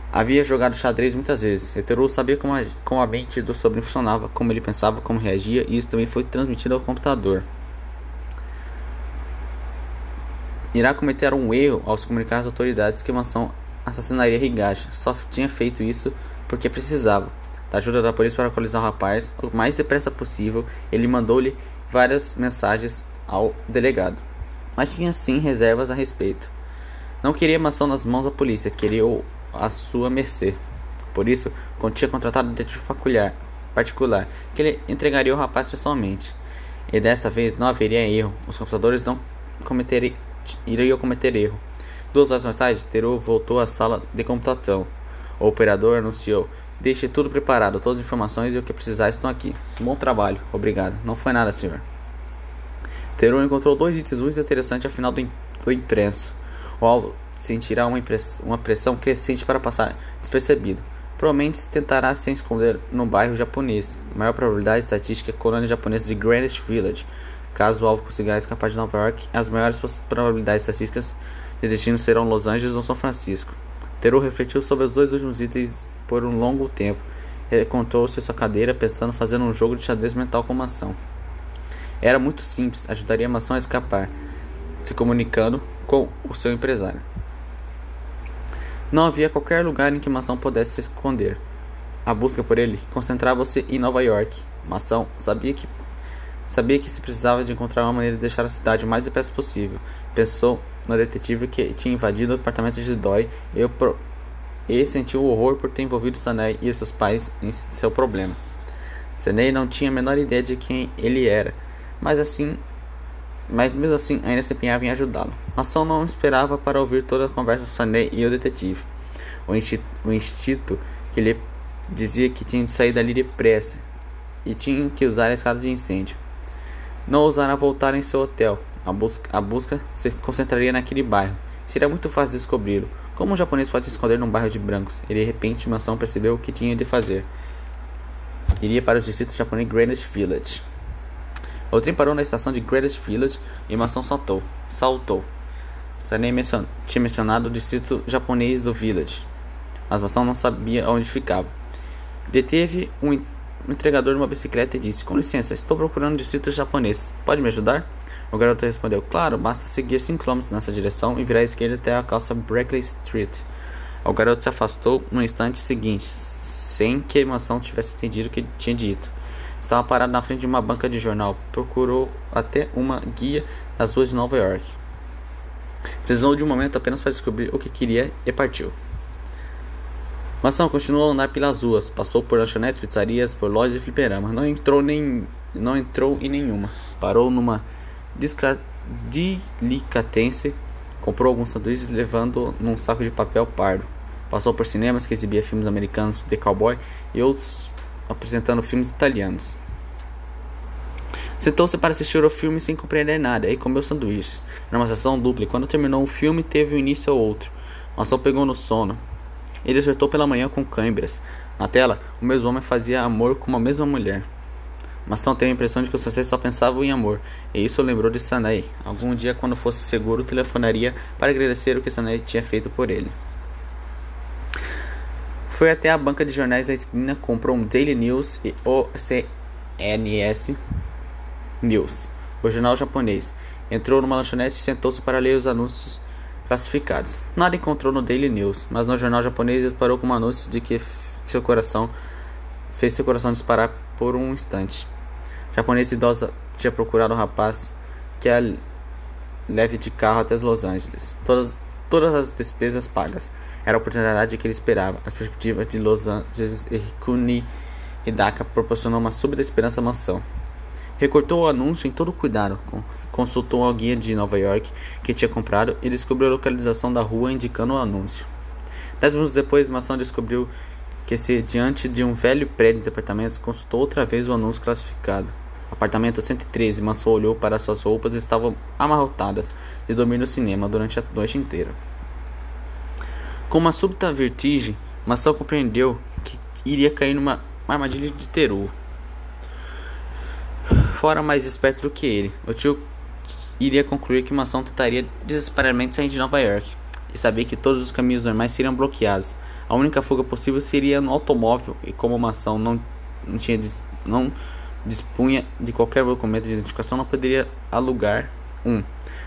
Havia jogado xadrez muitas vezes, e Teru sabia como a mente do sobrinho funcionava, como ele pensava, como reagia, e isso também foi transmitido ao computador. Irá cometer um erro ao se comunicar às autoridades que Masao assassinaria Higashi. Só tinha feito isso porque precisava da ajuda da polícia para localizar o rapaz o mais depressa possível. Ele mandou-lhe várias mensagens ao delegado, mas tinha sim reservas a respeito. Não queria Masao nas mãos da polícia, queria-o à sua mercê. Por isso, tinha contratado um detetive particular que ele entregaria o rapaz pessoalmente. E desta vez não haveria erro. Os computadores não iriam cometer erro. 2 horas mais tarde, Teru voltou à sala de computação. O operador anunciou: deixe tudo preparado, todas as informações e o que precisar estão aqui. Bom trabalho, obrigado. Não foi nada, senhor. Teru encontrou 2 itens muito interessantes ao final do impresso. O alvo sentirá uma pressão crescente para passar despercebido. Provavelmente se tentará se esconder num bairro japonês. A maior probabilidade estatística é a colônia japonesa de Greenwich Village. Caso o alvo consiga escapar de Nova York, as maiores probabilidades estatísticas de destino serão Los Angeles ou São Francisco. Teru refletiu sobre os 2 últimos itens por um longo tempo. Recontou-se à sua cadeira pensando fazendo um jogo de xadrez mental com Masao. Era muito simples, ajudaria Masao a escapar, se comunicando com o seu empresário. Não havia qualquer lugar em que Masao pudesse se esconder. A busca por ele concentrava-se em Nova York. Masao sabia que se precisava de encontrar uma maneira de deixar a cidade o mais depressa possível. Pensou no detetive que tinha invadido o apartamento de Doi e sentiu o horror por ter envolvido Sanae e seus pais em seu problema. Sanae não tinha a menor ideia de quem ele era, mas mesmo assim ainda se empenhava em ajudá-lo. Masao não esperava para ouvir toda a conversa de Sanae e o detetive. O instinto que lhe dizia que tinha de sair dali depressa e tinha que usar a escada de incêndio. Não ousara voltar em seu hotel. A busca se concentraria naquele bairro. Seria muito fácil descobri-lo. Como um japonês pode se esconder num bairro de brancos? Ele de repente Masao percebeu o que tinha de fazer. Iria para o distrito japonês Greenwich Village. O trem parou na estação de Greenwich Village e Masao saltou. Sanae tinha mencionado o distrito japonês do Village, mas Masao não sabia onde ficava. Deteve um entregador de uma bicicleta e disse: com licença, estou procurando um distrito japonês. Pode me ajudar? O garoto respondeu: claro, basta seguir 5 km nessa direção e virar à esquerda até a calça Berkeley Street. O garoto se afastou no instante seguinte, sem que Masao tivesse entendido o que tinha dito. Estava parado na frente de uma banca de jornal. Procurou até uma guia das ruas de Nova York. Precisou de um momento apenas para descobrir o que queria e partiu. Masao continuou a andar pelas ruas, passou por lanchonetes, pizzarias, por lojas de fliperama. Não entrou em nenhuma. Parou numa delicatessen, comprou alguns sanduíches levando num saco de papel pardo. Passou por cinemas que exibia filmes americanos de cowboy e outros apresentando filmes italianos. Sentou-se para assistir ao filme sem compreender nada e comeu sanduíches. Era uma sessão dupla e quando terminou um filme teve um início ao outro. Masao pegou no sono. Ele despertou pela manhã com câimbras. Na tela, o mesmo homem fazia amor com a mesma mulher. Masao teve a impressão de que os franceses só pensavam em amor, e isso o lembrou de Sanae. Algum dia, quando fosse seguro, telefonaria para agradecer o que Sanae tinha feito por ele. Foi até a banca de jornais da esquina, comprou um Daily News e o CNS News, o jornal japonês. Entrou numa lanchonete e sentou-se para ler os anúncios classificados. Nada encontrou no Daily News, mas no jornal japonês disparou com um anúncio de que fez seu coração disparar por um instante. A japonesa idosa tinha procurado um rapaz que a leve de carro até Los Angeles. Todas as despesas pagas. Era a oportunidade que ele esperava. As perspectivas de Los Angeles e Kunio Hidaka proporcionou uma súbita esperança à mansão. Recortou o anúncio em todo cuidado, consultou a guia de Nova York que tinha comprado e descobriu a localização da rua indicando o anúncio. 10 minutos depois, Masao descobriu que, se diante de um velho prédio de apartamentos, consultou outra vez o anúncio classificado. Apartamento 113, Masao olhou para suas roupas e estavam amarrotadas de dormir no cinema durante a noite inteira. Com uma súbita vertigem, Masao compreendeu que iria cair numa armadilha de Teruo. Fora mais esperto do que ele, o tio iria concluir que Masao tentaria desesperadamente sair de Nova York e sabia que todos os caminhos normais seriam bloqueados. A única fuga possível seria no automóvel, e como Masao não dispunha de qualquer documento de identificação, não poderia alugar um.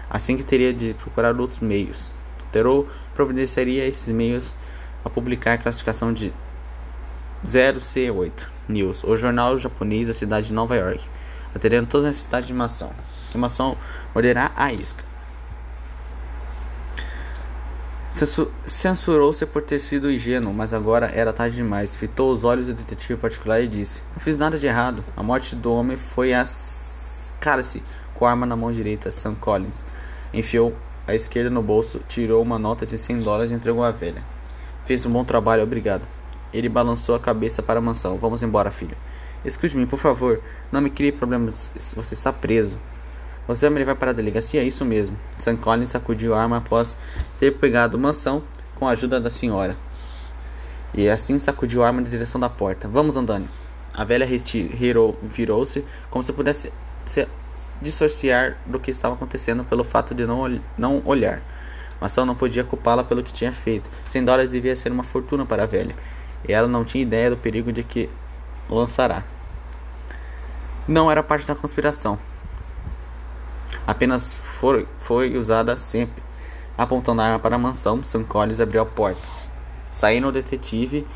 Assim que teria de procurar outros meios. Teruo providenciaria esses meios a publicar a classificação de 0C8 News, o jornal japonês da cidade de Nova York, aterendo todas as necessidades de Masao. Masao morderá a isca. Censurou-se por ter sido ingênuo, mas agora era tarde demais. Fitou os olhos do detetive particular e disse: "Não fiz nada de errado. A morte do homem foi cara-se com a arma na mão direita." Sam Collins enfiou a esquerda no bolso, tirou uma nota de $100 e entregou à velha. "Fez um bom trabalho, obrigado." Ele balançou a cabeça para a mansão. "Vamos embora, filho." "Escute-me, por favor. Não me crie problemas. Você está preso." "Você vai me levar para a delegacia?" "Isso mesmo." Sam Collins sacudiu a arma após ter pegado Masao com a ajuda da senhora. E assim sacudiu a arma na direção da porta. "Vamos andando." A velha virou-se como se pudesse se dissociar do que estava acontecendo pelo fato de não olhar. Masao não podia culpá-la pelo que tinha feito. $100 devia ser uma fortuna para a velha, e ela não tinha ideia do perigo de que lançará. Não era parte da conspiração. Apenas foi usada sempre. Apontando a arma para a mansão, Sam Collins abriu a porta. Saindo, o detetive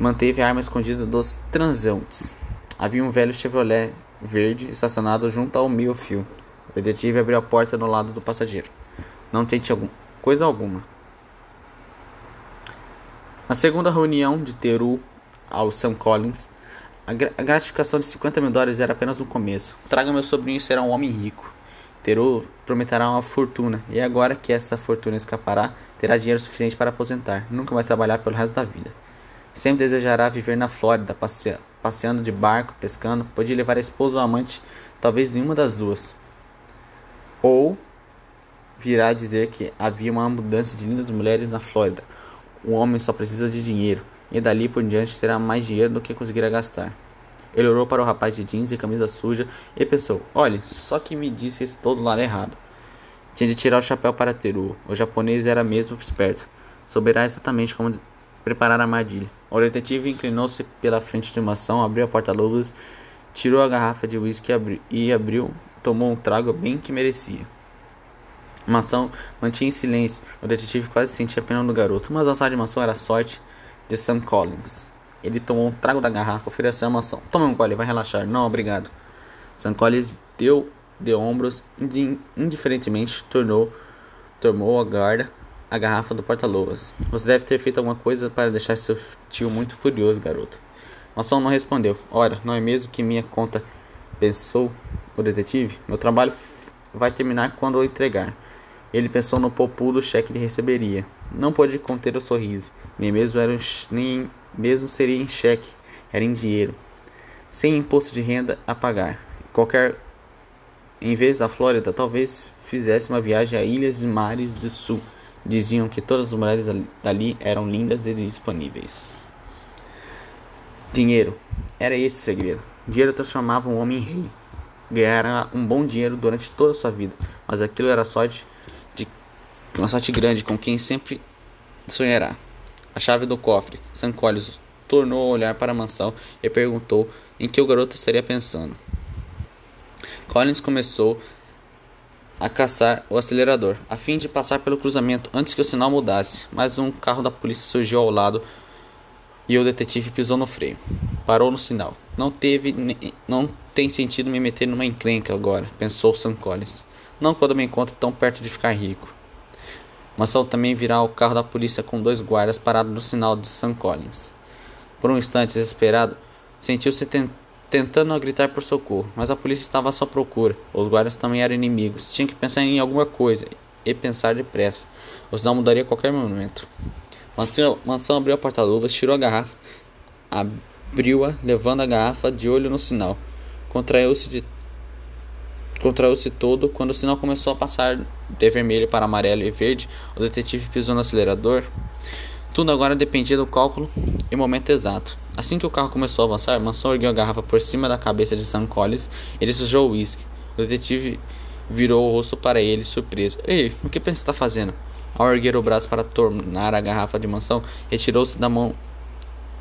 manteve a arma escondida dos transeuntes. Havia um velho Chevrolet verde estacionado junto ao meio-fio. O detetive abriu a porta no lado do passageiro. "Não tente coisa alguma." Na segunda reunião de Teruo ao Sam Collins, a gratificação de $50.000 era apenas um começo. "Traga meu sobrinho, será um homem rico." Teruo prometerá uma fortuna, e agora que essa fortuna escapará, terá dinheiro suficiente para aposentar, nunca mais trabalhar pelo resto da vida. Sempre desejará viver na Flórida, passeando de barco, pescando. Podia levar a esposa ou amante, talvez nenhuma das duas. Ou virá dizer que havia uma abundância de lindas mulheres na Flórida. Um homem só precisa de dinheiro, e dali por diante terá mais dinheiro do que conseguirá gastar. Ele olhou para o rapaz de jeans e camisa suja e pensou: "Olhe, só que me disse esse todo lado errado." Tinha de tirar o chapéu para Teruo. O japonês era mesmo esperto. Souberá exatamente como preparar a armadilha. O detetive inclinou-se pela frente de uma ação, abriu a porta-luvas, tirou a garrafa de uísque e tomou um trago bem que merecia. Masao mantinha em silêncio. O detetive quase sentia a pena do garoto, mas a sorte de Masao era a sorte de Sam Collins. Ele tomou um trago da garrafa, ofereceu a maçã. "Toma um gole, vai relaxar." "Não, obrigado." Sam Collins deu de ombros e indiferentemente tomou a garrafa do porta-luvas. "Você deve ter feito alguma coisa para deixar seu tio muito furioso, garoto." Maçã não respondeu. "Ora, não é mesmo que minha conta?" pensou o detetive. "Meu trabalho vai terminar quando eu entregar." Ele pensou no poupudo cheque que receberia. Não pôde conter o sorriso. Nem mesmo seria em cheque, era em dinheiro, sem imposto de renda a pagar. Em vez da Flórida, talvez fizesse uma viagem a ilhas e mares do sul. Diziam que todas as mulheres dali eram lindas e disponíveis. Dinheiro, era esse o segredo. Dinheiro transformava um homem em rei. Ganhará um bom dinheiro durante toda a sua vida, mas aquilo era uma sorte grande com quem sempre sonhará. A chave do cofre. Sam Collins tornou a olhar para a mansão e perguntou em que o garoto estaria pensando. Collins começou a caçar o acelerador, a fim de passar pelo cruzamento antes que o sinal mudasse, mas um carro da polícia surgiu ao lado e o detetive pisou no freio. Parou no sinal. Não tem sentido me meter numa encrenca agora, pensou Sam Collins. Não quando me encontro tão perto de ficar rico. Masao também virá ao carro da polícia com dois guardas parados no sinal de Sam Collins. Por um instante desesperado, sentiu-se tentando gritar por socorro, mas a polícia estava à sua procura. Os guardas também eram inimigos. Tinha que pensar em alguma coisa e pensar depressa. O sinal mudaria a qualquer momento. Masao abriu a porta-luvas, tirou a garrafa, abriu-a, levando a garrafa de olho no sinal. Contraiu-se todo quando o sinal começou a passar de vermelho para amarelo e verde. O detetive pisou no acelerador. Tudo agora dependia do cálculo e momento exato. Assim que o carro começou a avançar, Masao ergueu a garrafa por cima da cabeça de Sam Collins. Ele sujou o uísque. O detetive virou o rosto para ele, surpreso. Ei, o que pensa que está fazendo? Ao erguer o braço para tornar a garrafa de Masao, retirou-se da mão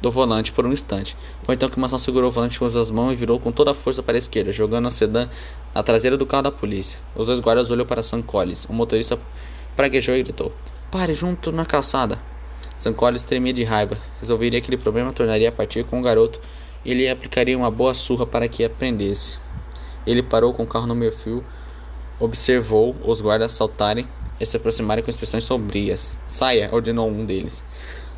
do volante por um instante. Foi então que Masao segurou o volante com as duas mãos e virou com toda a força para a esquerda, jogando o sedã na traseira do carro da polícia. Os dois guardas olharam para Sam Collins. O motorista praguejou e gritou: pare junto na calçada. Sam Collins tremia de raiva. Resolveria aquele problema, tornaria a partir com o garoto e lhe aplicaria uma boa surra para que aprendesse. Ele parou com o carro no meio-fio, observou os guardas saltarem e se aproximarem com expressões sombrias. Saia, ordenou um deles.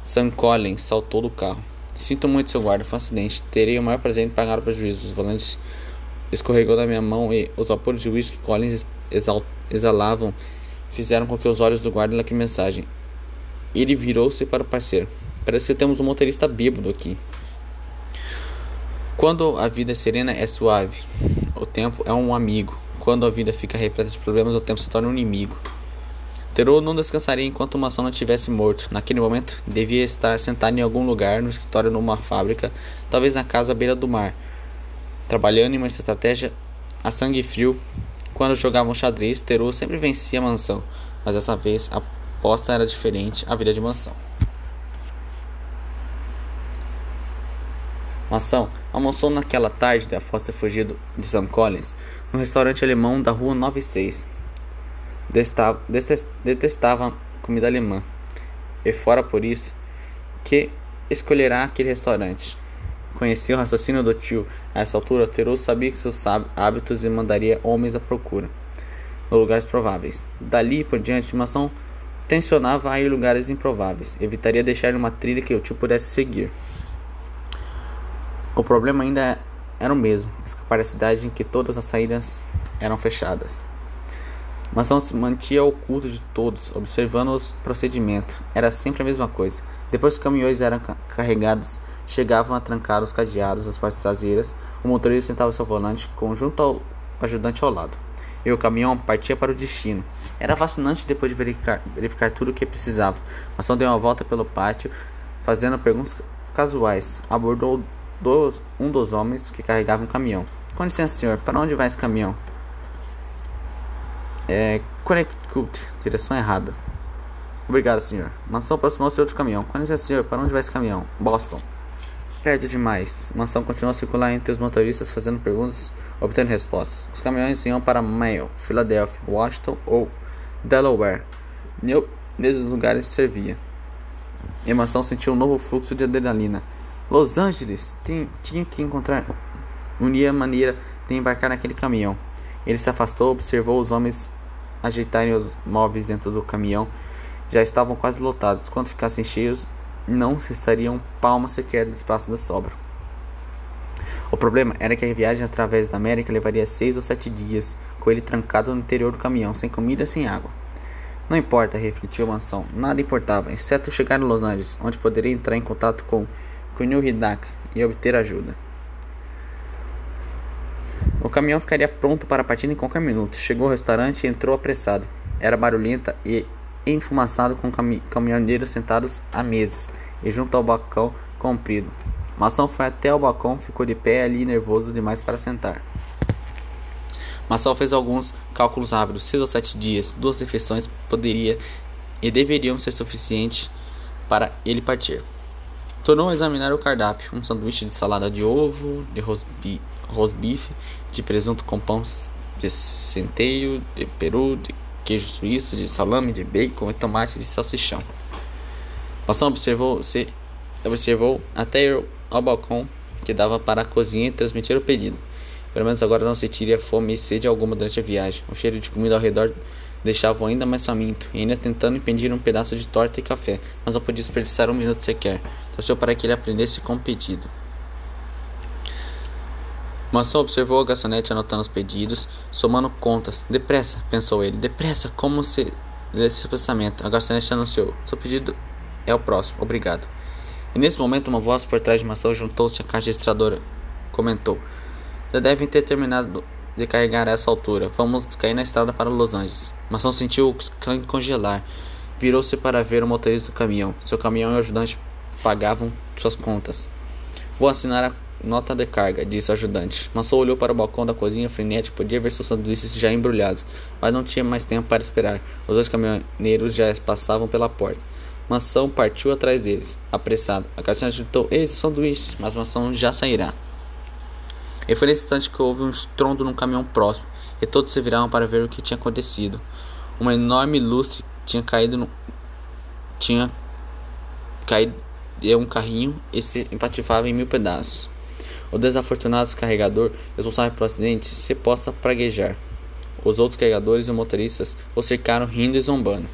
Sam Collins saltou do carro. Sinto muito, seu guarda, foi um acidente. Terei o maior prazer em pagar o prejuízo. Os volantes escorregou da minha mão e os vapores de uísque que Collins exalavam fizeram com que os olhos do guarda lacrimejagem. Ele virou-se para o parceiro. Parece que temos um motorista bêbado aqui. Quando a vida é serena, é suave. O tempo é um amigo. Quando a vida fica repleta de problemas, o tempo se torna um inimigo. Teruo não descansaria enquanto Masao não tivesse morto. Naquele momento, devia estar sentado em algum lugar, no escritório, numa fábrica, talvez na casa à beira do mar, trabalhando em uma estratégia a sangue frio. Quando jogavam xadrez, Teruo sempre vencia Masao, mas dessa vez a aposta era diferente. A vida de Masao. Masao almoçou naquela tarde após ter fugido de Sam Collins no restaurante alemão da rua 96. Detestava comida alemã, e fora por isso que escolherá aquele restaurante. Conhecia o raciocínio do tio. A essa altura, Teruo sabia que seus hábitos e mandaria homens à procura nos lugares prováveis. Dali por diante, Masao tensionava a ir lugares improváveis. Evitaria deixar uma trilha que o tio pudesse seguir. O problema ainda era o mesmo: escapar da cidade em que todas as saídas eram fechadas. Masao se mantinha oculto de todos, observando os procedimentos. Era sempre a mesma coisa. Depois que os caminhões eram carregados, chegavam a trancar os cadeados das partes traseiras. O motorista sentava seu volante junto ao ajudante ao lado, e o caminhão partia para o destino. Era fascinante depois de verificar tudo o que precisava. Masao deu uma volta pelo pátio, fazendo perguntas casuais. Abordou um dos homens que carregava um caminhão. — Com licença, senhor. Para onde vai esse caminhão? — É... Connecticut. Direção errada. — Obrigado, senhor. Masao aproximou-se de outro caminhão. — Com licença, senhor. Para onde vai esse caminhão? — Boston. — Perto demais. Masao continuou a circular entre os motoristas, fazendo perguntas, obtendo respostas. Os caminhões iam para Maine, Filadélfia, Washington ou Delaware. Nesses lugares servia. E Masao sentiu um novo fluxo de adrenalina. Los Angeles! Tinha que encontrar uma maneira de embarcar naquele caminhão. Ele se afastou, observou os homens ajeitarem os móveis dentro do caminhão. Já estavam quase lotados. Quando ficassem cheios, não restariam palmas sequer do espaço da sobra. O problema era que a viagem através da América levaria 6 ou 7 dias, com ele trancado no interior do caminhão, sem comida e sem água. Não importa, refletiu Masao. Nada importava, exceto chegar em Los Angeles, onde poderia entrar em contato com Kunio Hidaka e obter ajuda. O caminhão ficaria pronto para partir em qualquer minuto. Chegou ao restaurante e entrou apressado. Era barulhenta e enfumaçado, com caminhoneiros sentados a mesas e junto ao balcão comprido. Masao foi até o balcão, ficou de pé ali, nervoso demais para sentar. Masao fez alguns cálculos rápidos. 6 ou 7 dias, 2 refeições poderia e deveriam ser suficientes para ele partir. Tornou a examinar o cardápio: um sanduíche de salada de ovo, de rosbife, de presunto com pão de centeio, de peru, de queijo suíço, de salame, de bacon e tomate de salsichão. Maçã observou até ir ao balcão que dava para a cozinha e transmitir o pedido. Pelo menos agora não se sentia fome e sede alguma durante a viagem. O cheiro de comida ao redor deixava-o ainda mais faminto, e ainda tentando impedir um pedaço de torta e café, mas não podia desperdiçar um minuto sequer. Torceu para que ele aprendesse com o pedido. Maçã observou a garçonete anotando os pedidos, somando contas. Depressa, pensou ele. Depressa, como se desse pensamento. A garçonete anunciou. Seu pedido é o próximo. Obrigado. E nesse momento, uma voz por trás de Maçã juntou-se à caixa registradora. Comentou. Já devem ter terminado de carregar a essa altura. Vamos cair na estrada para Los Angeles. Maçã sentiu o sangue congelar. Virou-se para ver o motorista do caminhão. Seu caminhão e o ajudante pagavam suas contas. Vou assinar a nota de carga, disse o ajudante. Maçã olhou para o balcão da cozinha frenético. Podia ver seus sanduíches já embrulhados, mas não tinha mais tempo para esperar. Os dois caminhoneiros já passavam pela porta. Maçã partiu atrás deles, apressado. A garçonete gritou: "Ei, sanduíche!" Mas Maçã já sairá. E foi nesse instante que houve um estrondo num caminhão próximo, e todos se viraram para ver o que tinha acontecido. Uma enorme lustre tinha caído de um carrinho e se empatifava em mil pedaços. O desafortunado carregador, responsável pelo acidente, se pôs a praguejar. Os outros carregadores e motoristas o cercaram rindo e zombando.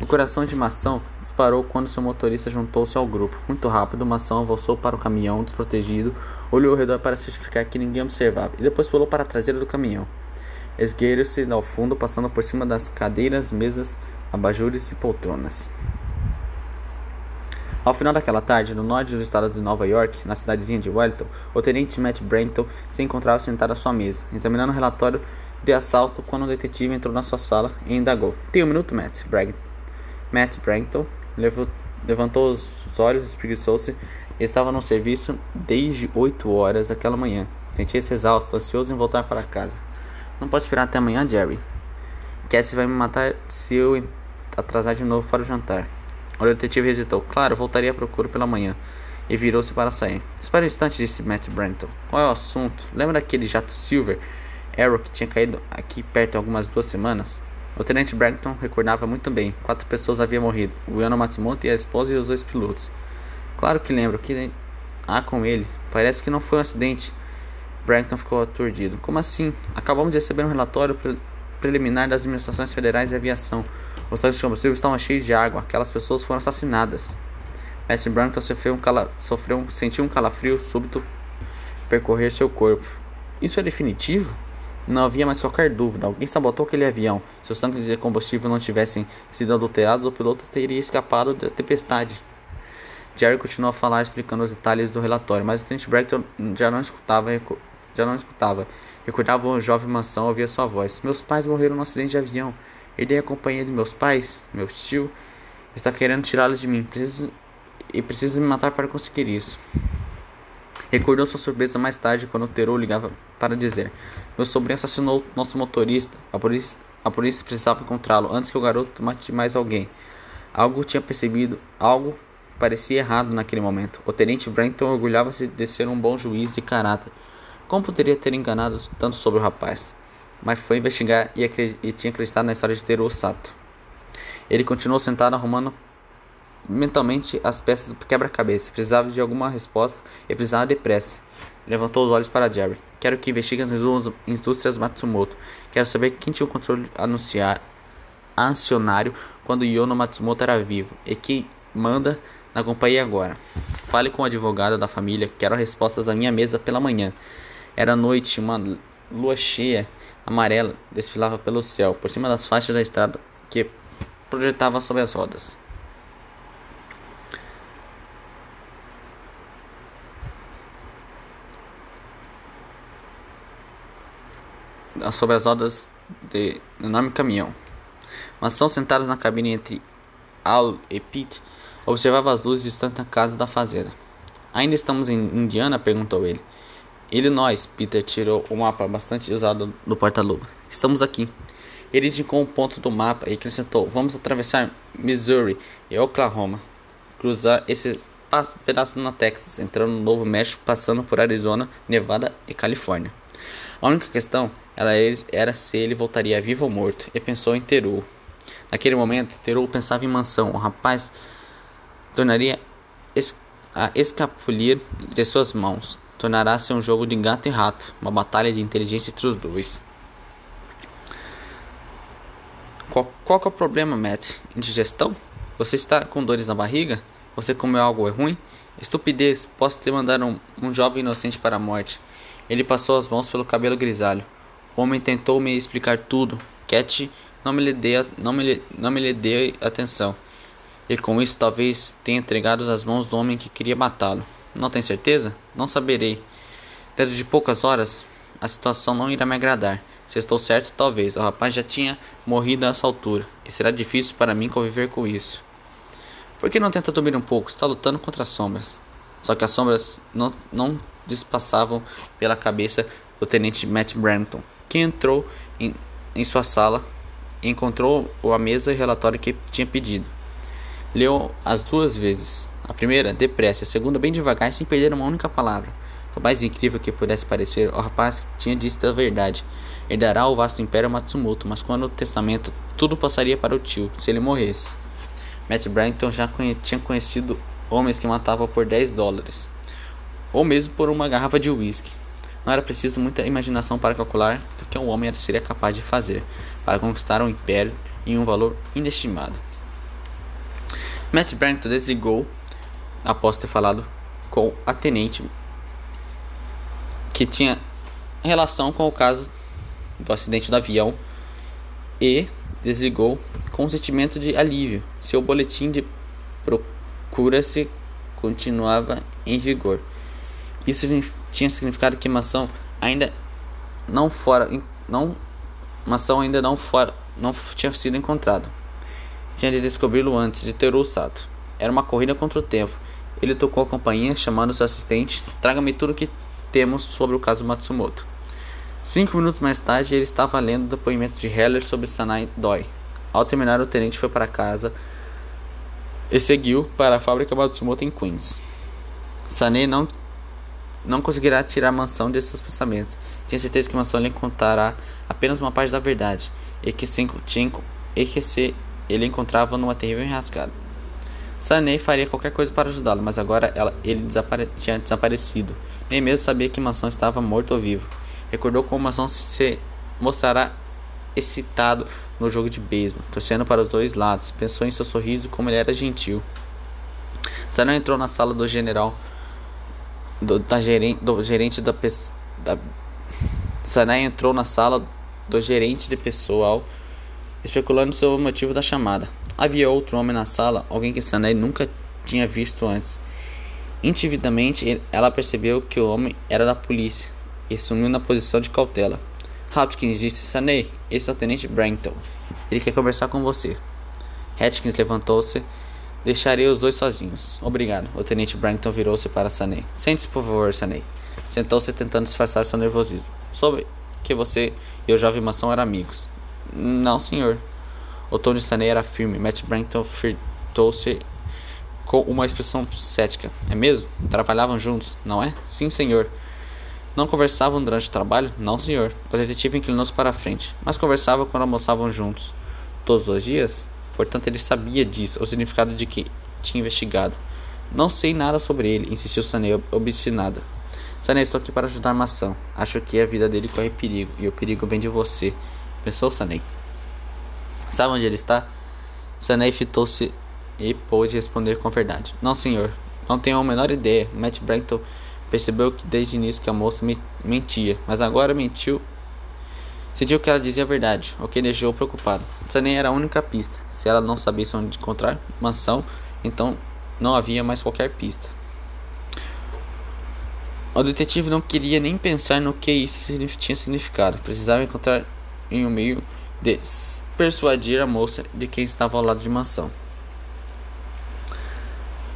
O coração de Maçã disparou quando seu motorista juntou-se ao grupo. Muito rápido, Maçã avançou para o caminhão desprotegido, olhou ao redor para certificar que ninguém observava e depois pulou para a traseira do caminhão. Esgueirou-se ao fundo, passando por cima das cadeiras, mesas, abajures e poltronas. Ao final daquela tarde, no norte do estado de Nova York, na cidadezinha de Wellington, o tenente Matt Branigan se encontrava sentado à sua mesa, examinando o relatório de assalto quando o detetive entrou na sua sala e indagou. Tem um minuto, Matt Branigan. Matt Branigan levantou os olhos, espreguiçou-se e estava no serviço desde 8 horas daquela manhã. Sentia-se exausto, ansioso em voltar para casa. Não posso esperar até amanhã, Jerry. Cat vai me matar se eu atrasar de novo para o jantar. O detetive hesitou. Claro, voltaria à procura pela manhã. E virou-se para sair. Espere um instante, disse Matt Branigan. Qual é o assunto? Lembra daquele jato Silver Arrow que tinha caído aqui perto há algumas 2 semanas? O tenente Branigan recordava muito bem. 4 pessoas haviam morrido. O Yono Matsumoto e a esposa e os 2 pilotos. Claro que lembro. O que há com ele? Parece que não foi um acidente. Branigan ficou aturdido. Como assim? Acabamos de receber um relatório preliminar das administrações federais de aviação. Os tanques de combustível estavam cheios de água. Aquelas pessoas foram assassinadas. Matt Branigan sentiu um calafrio súbito percorrer seu corpo. Isso é definitivo? Não havia mais qualquer dúvida. Alguém sabotou aquele avião. Se os tanques de combustível não tivessem sido adulterados, o piloto teria escapado da tempestade. Jerry continuou a falar, explicando os detalhes do relatório, mas o tenente Branigan já não escutava. Recordava o jovem Mansão, ouvia sua voz. Meus pais morreram num acidente de avião. Herdei a companhia de meus pais. Meu tio está querendo tirá-los de mim. Preciso me matar para conseguir isso. Recordou sua surpresa mais tarde quando o Teruo ligava para dizer: meu sobrinho assassinou nosso motorista. A polícia precisava encontrá-lo antes que o garoto mate mais alguém. Algo tinha percebido, algo parecia errado naquele momento. O tenente Branigan orgulhava-se de ser um bom juiz de caráter. Como poderia ter enganado tanto sobre o rapaz? Mas foi investigar e tinha acreditado na história de Teruo Sato. Ele continuou sentado arrumando mentalmente as peças do quebra-cabeça. Precisava de alguma resposta e precisava depressa. Levantou os olhos para Jerry. Quero que investigue as indústrias Matsumoto. Quero saber quem tinha o controle acionário quando Yono Matsumoto era vivo e quem manda na companhia agora. Fale com o advogado da família. Quero respostas à minha mesa pela manhã. Era noite, uma lua cheia amarela desfilava pelo céu, por cima das faixas da estrada que projetava sobre as rodas. Sobre as rodas de enorme caminhão. Maçã, sentadas na cabine entre Al e Pete, observava as luzes distantes da casa da fazenda. Ainda estamos em Indiana? Perguntou ele. Illinois. Peter tirou o mapa bastante usado do porta-luva. Estamos aqui. Ele indicou um ponto do mapa e acrescentou: vamos atravessar Missouri e Oklahoma, cruzar esse pedaço na Texas, entrando no Novo México, passando por Arizona, Nevada e Califórnia. A única questão era se ele voltaria vivo ou morto, e pensou em Teruo. Naquele momento, Teruo pensava em mansão. O rapaz tornaria a escapulir de suas mãos. Tornará-se um jogo de gato e rato, uma batalha de inteligência entre os dois. Qual que é o problema, Matt? Indigestão? Você está com dores na barriga? Você comeu algo ruim? Estupidez, posso ter mandado um jovem inocente para a morte. Ele passou as mãos pelo cabelo grisalho. O homem tentou me explicar tudo. Cat não me lhe deu atenção. E com isso talvez tenha entregado as mãos do homem que queria matá-lo. Não tem certeza? Não saberei. Dentro de poucas horas, a situação não irá me agradar. Se estou certo, talvez. O rapaz já tinha morrido a essa altura. E será difícil para mim conviver com isso. Por que não tenta dormir um pouco? Está lutando contra as sombras. Só que as sombras não despassavam pela cabeça do tenente Matt Brampton, que entrou em sua sala e encontrou a mesa e o relatório que tinha pedido. Leu as duas vezes. A primeira, depressa. A segunda, bem devagar, sem perder uma única palavra. Por mais incrível que pudesse parecer, o rapaz tinha dito a verdade. Herdará o vasto império Matsumoto, mas quando o testamento, tudo passaria para o tio, se ele morresse. Matt Brampton já tinha conhecido homens que matavam por $10, ou mesmo por uma garrafa de uísque. Não era preciso muita imaginação para calcular o que um homem seria capaz de fazer para conquistar um império em um valor inestimável. Matt Brampton desligou após ter falado com a tenente que tinha relação com o caso do acidente do avião e desligou com um sentimento de alívio. Seu boletim de procura-se continuava em vigor. Isso tinha significado que Masao ainda não tinha sido encontrado. Tinha de descobri-lo antes de ter o Sato. Era uma corrida contra o tempo. Ele tocou a campainha, chamando seu assistente. Traga-me tudo o que temos sobre o caso Matsumoto. 5 minutos mais tarde, ele estava lendo o depoimento de Heller sobre Sanae Doi. Ao terminar, o tenente foi para casa e seguiu para a fábrica Matsumoto em Queens. Sanae não conseguirá tirar a mansão de seus pensamentos. Tinha certeza que a mansão lhe contará apenas uma parte da verdade e que se ele encontrava numa terrível enrascada. Sanae faria qualquer coisa para ajudá-lo, mas agora ele tinha desaparecido. Nem mesmo sabia que a mansão estava morto ou vivo. Recordou como Masao se mostrará excitado no jogo de beisebol, torcendo para os dois lados. Pensou em seu sorriso como ele era gentil. Sanae entrou na sala do general, Sanae entrou na sala do gerente de pessoal, especulando sobre o motivo da chamada. Havia outro homem na sala, alguém que Sanae nunca tinha visto antes. Intuitivamente, ela percebeu que o homem era da polícia e sumiu na posição de cautela. Hopkins disse: Sanae, esse é o tenente Brampton. Ele quer conversar com você. Hopkins levantou-se. Deixarei os dois sozinhos. Obrigado. O tenente Brampton virou-se para Sanae. Sente-se, por favor, Sanae. Sentou-se tentando disfarçar seu nervosismo. Soube que você e o jovem Masao eram amigos. Não, senhor. O tom de Sanae era firme. Matt Brampton fitou-se com uma expressão cética. É mesmo? Trabalhavam juntos, não é? Sim, senhor. Não conversavam durante o trabalho? Não, senhor. O detetive inclinou-se para a frente, mas conversavam quando almoçavam juntos. Todos os dias? Portanto, ele sabia disso, o significado de que tinha investigado. Não sei nada sobre ele, insistiu Sanae, obstinada. Sanae, estou aqui para ajudar Masao. Acho que a vida dele corre perigo, e o perigo vem de você. Pensou, Sanae? Sabe onde ele está? Sanae fitou-se e pôde responder com verdade. Não, senhor. Não tenho a menor ideia. Matt Brampton percebeu que desde o início que a moça mentia, mas agora mentiu. Sentiu que ela dizia a verdade, o que deixou preocupado. Sanae era a única pista. Se ela não sabesse onde encontrar mansão, então não havia mais qualquer pista. O detetive não queria nem pensar no que isso tinha significado. Precisava encontrar em um meio de persuadir a moça de quem estava ao lado de mansão.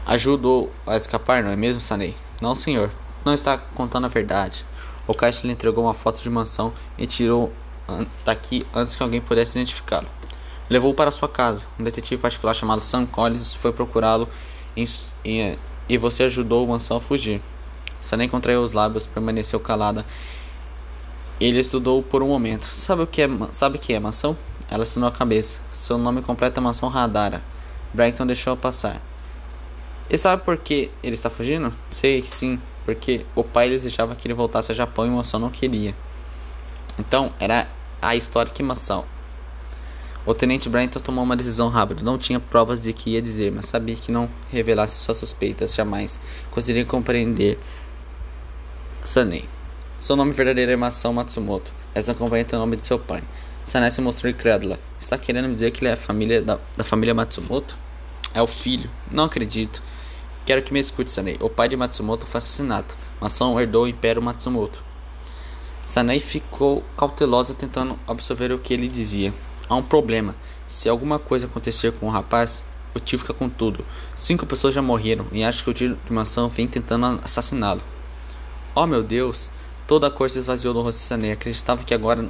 Ajudou a escapar, não é mesmo, Sanae? Não, senhor. Não está contando a verdade. O caixa lhe entregou uma foto de mansão e tirou daqui antes que alguém pudesse identificá-lo. Levou-o para sua casa. Um detetive particular chamado Sam Collins foi procurá-lo e você ajudou o mansão a fugir. Sanae contraiu os lábios, permaneceu calada Ele estudou por um momento. Sabe o que é mansão? Ela assinou a cabeça. Seu nome completo é Mansão Radara. Brighton deixou passar. E sabe por que ele está fugindo? Sei, sim. Porque o pai desejava que ele voltasse ao Japão e o Mansão não queria. Então, era a histórica Mansão. O tenente Brighton tomou uma decisão rápida. Não tinha provas de que ia dizer, mas sabia que não revelasse suas suspeitas jamais. Conseguiria compreender Sanae. Seu nome verdadeiro é Masao Matsumoto. Essa companhia tem o nome de seu pai. Sanae se mostrou incrédula. Está querendo me dizer que ele é a família da família Matsumoto? É o filho. Não acredito. Quero que me escute, Sanae. O pai de Matsumoto foi assassinado. Masao herdou o Império Matsumoto. Sanae ficou cautelosa tentando absorver o que ele dizia. Há um problema. Se alguma coisa acontecer com o rapaz, o tio fica com tudo. 5 pessoas já morreram e acho que o tio de Mansão vem tentando assassiná-lo. Oh meu Deus! Toda a cor se esvaziou do rosto de Sanae. Acreditava que agora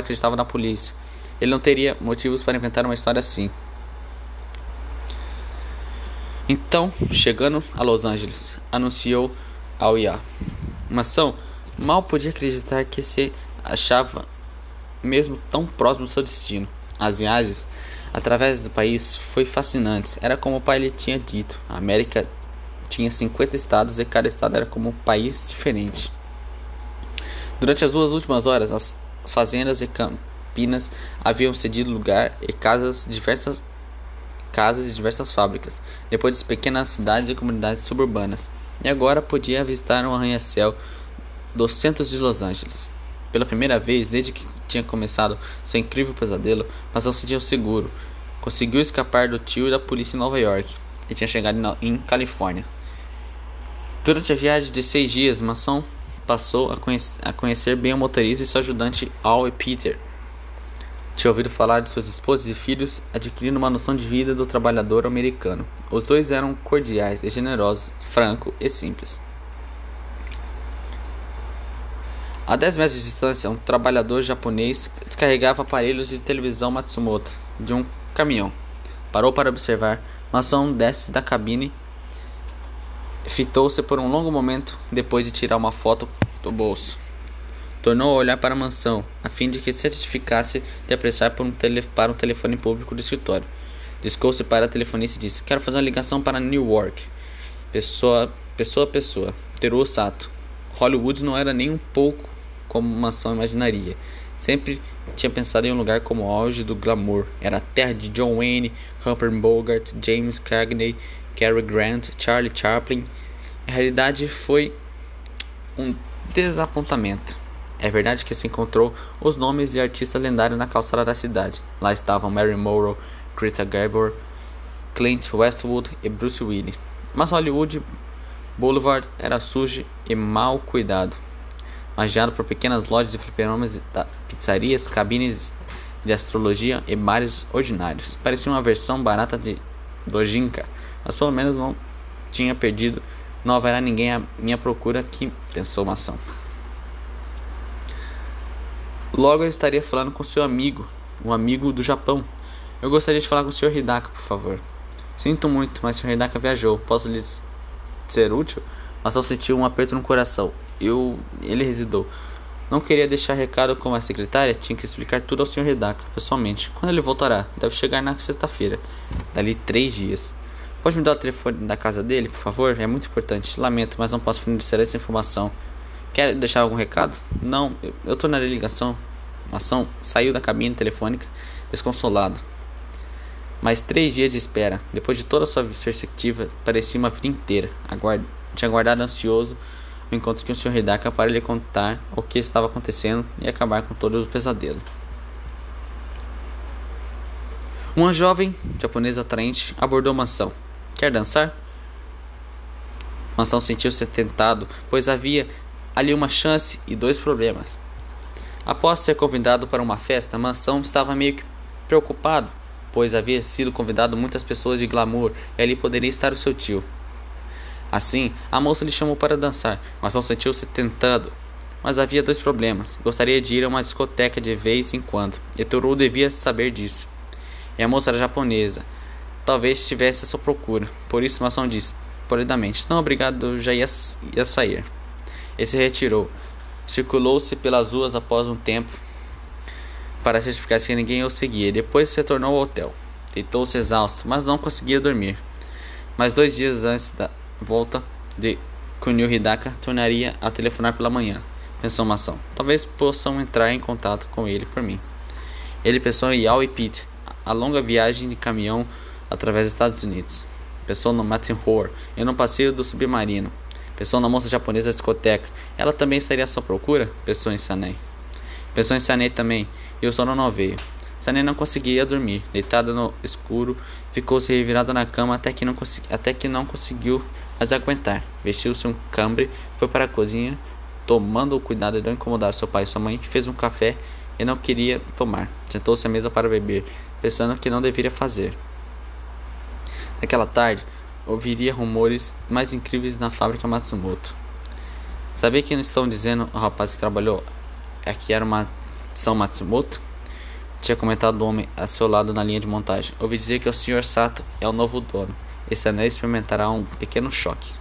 acreditava na polícia. Ele não teria motivos para inventar uma história assim. Então, chegando a Los Angeles, anunciou ao IA. Mansão mal podia acreditar que se achava mesmo tão próximo do seu destino. As viagens através do país foi fascinante. Era como o pai lhe tinha dito. A América tinha 50 estados e cada estado era como um país diferente. Durante as 2 últimas horas, as fazendas e campinas haviam cedido lugar e diversas fábricas. Depois de pequenas cidades e comunidades suburbanas. E agora podia avistar um arranha-céu dos centros de Los Angeles. Pela primeira vez, desde que tinha começado seu incrível pesadelo, mas não se sentia seguro. Conseguiu escapar do tio e da polícia em Nova York e tinha chegado em Califórnia. Durante a viagem de 6 dias, Mansão passou a conhecer bem o motorista e seu ajudante Al e Peter. Tinha ouvido falar de suas esposas e filhos, adquirindo uma noção de vida do trabalhador americano. Os dois eram cordiais e generosos, franco e simples. A 10 metros de distância, um trabalhador japonês descarregava aparelhos de televisão Matsumoto de um caminhão. Parou para observar. Mansão desce da cabine. Fitou-se por um longo momento depois de tirar uma foto do bolso. Tornou a olhar para a mansão, a fim de que se certificasse de apressar para um telefone público do escritório. Discou-se para a telefonista e disse: quero fazer uma ligação para Newark. Pessoa. Teruo Sato. Hollywood não era nem um pouco como Mansão imaginaria. Sempre tinha pensado em um lugar como o auge do glamour. Era a terra de John Wayne, Humphrey Bogart, James Cagney, Cary Grant, Charlie Chaplin. A realidade foi um desapontamento. É verdade que se encontrou os nomes de artistas lendários na calçada da cidade. Lá estavam Marilyn Monroe, Greta Garbo, Clint Eastwood e Bruce Willis. Mas Hollywood Boulevard era sujo e mal cuidado. Magiado por pequenas lojas de fliperamas, pizzarias, cabines de astrologia e bares ordinários. Parecia uma versão barata de Dojinka, mas pelo menos não tinha perdido. Não haverá ninguém à minha procura aqui, pensou Mansão. Logo eu estaria falando com seu amigo, um amigo do Japão. Eu gostaria de falar com o Sr. Hidaka, por favor. Sinto muito, mas o Sr. Hidaka viajou. Posso lhe ser útil? Mansão sentiu um aperto no coração. Ele hesitou. Não queria deixar recado com a secretária. Tinha que explicar tudo ao Sr. Hidaka pessoalmente. Quando ele voltará? Deve chegar na sexta-feira. Dali 3 dias. Pode me dar o telefone da casa dele, por favor? É muito importante. Lamento, mas não posso fornecer essa informação. Quer deixar algum recado? Não, eu tornarei a ligação. Mansão saiu da cabine telefônica desconsolado. Mais 3 dias de espera. Depois de toda a sua perspectiva, parecia uma vida inteira. Tinha aguardado ansioso o encontro com o Sr. Hidaka para lhe contar o que estava acontecendo e acabar com todo o pesadelo. Uma jovem japonesa atraente abordou Mansão. Quer dançar? Mansão sentiu-se tentado, pois havia ali uma chance e 2 problemas. Após ser convidado para uma festa, Mansão estava meio que preocupado, pois havia sido convidado muitas pessoas de glamour e ali poderia estar o seu tio. Assim, a moça lhe chamou para dançar, mas não sentiu-se tentado. Mas havia 2 problemas. Gostaria de ir a uma discoteca de vez em quando, e Toru devia saber disso. E a moça era japonesa. Talvez estivesse à sua procura. Por isso, Mansão disse, polidamente, não, obrigado, já ia sair. E se retirou. Circulou-se pelas ruas após um tempo para certificar-se que ninguém o seguia. Depois retornou ao hotel. Deitou-se exausto, mas não conseguia dormir. Mas 2 dias antes da volta de Kunio Hidaka, tornaria a telefonar pela manhã, pensou Masao. Talvez possam entrar em contato com ele por mim. Ele pensou em Yao e Pete, a longa viagem de caminhão através dos Estados Unidos. Pensou no Martin Horror e no passeio do submarino. Pensou na moça japonesa da discoteca. Ela também seria à sua procura? Pensou em Sanae. Pensou em Sanae também, e o sono não veio. Sanae não conseguia dormir. Deitada no escuro, ficou-se revirada na cama até que não conseguiu mais aguentar. Vestiu-se um cambre, foi para a cozinha, tomando o cuidado de não incomodar seu pai e sua mãe, fez um café e não queria tomar. Sentou-se à mesa para beber, pensando que não deveria fazer. Naquela tarde, ouviria rumores mais incríveis na fábrica Matsumoto. Sabia que não estão dizendo o rapaz que trabalhou aqui era uma São Matsumoto? Tinha comentado o homem a seu lado na linha de montagem. Ouvi dizer que o Sr. Sato é o novo dono. Esse anel experimentará um pequeno choque.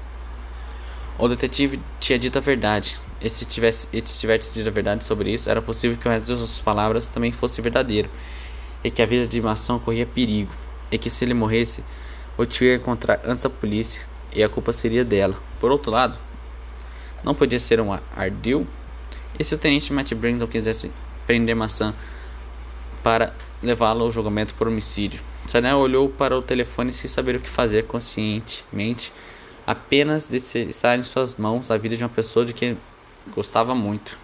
O detetive tinha dito a verdade. E se tivesse dito a verdade sobre isso, era possível que o resto das suas palavras também fosse verdadeiro. E que a vida de Masao corria perigo. E que se ele morresse, o tio ia encontrar antes da polícia. E a culpa seria dela. Por outro lado, não podia ser um ardil. E se o tenente Matt Brandon quisesse prender Masao para levá-lo ao julgamento por homicídio? Sanae olhou para o telefone sem saber o que fazer conscientemente, apenas de estar em suas mãos a vida de uma pessoa de quem gostava muito.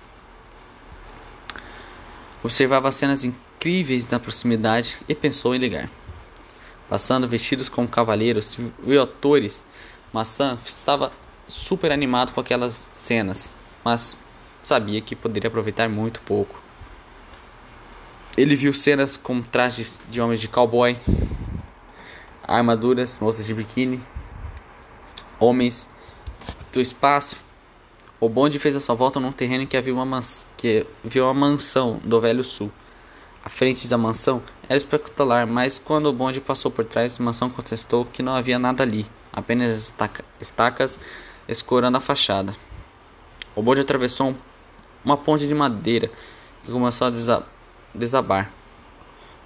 Observava cenas incríveis na proximidade e pensou em ligar. Passando vestidos como cavaleiros e atores, Masao estava super animado com aquelas cenas, mas sabia que poderia aproveitar muito pouco. Ele viu cenas com trajes de homens de cowboy, armaduras, moças de biquíni, homens do espaço. O bonde fez a sua volta num terreno em que havia uma mansão do Velho Sul. A frente da mansão era espetacular, mas quando o bonde passou por trás, a mansão contestou que não havia nada ali, apenas estacas escorando a fachada. O bonde atravessou uma ponte de madeira que começou a desabar,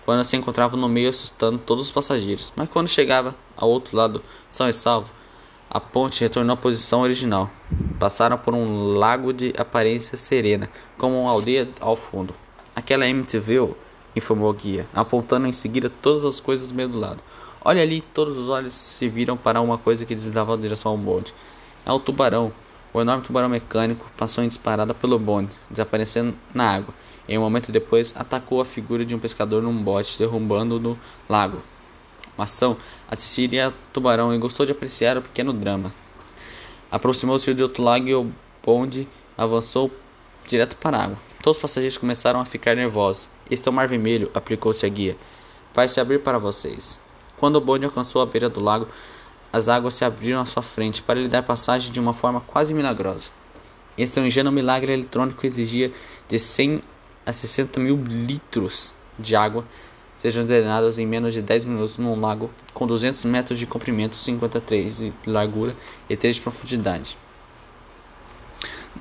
quando se encontrava no meio assustando todos os passageiros, mas quando chegava ao outro lado, são e salvo, a ponte retornou à posição original. Passaram por um lago de aparência serena, como uma aldeia ao fundo. Aquela MTV, informou o guia, apontando em seguida todas as coisas do meio do lado. Olha ali, todos os olhos se viram para uma coisa que deslizava em direção ao bonde. É o tubarão. O enorme tubarão mecânico passou em disparada pelo bonde, desaparecendo na água, e um momento depois atacou a figura de um pescador num bote, derrubando-o no lago. Masao assistiria ao tubarão e gostou de apreciar o pequeno drama. Aproximou-se de outro lago e o bonde avançou direto para a água. Todos os passageiros começaram a ficar nervosos. Este é o mar vermelho, aplicou-se a guia. Vai se abrir para vocês. Quando o bonde alcançou a beira do lago, as águas se abriram à sua frente para lhe dar passagem de uma forma quase milagrosa. Este ingênuo milagre eletrônico exigia de 100 a 60 mil litros de água sejam drenados em menos de 10 minutos num lago com 200 metros de comprimento, 53 de largura e 3 de profundidade.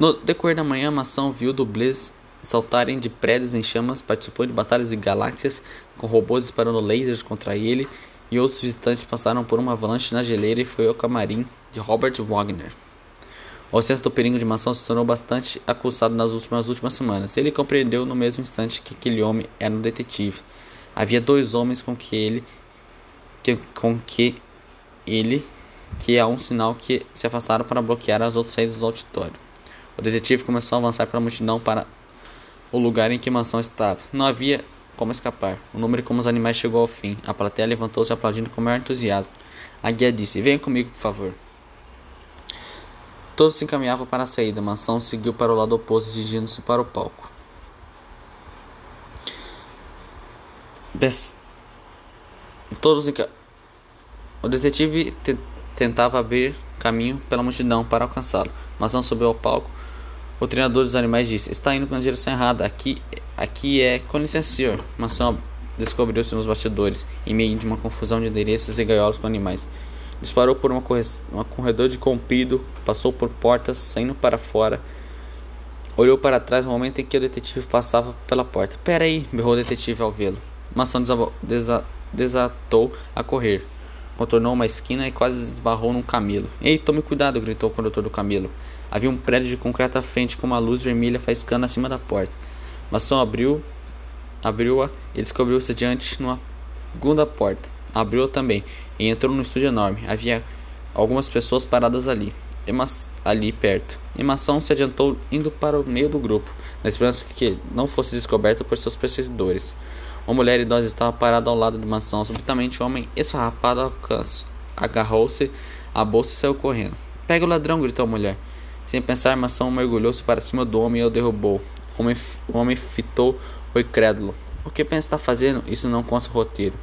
No decorrer da manhã, Masao viu dublês saltarem de prédios em chamas, participou de batalhas de galáxias com robôs disparando lasers contra ele, e outros visitantes passaram por uma avalanche na geleira e foi ao camarim de Robert Wagner. O senso do perigo de Masao se tornou bastante acusado nas últimas semanas. Ele compreendeu no mesmo instante que aquele homem era um detetive. Havia 2 homens com que é um sinal que se afastaram para bloquear as outras saídas do auditório. O detetive começou a avançar pela multidão para o lugar em que Masao estava. Não havia como escapar. O número como os animais chegou ao fim. A plateia levantou-se aplaudindo com maior entusiasmo. A guia disse: venha comigo, por favor. Todos se encaminhavam para a saída. Masao seguiu para o lado oposto, dirigindo-se para o palco. O detetive tentava abrir caminho pela multidão para alcançá-lo. Masao subiu ao palco. O treinador dos animais disse: está indo na direção errada. Aqui é... Com licença, senhor. Masao descobriu-se nos bastidores, em meio de uma confusão de endereços e gaiolos com animais. Disparou por um corredor de comprido, passou por portas, saindo para fora. Olhou para trás no momento em que o detetive passava pela porta. Pera aí, berrou o detetive ao vê-lo. Maçã desatou a correr. Contornou uma esquina e quase desbarrou num camelo. Ei, tome cuidado, gritou o condutor do camelo. Havia um prédio de concreto à frente com uma luz vermelha faiscando acima da porta. Maçã abriu-a e descobriu-se diante numa segunda porta. Abriu-a também e entrou num estúdio enorme. Havia algumas pessoas paradas ali perto. Maçã se adiantou indo para o meio do grupo, na esperança que não fosse descoberta por seus perseguidores. Uma mulher idosa estava parada ao lado de Maçã. Subitamente, um homem esfarrapado agarrou-se à bolsa e saiu correndo. Pega o ladrão, gritou a mulher. Sem pensar, Maçã mergulhou-se para cima do homem e o derrubou. O homem fitou o incrédulo. O que pensa estar fazendo? Isso não consta o roteiro.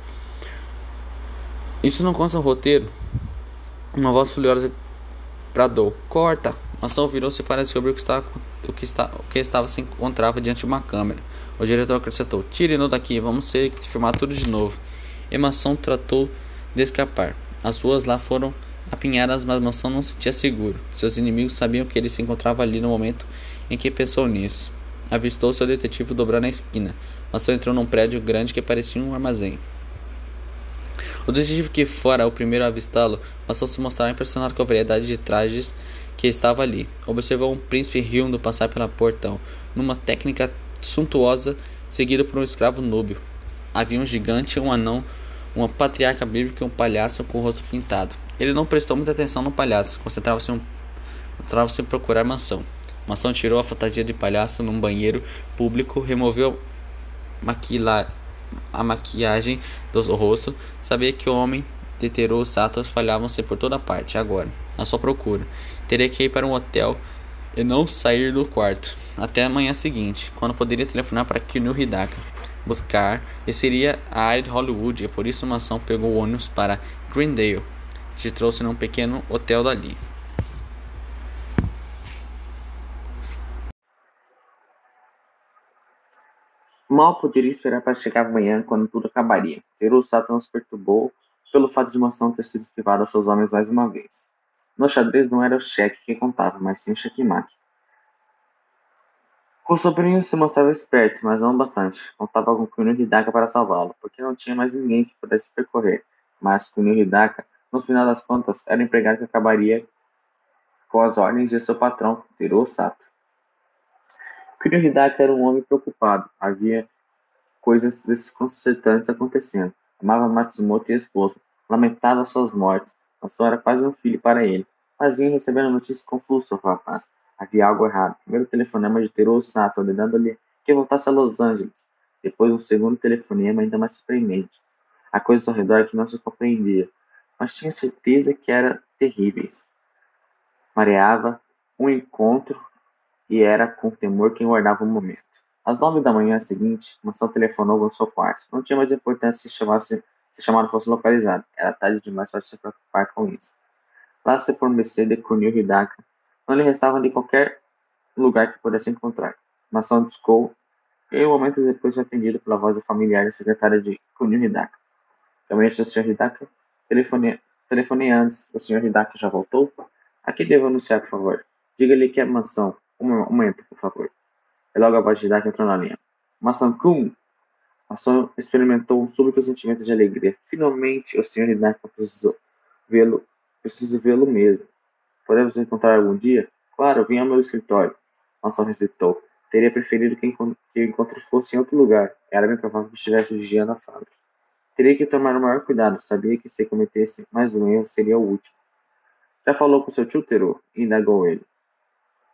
Uma voz furiosa bradou. Corta! Maçã virou-se para descobrir o que se encontrava diante de uma câmera. O diretor acrescentou, tire-no daqui, vamos ter que filmar tudo de novo. E Maçã tratou de escapar. As ruas lá foram apinhadas, mas Maçã não se sentia seguro. Seus inimigos sabiam que ele se encontrava ali no momento em que pensou nisso. Avistou seu detetive dobrar na esquina. Maçã entrou num prédio grande que parecia um armazém. O detetive que fora o primeiro a avistá-lo passou a se mostrar impressionado com a variedade de trajes que estava ali. Observou um príncipe rindo passar pela portão, numa técnica suntuosa, seguido por um escravo núbio. Havia um gigante, um anão, uma patriarca bíblica e um palhaço com o rosto pintado. Ele não prestou muita atenção no palhaço, concentrava-se em procurar Maçã. Maçã tirou a fantasia de palhaço num banheiro público, removeu a maquiagem do rosto. Sabia que o homem de Teruo Sato espalhavam-se por toda parte agora, à sua procura. Teria que ir para um hotel e não sair do quarto até a manhã seguinte, quando poderia telefonar para Kunio Hidaka buscar, e seria a área de Hollywood, e por isso Maçã pegou o ônibus para Green Dale, que trouxe num pequeno hotel dali. Mal poderia esperar para chegar amanhã, quando tudo acabaria. Teruo Sato nos perturbou pelo fato de Maçã ter sido esquivado aos seus homens mais uma vez. No xadrez não era o cheque que contava, mas sim o checkmate. O sobrinho se mostrava esperto, mas não bastante. Contava com Kunio Hidaka para salvá-lo, porque não tinha mais ninguém que pudesse percorrer. Mas Kunio Hidaka, no final das contas, era o empregado que acabaria com as ordens de seu patrão, Teruo Sato. Kunio Hidaka era um homem preocupado. Havia coisas desconcertantes acontecendo. Amava Matsumoto e a esposa. Lamentava suas mortes. Maçã era quase um filho para ele. Mas vinha recebendo notícias confusas sobre o rapaz. Havia algo errado. Primeiro telefonema de Teruo Sato, ordenando-lhe que voltasse a Los Angeles. Depois um segundo telefonema ainda mais surpreendente. A coisa ao redor que não se compreendia, mas tinha certeza que era terríveis. Mareava um encontro, e era com temor que guardava o momento. Às 9 da manhã seguinte, Maçã telefonou ao seu quarto. Não tinha mais importância se chamado fosse localizado. Era tarde demais para se preocupar com isso. Lá se forneceu de Kunio Hidaka. Não lhe restava de qualquer lugar que pudesse encontrar. Maçã discou e um momento depois foi atendido pela voz do familiar da secretária de Kunio Hidaka. Gabinete do Sr. Hidaka, telefonei antes. O Sr. Hidaka já voltou? A que devo anunciar, por favor? Diga-lhe que é Maçã. Um momento, por favor. E logo a voz de Hidaka entrou na linha. Maçã-kun! Maçã experimentou um súbito sentimento de alegria. Finalmente, o Sr. Hidaka precisou vê-lo. Preciso vê-lo mesmo. Podemos encontrar algum dia? Claro, vim ao meu escritório. Maçã recitou. Teria preferido que o encontro fosse em outro lugar. Era bem provável que estivesse vigiando a fábrica. Teria que tomar o maior cuidado. Sabia que se cometesse mais um erro, seria o último. Já falou com seu tio Teru? Indagou ele.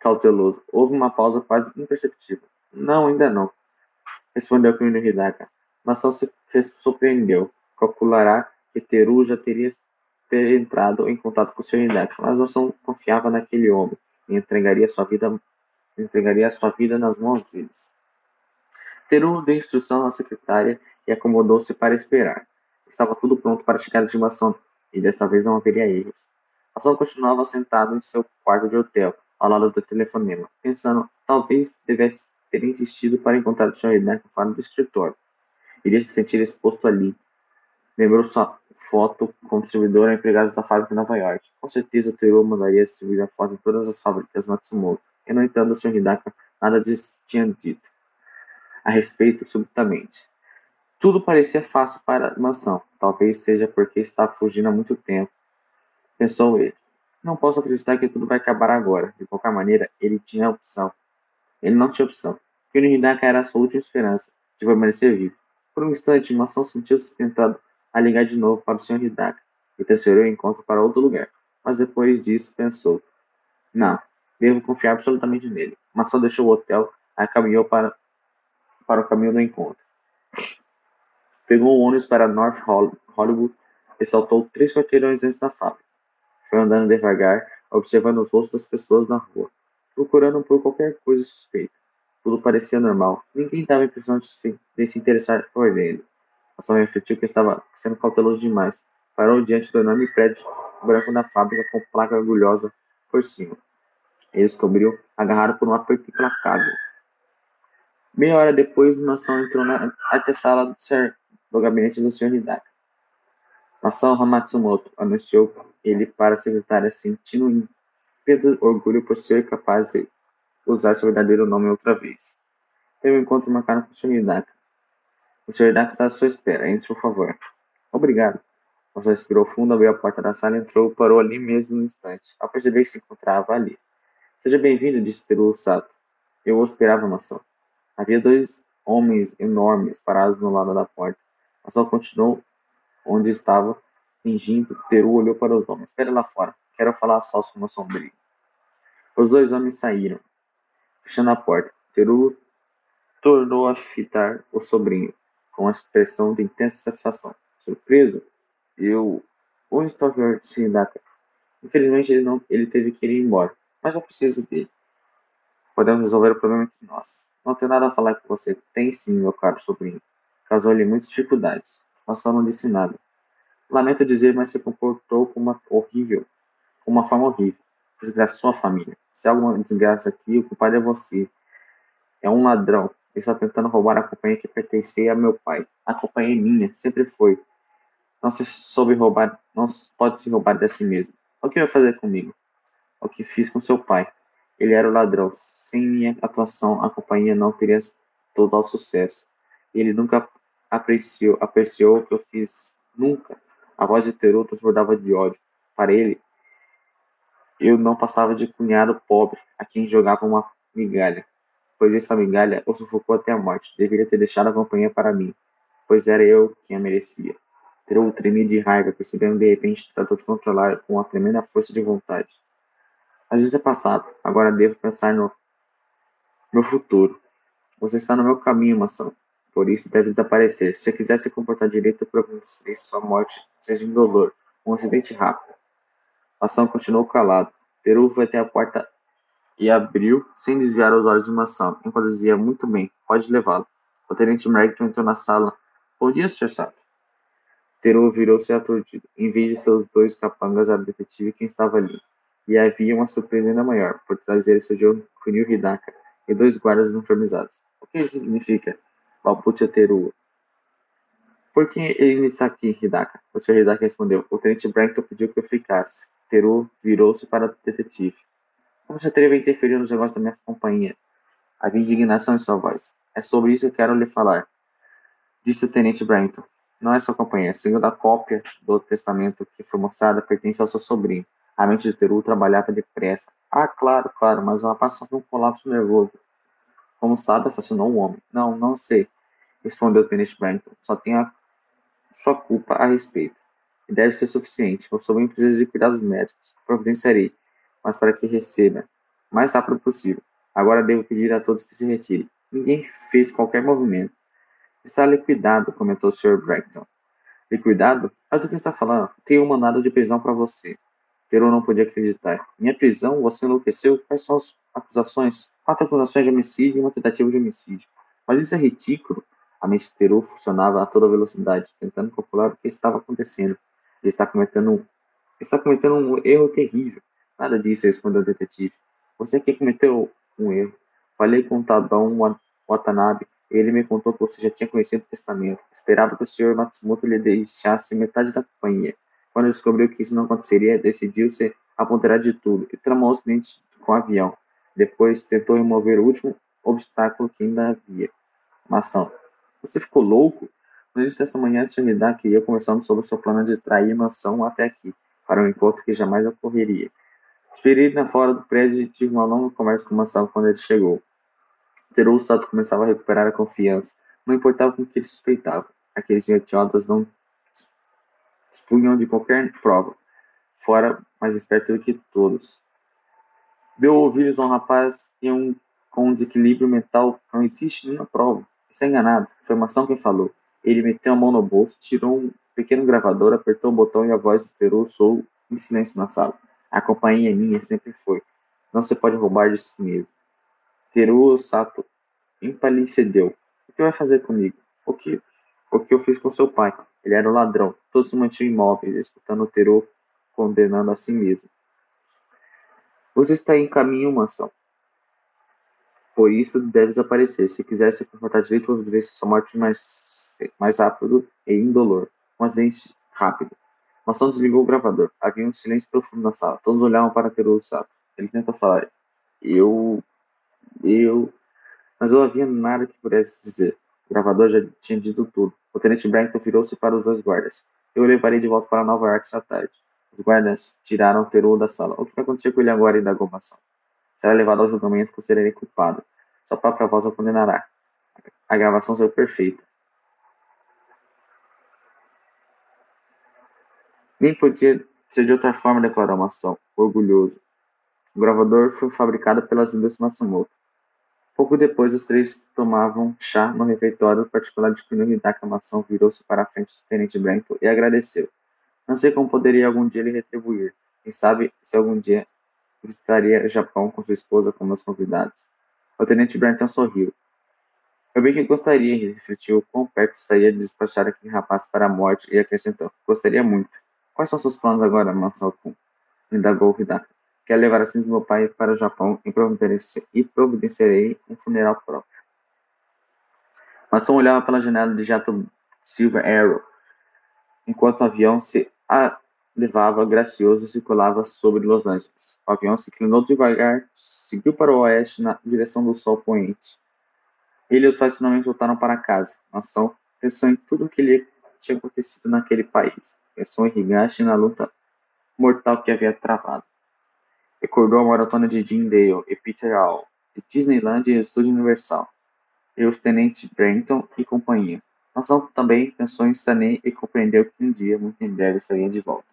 Cauteloso. Houve uma pausa quase imperceptível. Não, ainda não. Respondeu Kunio Hidaka. Maçã se surpreendeu. Calculará que Teru já teria entrado em contato com o Sr. Hidaka, mas Maçã confiava naquele homem e entregaria sua vida nas mãos deles. Teru deu instrução à secretária e acomodou-se para esperar. Estava tudo pronto para a chegada de Maçã, e desta vez não haveria erros. Maçã continuava sentado em seu quarto de hotel, ao lado do telefonema, pensando, talvez devesse ter insistido para encontrar o Sr. Hidaka fora do escritório. Iria se sentir exposto ali. Lembrou sua foto como distribuidora empregada da fábrica em Nova York. Com certeza, Teru mandaria distribuir a foto em todas as fábricas Matsumoto. E, no entanto, o Sr. Hidaka Nada disso tinha dito a respeito subitamente. Tudo parecia fácil para a mansão. Talvez seja porque estava fugindo há muito tempo, pensou ele. Não posso acreditar que tudo vai acabar agora. De qualquer maneira, ele tinha opção. Ele não tinha opção. Kunio Hidaka era a sua última esperança de permanecer vivo. Por um instante, Masao sentiu-se tentado a ligar de novo para o Sr. Hidaka e transferiu o encontro para outro lugar. Mas depois disso, pensou. Não, devo confiar absolutamente nele. Masao deixou o hotel e caminhou para o caminho do encontro. Pegou o ônibus para North Hollywood e saltou 3 quarteirões antes da fábrica. Foi andando devagar, observando os rostos das pessoas na rua, procurando por qualquer coisa suspeita. Tudo parecia normal. Ninguém dava a impressão de se interessar por ele. A só refletiu que estava sendo cauteloso demais. Parou diante do enorme prédio branco da fábrica com placa orgulhosa por cima. Ele descobriu, agarrado por um aperto implacável. Meia hora depois, Masao entrou na antessala do gabinete do Sr. Hidaka. Masao Matsumoto, anunciou ele para a secretária, sentindo um ímpeto orgulho por ser capaz de usar seu verdadeiro nome outra vez. Teve um encontro marcado com o Sr. Hidaka. O Sr. Hidaka está à sua espera. Entre, por favor. Obrigado. Masao respirou fundo, abriu a porta da sala, entrou e parou ali mesmo no instante, ao perceber que se encontrava ali. Seja bem-vindo, disse Teruo Sato. Eu o esperava, Masao. Havia 2 homens enormes parados no lado da porta. Masao continuou onde estava, fingindo. Teru olhou para os homens. Espera lá fora. Quero falar só com uma sombria. Os 2 homens saíram, fechando a porta. Teru tornou a fitar o sobrinho, com uma expressão de intensa satisfação. Surpreso? Onde está o Sr. Hidaka? Infelizmente, ele teve que ir embora. Mas eu preciso dele. Podemos resolver o problema entre nós. Não tenho nada a falar com você. Tem sim, meu caro sobrinho. Causou-lhe muitas dificuldades. Masao não disse nada. Lamento dizer, mas se comportou com uma forma horrível. Desgraçou a família. Se há alguma desgraça aqui, o culpado é você. É um ladrão. Ele está tentando roubar a companhia que pertencia a meu pai. A companhia é minha, sempre foi. Não se soube roubar, não pode se roubar de si mesmo. O que vai fazer comigo? O que fiz com seu pai? Ele era o ladrão. Sem minha atuação, a companhia não teria total sucesso. Ele nunca apreciou o que eu fiz. Nunca. A voz de Teru transbordava de ódio. Para ele, eu não passava de cunhado pobre a quem jogava uma migalha. Pois essa migalha o sufocou até a morte. Deveria ter deixado a companhia para mim, pois era eu quem a merecia. Teru tremia de raiva, percebendo de repente tratou de controlar com uma tremenda força de vontade. Mas isso é passado. Agora devo pensar no meu futuro. Você está no meu caminho, Masao. Por isso deve desaparecer. Se quiser se comportar direito, eu providenciarei sua morte, seja indolor, um acidente rápido. Masao continuou calado. Teru foi até a porta e abriu, sem desviar os olhos de Masao, enquanto dizia: muito bem, pode levá-lo. O tenente Wellington entrou na sala. Bom dia, Sr. Sato. Teru virou-se aturdido. Em vez de seus 2 capangas, era o detetive quem estava ali. E havia uma surpresa ainda maior. Por trás dele surgiu Kunio Hidaka e 2 guardas uniformizados. O que isso significa? Balbuciou Teruo. Por que ele está aqui, Hidaka? O Sr. Hidaka respondeu. O tenente Brankton pediu que eu ficasse. Teruo virou-se para o detetive. Como se atreve a interferir nos negócios da minha companhia? Havia indignação em sua voz. É sobre isso que eu quero lhe falar, disse o tenente Brankton. Não é sua companhia. Segundo a cópia do testamento que foi mostrada, pertence ao seu sobrinho. A mente de Teruo trabalhava depressa. Ah, claro, claro, mas o rapaz sofreu um colapso nervoso. Como sabe, assassinou um homem. Não sei, respondeu o tenente Branton. Só tem a sua culpa a respeito. E deve ser suficiente. Eu sou bem preciso de cuidados médicos. Providenciarei, mas para que receba o mais rápido possível. Agora devo pedir a todos que se retirem. Ninguém fez qualquer movimento. Está liquidado, comentou o Sr. Branton. Liquidado? Mas o que está falando? Tenho um mandado de prisão para você. Teru não podia acreditar. Minha prisão? Você enlouqueceu? Quais são as acusações? 4 acusações de homicídio e uma tentativa de homicídio. Mas isso é ridículo. A mente de Teru funcionava a toda velocidade, tentando calcular o que estava acontecendo. Ele está cometendo um erro terrível. Nada disso, respondeu o detetive. Você que cometeu um erro. Falei com o Tadao Watanabe. Ele me contou que você já tinha conhecido o testamento. Esperava que o Sr. Matsumoto lhe deixasse metade da companhia. Quando descobriu que isso não aconteceria, decidiu se apoderar de tudo e tramou os clientes com o avião. Depois tentou remover o último obstáculo que ainda havia. Maçã. Você ficou louco? No início dessa manhã, Sr. Hidaka e eu conversamos sobre o seu plano de trair Mansão até aqui, para um encontro que jamais ocorreria. Esperei na fora do prédio e tive uma longa conversa com Mansão quando ele chegou. Teruo Sato começava a recuperar a confiança. Não importava com o que ele suspeitava. Aqueles idiotas não dispunham de qualquer prova. Fora, mais esperto do que todos. Deu ouvidos a um rapaz com um desequilíbrio mental. Não existe nenhuma prova. Está enganado. Foi Mansão quem falou. Ele meteu a mão no bolso, tirou um pequeno gravador, apertou o botão e a voz do Teruo soou em silêncio na sala. A companhia é minha, sempre foi. Não se pode roubar de si mesmo. Teruo Sato empalicedeu. O que vai fazer comigo? O que eu fiz com seu pai? Ele era um ladrão. Todos se mantinham imóveis, escutando o Teruo condenando a si mesmo. Você está em caminho, Mansão. Por isso, deve desaparecer. Se quiser se comportar direito, eu deveria sua morte mais rápido e indolor. Mas deixe rápido. Mansão desligou o gravador. Havia um silêncio profundo na sala. Todos olhavam para Teruo Sato. Ele tentou falar. Mas não havia nada que pudesse dizer. O gravador já tinha dito tudo. O tenente Brackton virou-se para os dois guardas. Eu o levarei de volta para Nova York essa tarde. Os guardas tiraram Teruo da sala. O que vai acontecer com ele agora? Indagou Mansão. Será levado ao julgamento por ser ele culpado. Sua própria voz o condenará. A gravação saiu perfeita. Nem podia ser de outra forma, declarou Mansão, orgulhoso. O gravador foi fabricado pelas indústrias Matsumoto. Pouco depois, os três tomavam chá no refeitório particular de Kunio Hidaka. Mansão virou-se para a frente do tenente Brento e agradeceu. Não sei como poderia algum dia lhe retribuir. Quem sabe se algum dia visitaria o Japão com sua esposa como meus convidados. O tenente Brento sorriu. Eu bem que gostaria, ele refletiu, quão perto saía de despachar aquele rapaz para a morte e acrescentou. Gostaria muito. Quais são seus planos agora, Mansão-kun? Indagou Hidaka. Quer levar assim do meu pai para o Japão e providenciarei um funeral próprio. Mansão olhava pela janela de jato Silver Arrow, enquanto o avião se elevava gracioso e circulava sobre Los Angeles. O avião se inclinou devagar, seguiu para o oeste na direção do sol poente. Ele e os pais finalmente voltaram para casa. Mansão pensou em tudo o que lhe tinha acontecido naquele país. Pensou em Higashi na luta mortal que havia travado. Recordou a maratona de Jim Dale e Peter Hall, de Disneyland e o Estúdio Universal, e os tenentes Brenton e companhia. Mansão também pensou em Sanae e compreendeu que um dia, muito em breve, estaria de volta.